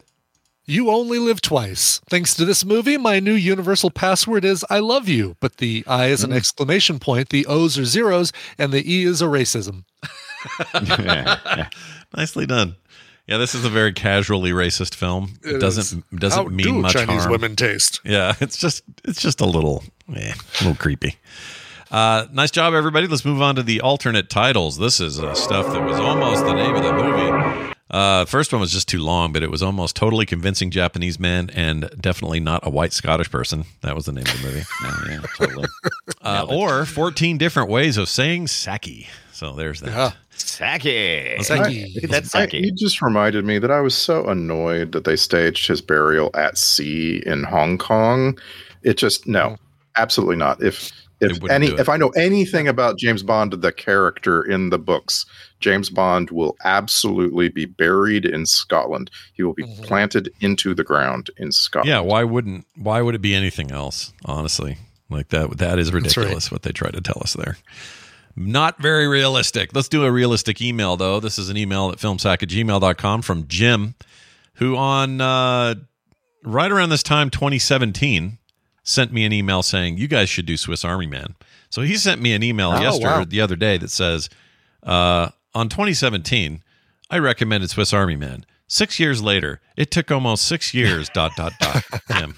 You only live twice. Thanks to this movie, my new universal password is "I love you," but the "I" is an exclamation point, the O's are zeros, and the E is a racism. Nicely done. Yeah, this is a very casually racist film. It, it doesn't is. doesn't How mean do much Chinese harm. Women taste? Yeah, it's just it's just a little eh, a little creepy. Uh, nice job, everybody. Let's move on to the alternate titles. This is uh, stuff that was almost the name of the movie. Uh, first one was just too long, but it was almost totally convincing Japanese man and definitely not a white Scottish person. That was the name of the movie. Oh, yeah, totally. uh, or fourteen different ways of saying sake. So there's that. Yeah. Sake. I, That's sake. I, you just reminded me that I was so annoyed that they staged his burial at sea in Hong Kong. It just, no, absolutely not. If If any, if I know anything about James Bond, the character in the books, James Bond will absolutely be buried in Scotland. He will be mm-hmm. planted into the ground in Scotland. Yeah, why wouldn't? Why would it be anything else? Honestly, like that. That is ridiculous. Right. What they try to tell us there. Not very realistic. Let's do a realistic email though. This is an email at filmsack at gmail dot com from Jim, who on uh, right around this time, twenty seventeen. Sent me an email saying you guys should do Swiss Army Man. So he sent me an email oh, yesterday wow. the other day that says uh, on twenty seventeen I recommended Swiss Army Man. Six years later, it took almost six years. dot dot dot. Jim,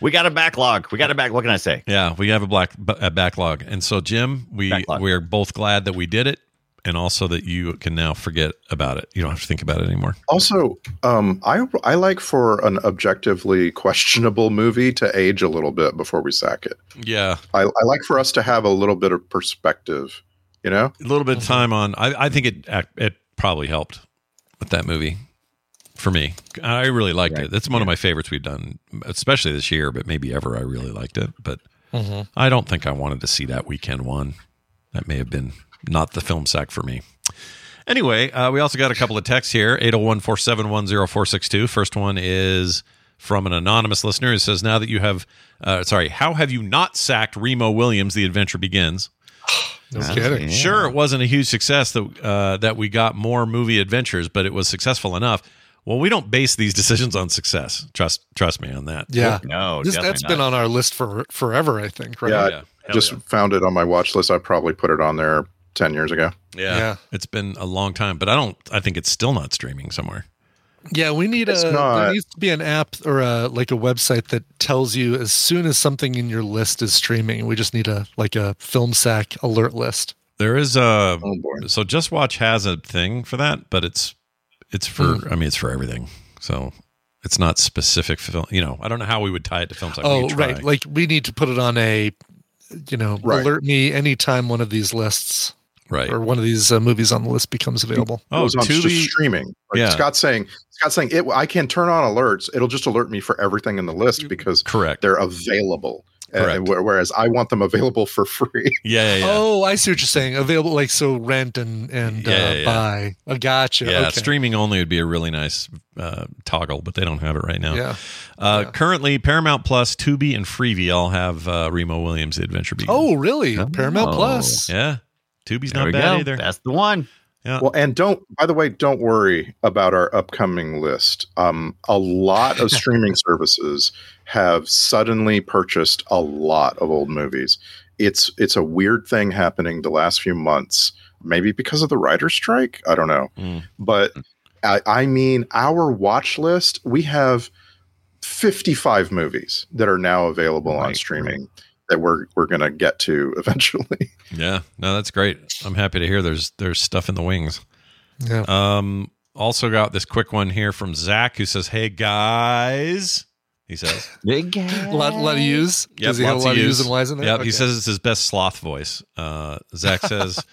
we got a backlog. We got a back. What can I say? Yeah, we have a black a backlog. And so Jim, we backlog. we're both glad that we did it, and also that you can now forget about it. You don't have to think about it anymore. Also, um, I I like for an objectively questionable movie to age a little bit before we sack it. Yeah. I, I like for us to have a little bit of perspective, you know? A little bit of time on... I, I think it it probably helped with that movie for me. I really liked yeah, it. That's one yeah. of my favorites we've done, especially this year, but maybe ever. I really liked it. But mm-hmm. I don't think I wanted to see that weekend one. That may have been... not the film sack for me. Anyway, uh, we also got a couple of texts here. eight oh one, four seven one, oh four six two. First one is from an anonymous listener who says, now that you have, uh, sorry, how have you not sacked Remo Williams, The Adventure Begins? No kidding. Sure, it wasn't a huge success that, uh, that we got more movie adventures, but it was successful enough. Well, we don't base these decisions on success. Trust trust me on that. Yeah. No, this, that's not. Been on our list for forever, I think. Right? Yeah, yeah. I just yeah. found it on my watch list. I probably put it on there ten years ago. Yeah, yeah. It's been a long time, but I don't, I think it's still not streaming somewhere. Yeah. We need it's a, not, there needs to be an app or a, like a website that tells you as soon as something in your list is streaming. We just need a, like a film sack alert list. There is a, oh boy. So Just Watch has a thing for that, but it's, it's for, mm. I mean, it's for everything. So it's not specific for film, you know, I don't know how we would tie it to film sack. Oh, right. Like we need to put it on a, you know, right. alert me anytime one of these lists. Right. Or one of these uh, movies on the list becomes available. Oh, it's just streaming. Like yeah. Scott's saying, Scott's saying it, I can turn on alerts. It'll just alert me for everything in the list because Correct. They're available. Correct. Uh, whereas I want them available for free. Yeah, yeah, yeah. Oh, I see what you're saying. Available, like so rent and, and yeah, uh, yeah, yeah. buy. I uh, gotcha. Yeah, okay. Streaming only would be a really nice uh, toggle, but they don't have it right now. Yeah. Uh, yeah. Currently, Paramount Plus, Tubi, and Freevee all have uh, Remo Williams, The Adventure Begins. Oh, really? Oh. Paramount Plus. Yeah. Tubi's there not bad go. Either. That's the one. Yeah. Well, and don't, by the way, don't worry about our upcoming list. Um, a lot of streaming services have suddenly purchased a lot of old movies. It's, it's a weird thing happening the last few months, maybe because of the writer's strike. I don't know. Mm. But I, I mean, our watch list, we have fifty-five movies that are now available right. on streaming. That we're we're gonna get to eventually. Yeah, no, that's great. I'm happy to hear there's there's stuff in the wings. Yeah. Um. Also got this quick one here from Zach who says, "Hey guys," he says, "Hey guys." Lot lot of use. Yep, Does he have a lot of use and wise in there? Yeah. Okay. He says it's his best sloth voice. Uh, Zach says,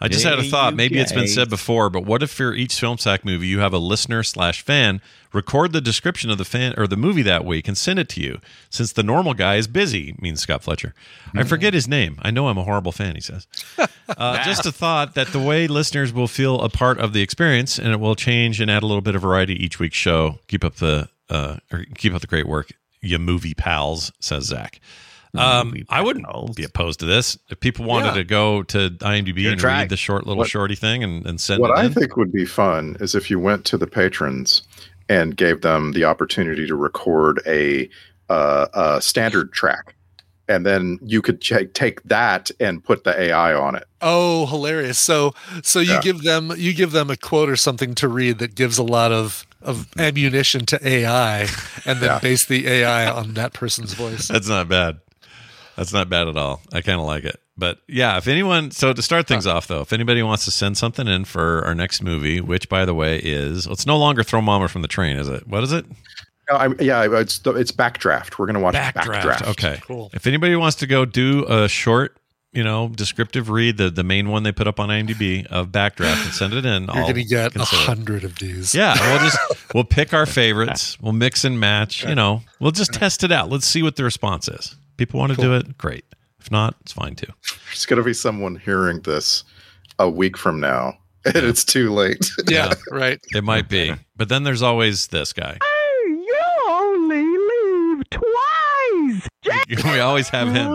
"I just hey, had a thought. Maybe guys. It's been said before, but what if for each film sack movie you have a listener slash fan record the description of the fan or the movie that week and send it to you, since the normal guy is busy," means Scott Fletcher. Mm-hmm. I forget his name. I know I'm a horrible fan, he says. Uh, just a thought that the way listeners will feel a part of the experience, and it will change and add a little bit of variety each week's show. Keep up the uh, or keep up the great work, you movie pals, says Zach. Um, I wouldn't be opposed to this. If people wanted yeah. to go to IMDb You're and trying. Read the short little what, shorty thing and, and send what it What I in. Think would be fun is if you went to the patrons and gave them the opportunity to record a, uh, a standard track. And then you could ch- take that and put the A I on it. Oh, hilarious. So so you yeah. give them you give them a quote or something to read that gives a lot of, of ammunition to A I and then yeah. base the A I on that person's voice. That's not bad. That's not bad at all. I kind of like it. But yeah, if anyone, so to start things off though, if anybody wants to send something in for our next movie, which by the way is, it's no longer Throw Mama from the Train, is it? What is it? No, I, yeah, it's it's Backdraft. We're going to watch Backdraft. Backdraft. Okay. Cool. If anybody wants to go do a short, you know, descriptive read, the, the main one they put up on IMDb of Backdraft and send it in. You're going to get a hundred of these. Yeah. We'll just, we'll pick our favorites. We'll mix and match, you know, we'll just test it out. Let's see what the response is. People want to cool. do it. Great. If If not, it's fine too. There's going to be someone hearing this a week from now, and yeah. It's too late. Yeah, right. It might be. But then there's always this guy. Hey, you only live twice. We always have him.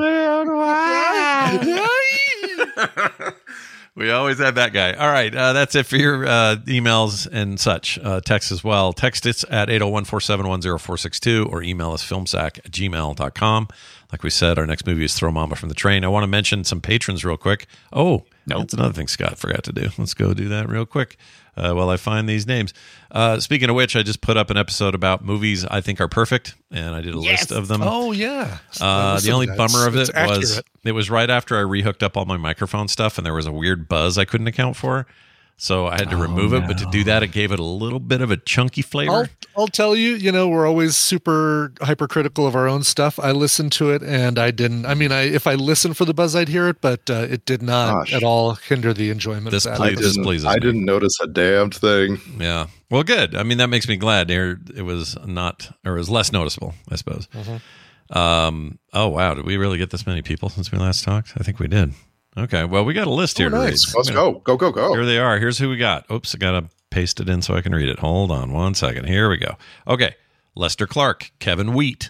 We always have that guy. All right. Uh, that's it for your uh, emails and such. Uh, text as well. Text us at eight oh one, four seven one, oh four six two or email us filmsack at gmail dot com. Like we said, our next movie is Throw Mama from the Train. I want to mention some patrons real quick. Oh, nope. That's another thing Scott forgot to do. Let's go do that real quick uh, while I find these names. Uh, speaking of which, I just put up an episode about movies I think are perfect, and I did a yes. list of them. Oh, yeah. Uh, the only bummer of it was it was right after I rehooked up all my microphone stuff, and there was a weird buzz I couldn't account for. So I had to oh, remove no. it, but to do that, it gave it a little bit of a chunky flavor. I'll, I'll tell you, you know, we're always super hypercritical of our own stuff. I listened to it, and I didn't. I mean, I if I listened for the buzz, I'd hear it, but uh, it did not Gosh. at all hinder the enjoyment. This, of that. Please, I this pleases I me. didn't notice a damn thing. Yeah. Well, good. I mean, that makes me glad. It was not, or it was less noticeable, I suppose. Mm-hmm. Um. Oh, wow. Did we really get this many people since we last talked? I think we did. Okay, well, we got a list here oh, nice. to read. Let's go, go, go, go. Here they are. Here's who we got. Oops, I got to paste it in so I can read it. Hold on one second. Here we go. Okay, Lester Clark, Kevin Wheat,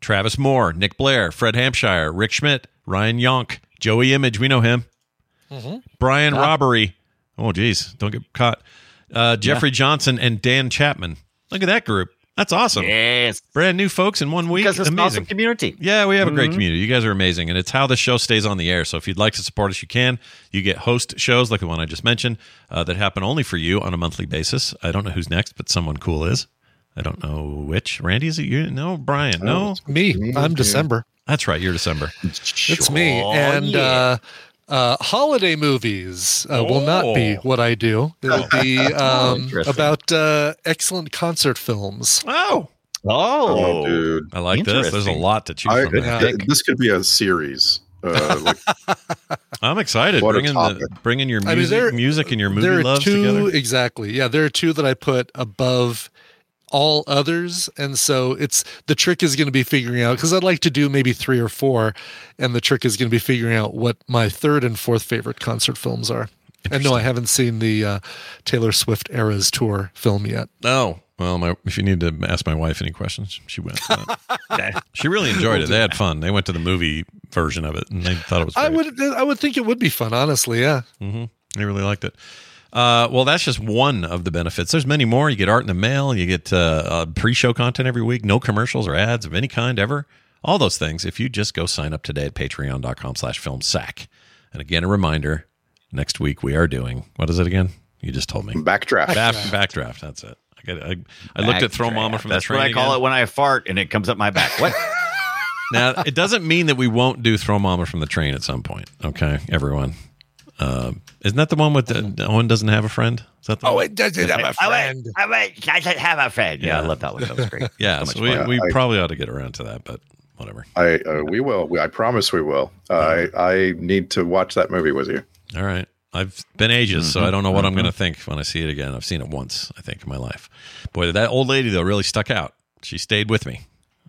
Travis Moore, Nick Blair, Fred Hampshire, Rick Schmidt, Ryan Yonk, Joey Image, we know him, mm-hmm. Brian ah. Robbery. Oh, geez, don't get caught. Uh, Jeffrey yeah. Johnson and Dan Chapman. Look at that group. That's awesome. Yes. Brand new folks in one week. Because it's an awesome community. Yeah, we have a great mm-hmm. community. You guys are amazing. And it's how the show stays on the air. So if you'd like to support us, you can. You get host shows like the one I just mentioned uh, that happen only for you on a monthly basis. I don't know who's next, but someone cool is. I don't know which. Randy, is it you? No, Brian. No. Oh, it's me. I'm December. That's right. You're December. It's me. And yeah. uh, uh, holiday movies uh, oh. will not be what I do. It'll be um, about uh, excellent concert films. Oh. Oh, oh dude. I like this. There's a lot to choose I, from. It, it, this could be a series. Uh, like, I'm excited. Bring in, the, bring in your music, I mean, there, music and your movie there are loves two, together. Exactly. Yeah, there are two that I put above all others, and so it's the trick is going to be figuring out, because I'd like to do maybe three or four, and the trick is going to be figuring out what my third and fourth favorite concert films are. And no, I haven't seen the uh, Taylor Swift Eras Tour film yet. Oh, well, my, if you need to ask my wife any questions, she went. She really enjoyed it. They had fun. They went to the movie version of it, and they thought it was great. I would, I would think it would be fun, honestly, yeah. Mm-hmm. They really liked it. Uh, well, that's just one of the benefits. There's many more. You get art in the mail. You get uh, uh, pre-show content every week. No commercials or ads of any kind ever. All those things. If you just go sign up today at patreon dot com slash film sack. And again, a reminder, next week we are doing, what is it again? You just told me. Backdraft. Backdraft. Backdraft. That's it. I, got, I, I looked at Throw Mama from that's the Train. That's what I call again. It when I fart and it comes up my back. What? Now, it doesn't mean that we won't do Throw Mama from the Train at some point. Okay, everyone. Uh, isn't that the one with the, Owen doesn't have a friend? Is that the oh, one? It doesn't have a friend. I went, I went, have a friend. Yeah, yeah, I love that one. That was great. Yeah, so so we, we I, probably ought to get around to that, but whatever. I uh, we will. We, I promise we will. Uh, yeah. I I need to watch that movie with you. All right. I've been ages, mm-hmm. so I don't know what mm-hmm. I'm going to think when I see it again. I've seen it once, I think, in my life. Boy, that old lady though really stuck out. She stayed with me.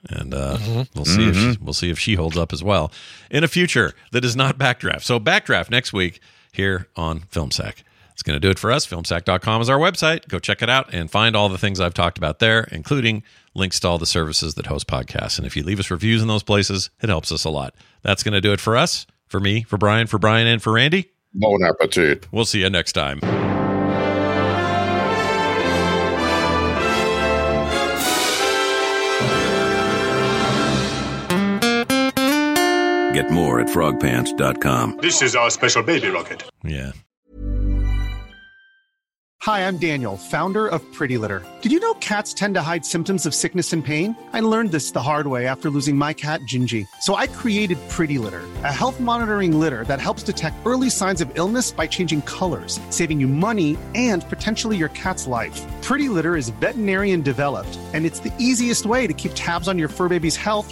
And uh, mm-hmm. we'll see mm-hmm. if she, we'll see if she holds up as well in a future that is not Backdraft. So Backdraft next week here on FilmSack. It's going to do it for us. film sack dot com is our website. Go check it out and find all the things I've talked about there, including links to all the services that host podcasts. And if you leave us reviews in those places, it helps us a lot. That's going to do it for us, for me, for Brian, for Brian, and for Randy. Bon appetit. We'll see you next time. Get more at frog pants dot com. This is our special baby rocket. Yeah. Hi, I'm Daniel, founder of Pretty Litter. Did you know cats tend to hide symptoms of sickness and pain? I learned this the hard way after losing my cat, Gingy. So I created Pretty Litter, a health monitoring litter that helps detect early signs of illness by changing colors, saving you money and potentially your cat's life. Pretty Litter is veterinarian developed, and it's the easiest way to keep tabs on your fur baby's health